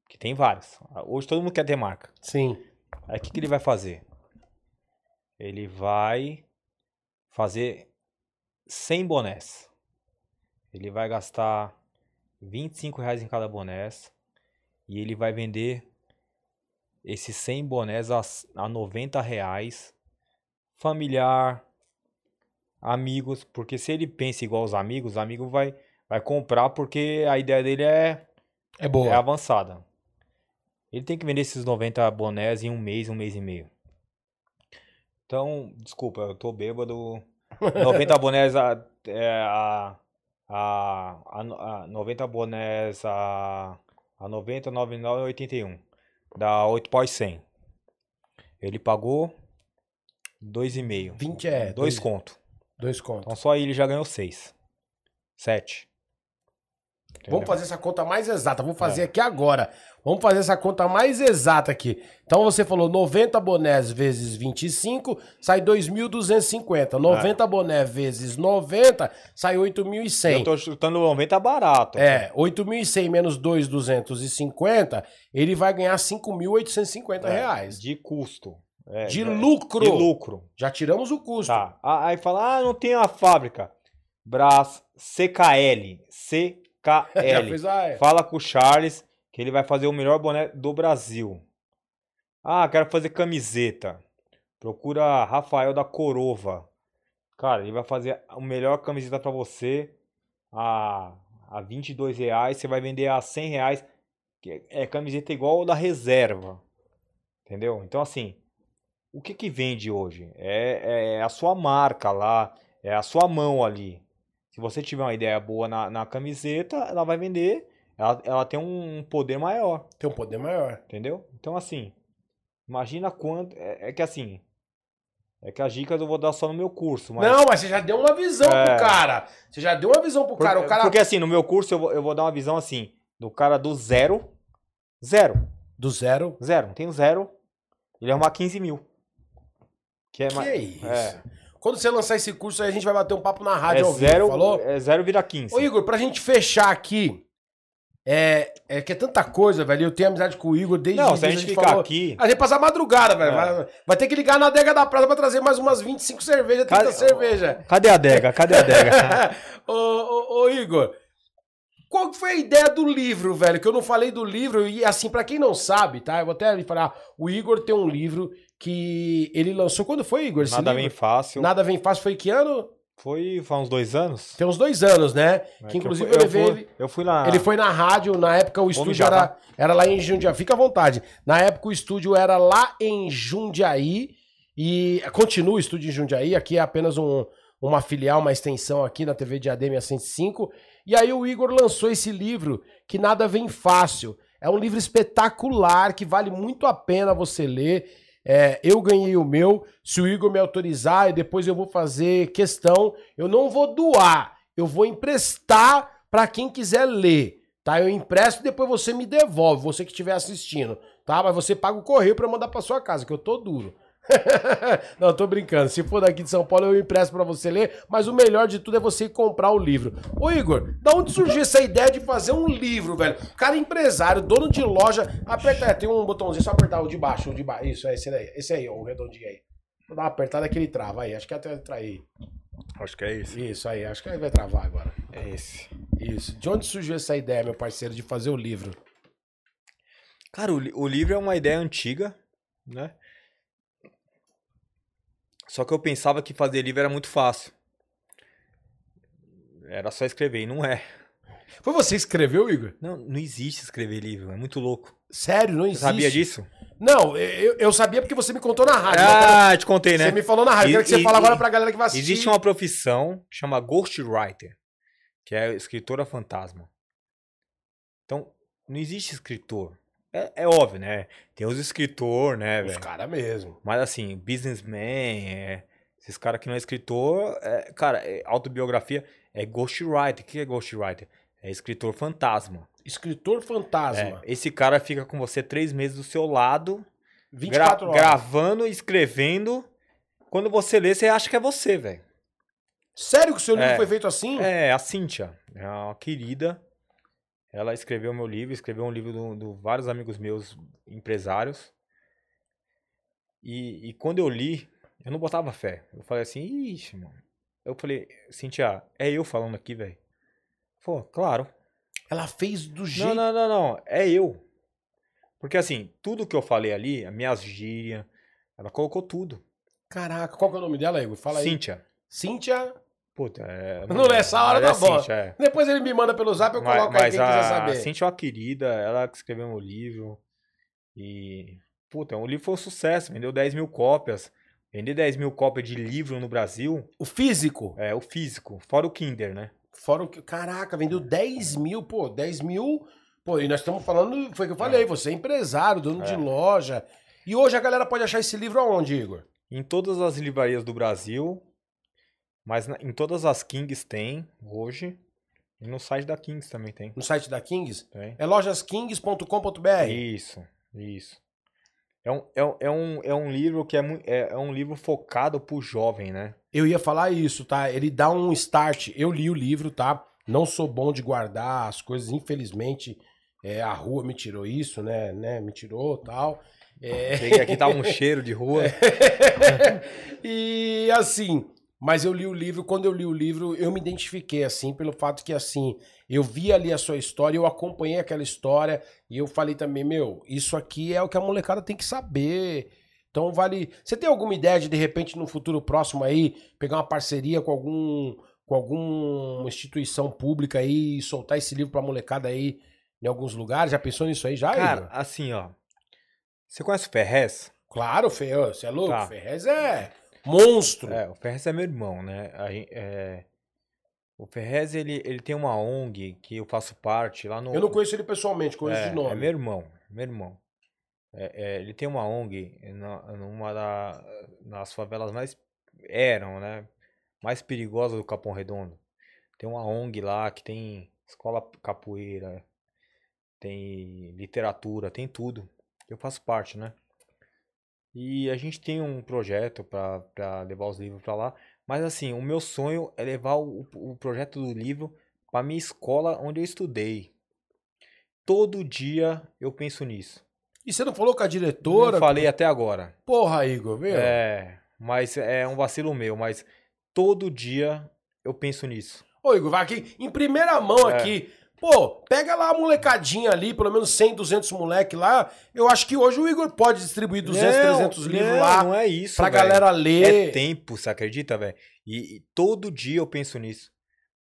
Que tem várias. Hoje todo mundo quer ter marca. Sim. Aí o que, que ele vai fazer? Ele vai fazer cem bonés. Ele vai gastar vinte e cinco reais em cada bonés. E ele vai vender esses cem bonés a, a noventa reais. Familiar, amigos. Porque se ele pensa igual os amigos, o amigo vai, vai comprar porque a ideia dele é, é, boa. é avançada. Ele tem que vender esses noventa bonés em um mês, um mês e meio. Então, desculpa, eu tô bêbado. noventa bonés a, a, a, a, a noventa bonés a, a noventa, noventa e nove e oitenta e um. Dá oito pau e cem. Ele pagou dois e meio. vinte é. dois conto. dois conto. Então só ele já ganhou seis, sete. Entendeu? Vamos fazer essa conta mais exata. Vamos fazer é. aqui agora. Vamos fazer essa conta mais exata aqui. Então você falou noventa bonés vezes vinte e cinco, sai dois mil duzentos e cinquenta. noventa boné vezes noventa, sai oito mil e cem. Eu tô chutando noventa barato. É, oito mil e cem menos dois mil duzentos e cinquenta, ele vai ganhar cinco mil oitocentos e cinquenta é, reais. De custo. É, de é, lucro. De lucro. Já tiramos o custo. Tá. Aí fala, ah, não tem a fábrica. Brás, C K L, C K L. K L. Fala com o Charles que ele vai fazer o melhor boné do Brasil. Ah, quero fazer camiseta. Procura Rafael da Corova. Cara, ele vai fazer a melhor camiseta pra você. a, a vinte e dois reais, você vai vender a cem reais, que é camiseta igual da Reserva, entendeu? Então, assim, o que que vende hoje? É, é a sua marca lá, é a sua mão ali. Se você tiver uma ideia boa na, na camiseta, ela vai vender, ela, ela tem um poder maior. Tem um poder maior. Entendeu? Então, assim, imagina quanto... É, é que, assim... É que as dicas eu vou dar só no meu curso, mas... Não, mas você já deu uma visão é... pro cara. Você já deu uma visão pro Por, cara. O cara. Porque, assim, no meu curso eu vou, eu vou dar uma visão, assim, do cara do zero. Zero. Do zero? Zero. Tem zero. Ele é uma quinze mil. Que é que mais... é isso? É. Quando você lançar esse curso aí, a gente vai bater um papo na rádio é ao vivo, falou? É zero vira quinze. Ô, Igor, pra gente fechar aqui... É, é que é tanta coisa, velho. Eu tenho amizade com o Igor desde... Não, se a gente ficar falou, aqui... A gente passar madrugada, velho. É. Vai, vai ter que ligar na Adega da Praça pra trazer mais umas vinte e cinco cervejas, trinta cadê, cervejas. Cadê a adega? Cadê a adega? ô, ô, ô, Igor, qual foi a ideia do livro, velho? Que eu não falei do livro e, assim, pra quem não sabe, tá? Eu vou até falar. O Igor tem um livro que ele lançou... Quando foi, Igor, esse Nada livro? Vem Fácil. Nada Vem Fácil. Foi que ano? Foi há uns dois anos? Tem uns dois anos, né? É, que inclusive que eu, fui, eu, eu levei. Fui, eu fui lá. Ele foi na rádio, na época o estúdio era, tá? era lá em Jundiaí. Fica à vontade. Na época o estúdio era lá em Jundiaí. E continua o estúdio em Jundiaí. Aqui é apenas um, uma filial, uma extensão aqui na T V Diadema cento e cinco. E aí o Igor lançou esse livro, que Nada Vem Fácil. É um livro espetacular, que vale muito a pena você ler. É, eu ganhei o meu, se o Igor me autorizar, e depois eu vou fazer questão, eu não vou doar, eu vou emprestar para quem quiser ler, tá? Eu empresto e depois você me devolve, você que estiver assistindo, tá? Mas você paga o correio para mandar para sua casa, que eu tô duro. Não, tô brincando. Se for daqui de São Paulo, eu empresto pra você ler. Mas o melhor de tudo é você comprar o livro. Ô Igor, da onde surgiu essa ideia de fazer um livro, velho? Cara empresário, dono de loja. Aperta aí, tem um botãozinho, só apertar o de baixo, o de baixo. Isso, é esse daí. Esse aí, ó, o redondinho aí. Vou dar uma apertada que ele trava aí. Acho que até trair. Acho que é isso. Isso aí, acho que ele vai travar agora. É esse. Isso. De onde surgiu essa ideia, meu parceiro, de fazer o livro? Cara, o, o livro é uma ideia antiga, né? Só que eu pensava que fazer livro era muito fácil. Era só escrever, e não é. Foi você que escreveu, Igor? Não, não existe escrever livro, é muito louco. Sério, não existe? Você sabia disso? Não, eu, eu sabia porque você me contou na rádio. Ah, cara, te contei, né? Você me falou na rádio, eu quero que você fale agora pra galera que vai assistir. Existe uma profissão que chama ghostwriter, que é escritora fantasma. Então, não existe escritor. É, é óbvio, né? Tem os escritores, né, velho? Os caras mesmo. Mas assim, businessman, é... esses caras que não é escritor, é... cara, é autobiografia é ghostwriter. O que é ghostwriter? É escritor fantasma. Escritor fantasma. É, esse cara fica com você três meses do seu lado, vinte e quatro gra horas. Gravando, escrevendo. Quando você lê, você acha que é você, velho. Sério que o seu livro é, foi feito assim? É, a Cíntia, é uma querida. Ela escreveu meu livro, escreveu um livro de vários amigos meus, empresários. E, e quando eu li, eu não botava fé. Eu falei assim, ixi, mano. Eu falei, Cintia, é eu falando aqui, velho. Pô, claro. Ela fez do jeito... Não, não, não, não. É eu. Porque assim, tudo que eu falei ali, a minha gíria, ela colocou tudo. Caraca, qual que é o nome dela, Igor? Fala aí. Cintia. Cintia... Puta, é... Não, nessa hora tá bom. É. Depois ele me manda pelo zap, eu mas, coloco mas aí quem a, quiser saber. A Cintia é uma querida, ela que escreveu meu livro. E... Puta, o livro foi um sucesso, vendeu dez mil cópias. Vender dez mil cópias de livro no Brasil... O físico? É, o físico. Fora o Kinder, né? Fora o... Caraca, vendeu dez mil, pô. dez mil... Pô, e nós estamos falando... Foi o que eu falei, é. Você é empresário, dono é. de loja. E hoje a galera pode achar esse livro aonde, Igor? Em todas as livrarias do Brasil... Mas em todas as Kings tem, hoje. E no site da Kings também tem. No site da Kings? Tem. É lojas kings ponto com ponto br? Isso, isso. É um, é, é um, é um livro que é, é, é um livro focado pro jovem, né? Eu ia falar isso, tá? Ele dá um start. Eu li o livro, tá? Não sou bom de guardar as coisas, infelizmente. É, a rua me tirou isso, né? né? Me tirou e tal. É... Chega aqui, tá um cheiro de rua. É. E assim... Mas eu li o livro, quando eu li o livro, eu me identifiquei, assim, pelo fato que, assim, eu vi ali a sua história, eu acompanhei aquela história, e eu falei também, meu, isso aqui é o que a molecada tem que saber. Então vale... Você tem alguma ideia de, de repente, no futuro próximo aí, pegar uma parceria com algum... com alguma instituição pública aí e soltar esse livro pra molecada aí em alguns lugares? Já pensou nisso aí já? Cara, Igor? Assim, ó. Você conhece o Ferrez? Claro, o Ferrez. Você é louco? Tá. O Ferrez é monstro. É, o Ferrez é meu irmão, né? A gente, é... O Ferrez, ele, ele tem uma O N G que eu faço parte lá no... Eu não conheço ele pessoalmente, conheço é, de nome. É meu irmão, meu irmão. É, é, ele tem uma O N G na, numa da, nas favelas mais... Eram, né? Mais perigosas do Capão Redondo. Tem uma O N G lá que tem escola capoeira, tem literatura, tem tudo. Eu faço parte, né? E a gente tem um projeto pra, pra levar os livros pra lá. Mas assim, o meu sonho é levar o, o projeto do livro pra minha escola onde eu estudei. Todo dia eu penso nisso. E você não falou com a diretora? Não falei que... até agora. Porra, Igor, viu? É, mas é um vacilo meu, mas todo dia eu penso nisso. Ô, Igor, vai aqui, em primeira mão é. aqui... Pô, pega lá a molecadinha ali, pelo menos cem, duzentos moleque lá. Eu acho que hoje o Igor pode distribuir duzentos, trezentos livros lá. Não, não é isso, pra véio. Galera ler. É tempo, você acredita, velho? E, e todo dia eu penso nisso.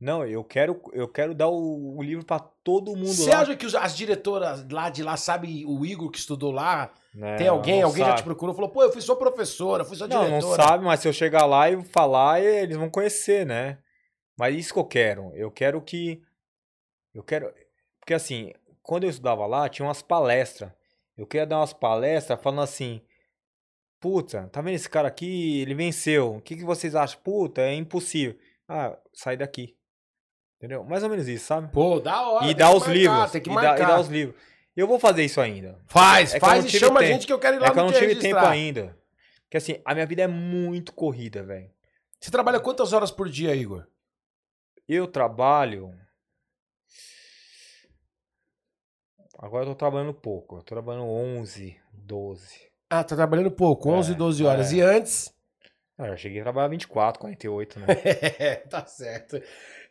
Não, eu quero, eu quero dar o, o livro pra todo mundo cê lá. Você acha que os, as diretoras lá de lá sabem o Igor que estudou lá? Não, tem alguém? Alguém sabe. Já te procurou? Falou, pô, eu fui sua professora, fui sua não, diretora. Não, não sabe, mas se eu chegar lá e falar, eles vão conhecer, né? Mas isso que eu quero. Eu quero que... Eu quero... Porque assim, quando eu estudava lá, tinha umas palestras. Eu queria dar umas palestras falando assim... Puta, tá vendo esse cara aqui? Ele venceu. O que, que vocês acham? Puta, é impossível. Ah, sai daqui. Entendeu? Mais ou menos isso, sabe? Pô, da hora. E dá os livros. Tem que marcar. E dá os livros. Eu vou fazer isso ainda. Faz, é faz e chama a gente que eu quero ir lá no que eu não tive tempo ainda. Porque assim, a minha vida é muito corrida, velho. Você trabalha quantas horas por dia, Igor? Eu trabalho... Agora eu tô trabalhando pouco. Eu tô trabalhando onze, doze. Ah, tá trabalhando pouco. onze, doze horas. É. E antes? Ah, eu cheguei a trabalhar vinte e quatro, quarenta e oito, né? É, tá certo.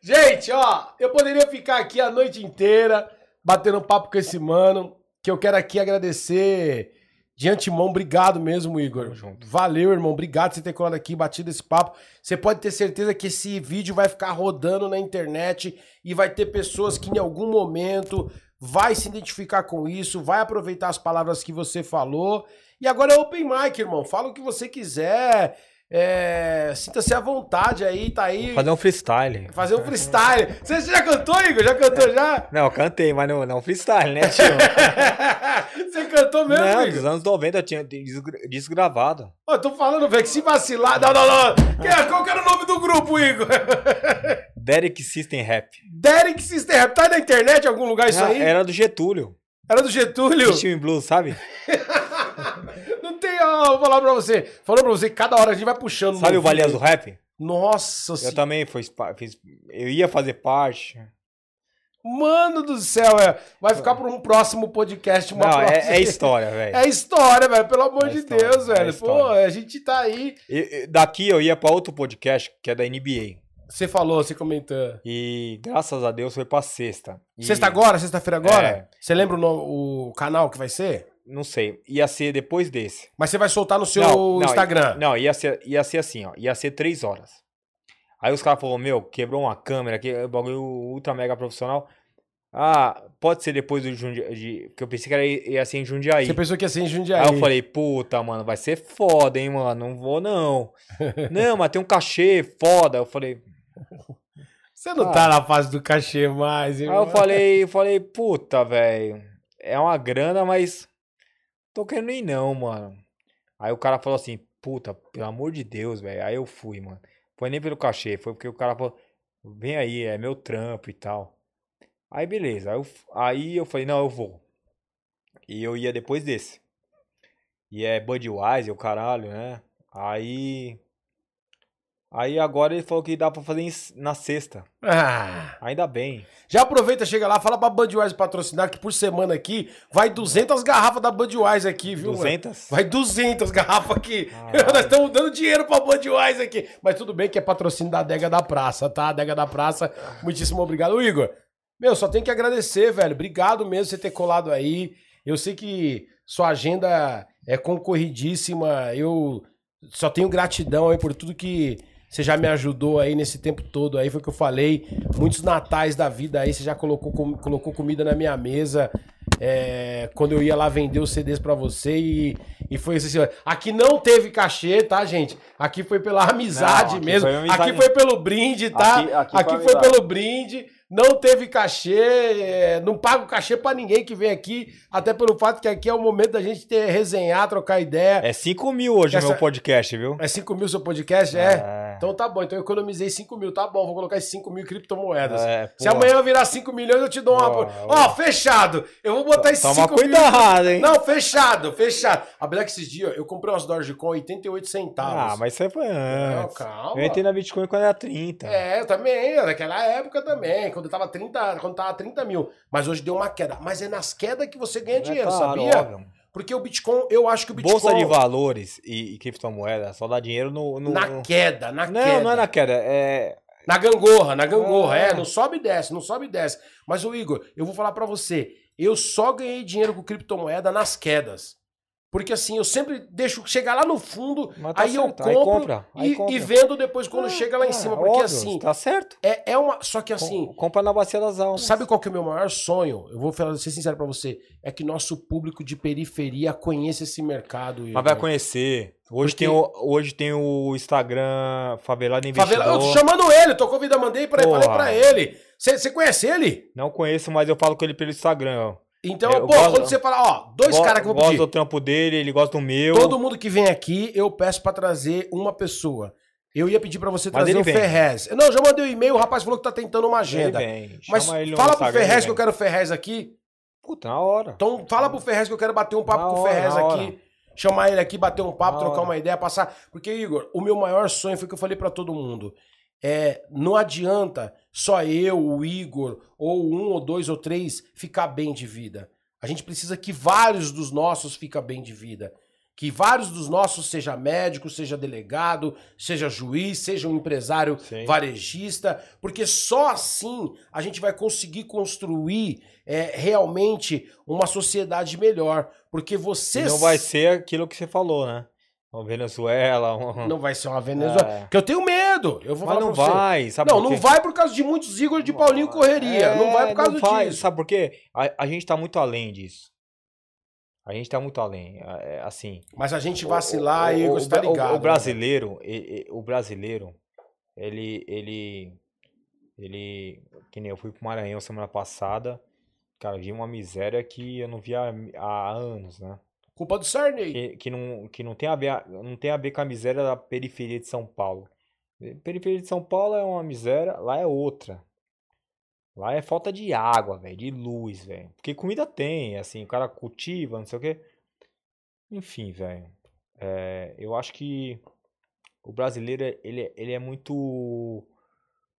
Gente, ó, eu poderia ficar aqui a noite inteira batendo papo com esse mano, que eu quero aqui agradecer de antemão. Obrigado mesmo, Igor. Tamo junto. Valeu, irmão. Obrigado por você ter colado aqui, batido esse papo. Você pode ter certeza que esse vídeo vai ficar rodando na internet e vai ter pessoas que em algum momento... vai se identificar com isso, vai aproveitar as palavras que você falou. E agora é open mic, irmão. Fala o que você quiser. É... Sinta-se à vontade aí, tá aí. Vou fazer um freestyle. Fazer um freestyle. Você já cantou, Igor? Já cantou, já? Não, eu cantei, mas não, não freestyle, né, tio? Você cantou mesmo, não, Igor? Dos anos noventa eu tinha desgravado. Ó, eu tô falando, velho, que se vacilar... Não, não, não. Qual que era o nome do grupo, Igor? Derek System Rap. Derek System Rap. Tá na internet em algum lugar isso ah, aí? Era do Getúlio. Era do Getúlio? System Blues, sabe? Não tem... Ó, vou falar pra você. Falando pra você que cada hora a gente vai puxando. Sabe o Valias do Rap? Nossa senhora. Eu se... também fiz, fiz... Eu ia fazer parte... Mano do céu, é. Vai ficar para um próximo podcast. Uma Não, próxima... é, é história, velho. É história, velho. Pelo amor é de história, Deus, velho. É Pô, a gente tá aí. E, daqui eu ia para outro podcast, que é da N B A. Você falou, você comentou. E graças a Deus foi para sexta. E... Sexta agora? Sexta-feira agora? Você é... lembra o, no... o canal que vai ser? Não sei. Ia ser depois desse. Mas você vai soltar no seu não, não, Instagram? Não, ia ser, ia ser assim, ó. Ia ser três horas. Aí os caras falaram, meu, quebrou uma câmera, que bagulho ultra mega profissional. Ah, pode ser depois do Jundiaí. Porque eu pensei que era, ia ser em Jundiaí. Você pensou que ia ser em Jundiaí. Aí eu falei, puta, mano, vai ser foda, hein, mano. Não vou, não. Não, mas tem um cachê foda. Eu falei... Você não ah. tá na fase do cachê mais, hein, Aí mano? eu falei, eu falei, puta, velho. É uma grana, mas... Tô querendo ir não, mano. Aí o cara falou assim, puta, pelo amor de Deus, velho. Aí eu fui, mano. Foi nem pelo cachê, foi porque o cara falou, vem aí, é meu trampo e tal. Aí beleza, aí eu, aí eu falei, não, eu vou. E eu ia depois desse. E é Budweiser, o caralho, né? Aí aí agora ele falou que dá pra fazer na sexta. Ah, ainda bem. Já aproveita, chega lá, fala pra Budweiser patrocinar, que por semana aqui vai duzentas garrafas da Budweiser aqui, viu? duzentas? Mano? Vai duzentas garrafas aqui. Ah, nós estamos dando dinheiro pra Budweiser aqui. Mas tudo bem que é patrocínio da Adega da Praça, tá? Adega da Praça, muitíssimo obrigado. Ô, Igor, meu, só tenho que agradecer, velho. Obrigado mesmo por você ter colado aí. Eu sei que sua agenda é concorridíssima. Eu só tenho gratidão aí por tudo que... Você já me ajudou aí nesse tempo todo, aí foi o que eu falei. Muitos natais da vida aí, você já colocou, com, colocou comida na minha mesa. É, quando eu ia lá vender os C Ds pra você e, e foi assim, aqui não teve cachê, tá, gente? Aqui foi pela amizade não, aqui mesmo. Foi amizade. Aqui foi pelo brinde, tá? Aqui, aqui, aqui foi, foi pelo brinde. Não teve cachê, é, não pago cachê pra ninguém que vem aqui, até pelo fato que aqui é o momento da gente ter resenhar, trocar ideia. É cinco mil hoje o meu podcast, viu? É cinco mil o seu podcast? É. é. Então tá bom, então eu economizei cinco mil, tá bom, vou colocar esses cinco mil em criptomoedas. É, se amanhã eu virar cinco milhões, eu te dou uma... Ó, oh, fechado! Eu vou botar esses cinco mil... Toma cuidado, hein? Não, fechado, fechado. A Black esses dias, eu comprei umas dólares de coin oitenta e oito centavos. Ah, mas isso aí foi antes. Não, calma. Eu entrei na Bitcoin quando era trinta. É, eu também, naquela época também. Quando tava trinta, quando tava trinta mil. Mas hoje deu uma queda. Mas é nas quedas que você ganha dinheiro, é claro, sabia? Óbvio. Porque o Bitcoin, eu acho que o Bitcoin... Bolsa de valores e, e criptomoeda só dá dinheiro no... no na no... queda, na não, queda. Não, não é na queda, é... Na gangorra, na gangorra, ah, é. é. Não sobe e desce, não sobe e desce. Mas, ô Igor, eu vou falar pra você. Eu só ganhei dinheiro com criptomoeda nas quedas. Porque assim, eu sempre deixo chegar lá no fundo, tá aí certo, eu compro aí compra, aí e, compra. e vendo depois quando ah, chega lá em ah, cima. Porque óbvio, assim... Tá certo. É, é uma... Só que assim... Com, compra na bacia das almas. Sabe qual que é o meu maior sonho? Eu vou ser sincero pra você. É que nosso público de periferia conheça esse mercado. Mas vai conhecer... Hoje, porque... tem o, hoje tem o Instagram Favelado Investidor. Favela... Eu tô chamando ele, tô convidando, mandei pra ele, falei pra ele. Você conhece ele? Não conheço, mas eu falo com ele pelo Instagram. Então, eu pô, gosto, quando você fala, ó, dois caras que eu vou pedir. Eu gosto do trampo dele, ele gosta do meu. Todo mundo que vem aqui, eu peço pra trazer uma pessoa. Eu ia pedir pra você mas trazer o Ferrez. Não, já mandei um e-mail, o rapaz falou que tá tentando uma agenda. Ele mas ele fala pro Ferrez que eu quero o Ferrez aqui. Puta, na hora. Então, fala pro Ferrez que eu quero bater um papo na com o Ferrez aqui. Hora. Chamar ele aqui, bater um papo, trocar uma ideia, passar... Porque, Igor, o meu maior sonho foi o que eu falei pra todo mundo. É, não adianta só eu, o Igor, ou um, ou dois, ou três, ficar bem de vida. A gente precisa que vários dos nossos fiquem bem de vida. Que vários dos nossos seja médico, seja delegado, seja juiz, seja um empresário Sim. varejista. Porque só assim a gente vai conseguir construir é, realmente uma sociedade melhor. Porque você... E não vai ser aquilo que você falou, né? Uma Venezuela... Uma... Não vai ser uma Venezuela... É. Porque eu tenho medo. Eu vou Mas falar não vai, sabe Não, por quê? Não vai por causa de muitos Igor de Paulinho Correria. É, não vai por causa não vai. disso. Sabe por quê? A, a gente tá muito além disso. A gente tá muito além, assim... Mas a gente vacilar e você tá ligado. O brasileiro, né? o brasileiro, ele, ele, ele... Que nem eu fui pro Maranhão semana passada, cara, vi uma miséria que eu não via há anos, né? Culpa do Sarney. Que, que, não, que não, tem a ver, não tem a ver com a miséria da periferia de São Paulo. Periferia de São Paulo é uma miséria, lá é outra. Lá é falta de água, velho, de luz, velho. Porque comida tem, assim, o cara cultiva, não sei o quê. Enfim, velho. É, eu acho que o brasileiro, ele, ele é muito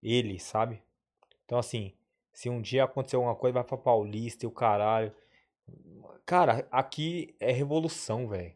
ele, sabe? Então, assim, se um dia acontecer alguma coisa, vai pra Paulista e o caralho. Cara, aqui é revolução, velho.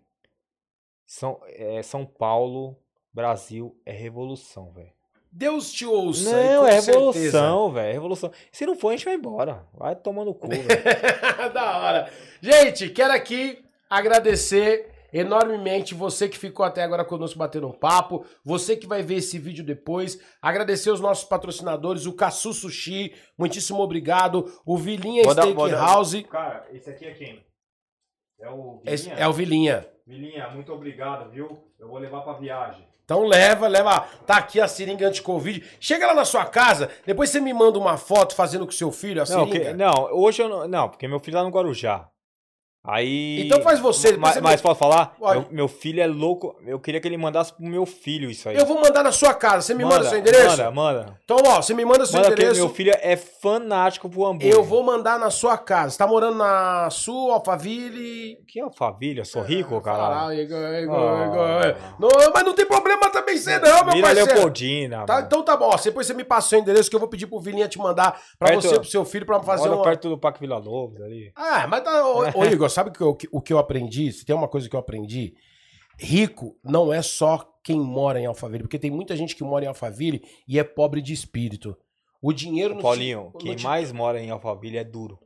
São, é, São Paulo, Brasil, é revolução, velho. Deus te ouça. Não, é revolução, velho. É revolução. Se não for, a gente vai embora. Vai tomando cu, velho. Da hora. Gente, quero aqui agradecer enormemente você que ficou até agora conosco batendo um papo, você que vai ver esse vídeo depois, agradecer os nossos patrocinadores, o Cassu Sushi, muitíssimo obrigado, o Vilinha Steakhouse. Cara, esse aqui é quem? É o Vilinha? Esse é o Vilinha. Vilinha, muito obrigado, viu? Eu vou levar pra viagem. Então leva, leva. Tá aqui a seringa anti-Covid. Chega lá na sua casa, depois você me manda uma foto fazendo com seu filho a não, seringa. Que, não, hoje eu não... Não, porque meu filho tá no Guarujá. Aí... Então faz você. Mas, você mas me... posso falar? Olha, meu, meu filho é louco. Eu queria que ele mandasse pro meu filho isso aí. Eu vou mandar na sua casa. Você me manda, manda seu endereço? Manda, manda. Então, ó, você me manda seu manda endereço. Meu filho é fanático pro hambúrguer. Eu vou mandar na sua casa. Você tá morando na sua Alphaville? Que Alphaville? Eu sou rico, caralho. Ah, Igor, Igor, Igor. Não, mas não tem problema também ser não, meu Vila parceiro. Leopoldina. Tá, então tá bom. Ó, depois você me passa o endereço que eu vou pedir pro Vilinha te mandar pra perto, você, pro seu filho, pra fazer um... perto do Parque Vila Lobos ali. Ah, mas tá... Ô, ô Igor, sabe o que, que eu aprendi? Se tem uma coisa que eu aprendi, rico não é só quem mora em Alphaville, porque tem muita gente que mora em Alphaville e é pobre de espírito. O dinheiro... Ô, não Paulinho, se, quem não mais te... mora em Alphaville é duro.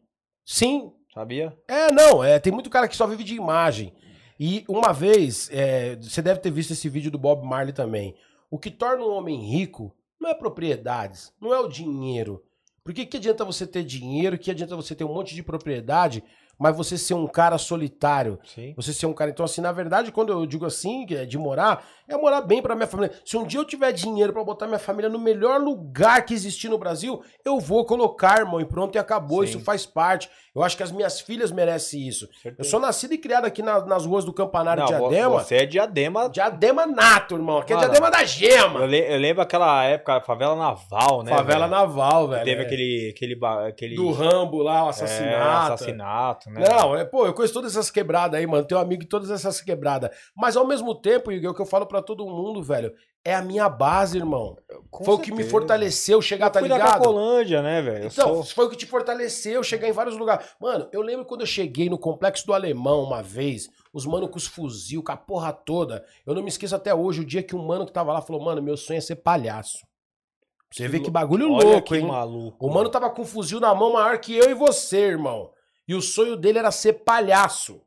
Sim. Sabia? É, não. É, tem muito cara que só vive de imagem. E uma vez, é, você deve ter visto esse vídeo do Bob Marley também. O que torna um homem rico não é propriedades, não é o dinheiro. Porque que adianta você ter dinheiro, que adianta você ter um monte de propriedade, mas você ser um cara solitário, Sim. você ser um cara... Então, assim, na verdade, quando eu digo assim, que é de morar, é morar bem pra minha família. Se um dia eu tiver dinheiro pra botar minha família no melhor lugar que existir no Brasil, eu vou colocar, irmão, e pronto, e acabou, Sim. isso faz parte. Eu acho que as minhas filhas merecem isso. Certo. Eu sou nascido e criado aqui na, nas ruas do Campanário Não, de Diadema. Você é Diadema... Diadema nato, irmão. Aqui é Mano, Diadema da Gema. Eu, le, eu lembro aquela época, Favela Naval, né? Favela velho? Naval, velho. Teve é. aquele, aquele, aquele... Do Rambo lá, o assassinato. É, assassinato, né? Não, é, pô, eu conheço todas essas quebradas aí, mano. Tenho amigo em todas essas quebradas. Mas ao mesmo tempo, Igor, é o que eu falo pra todo mundo, velho. É a minha base, irmão. Com foi certeza. O que me fortaleceu chegar, eu tá ligado? Da Cracolândia, né, velho? Então, sou... foi o que te fortaleceu chegar em vários lugares. Mano, eu lembro quando eu cheguei no Complexo do Alemão uma vez, os manos com os fuzil, com a porra toda. Eu não me esqueço até hoje, o dia que um mano que tava lá falou, mano, meu sonho é ser palhaço. Você que vê que bagulho Olha louco, que hein? Maluco, o mano, mano tava com um fuzil na mão maior que eu e você, irmão. E o sonho dele era ser palhaço.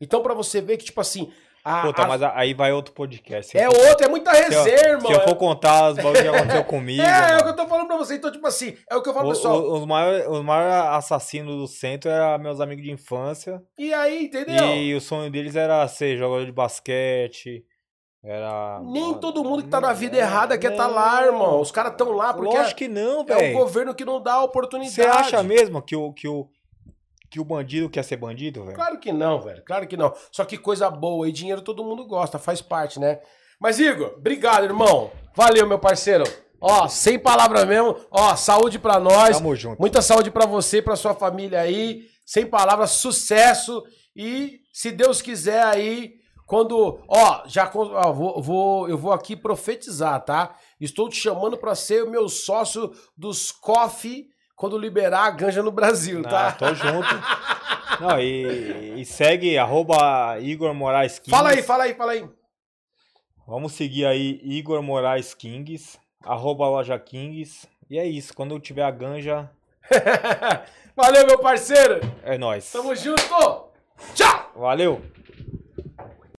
Então, pra você ver que, tipo assim... A, Puta, a... mas aí vai outro podcast. É for... outro, é muita resenha, irmão. Se eu for contar os bagulhos que aconteceu comigo... É, mano. É o que eu tô falando pra você. Então, tipo assim, é o que eu falo, o, pessoal. O, os maiores os maior assassinos do centro eram meus amigos de infância. E aí, entendeu? E o sonho deles era ser jogador de basquete... Era... Nem todo mundo que tá na vida não, errada quer não, tá lá, irmão. Os caras tão lá porque... Lógico que não, velho. É o governo que não dá a oportunidade. Você acha mesmo que o... Que o... Que o bandido quer ser bandido, velho? Claro que não, velho. Claro que não. Só que coisa boa e dinheiro todo mundo gosta, faz parte, né? Mas, Igor, obrigado, irmão. Valeu, meu parceiro. Ó, sem palavras mesmo. Ó, saúde pra nós. Tamo junto. Muita saúde pra você e pra sua família aí. Sem palavras, sucesso. E, se Deus quiser aí, quando... Ó, já ó, vou, vou, eu vou aqui profetizar, tá? Estou te chamando pra ser o meu sócio dos coffee... Quando liberar a ganja no Brasil, tá? Ah, tô junto. Não, e, e segue, arroba Igor Moraes Kings. Fala aí, fala aí, fala aí. Vamos seguir aí, Igor Moraes Kings, arroba Loja Kings. E é isso, quando eu tiver a ganja... Valeu, meu parceiro. É nóis. Tamo junto. Tchau. Valeu.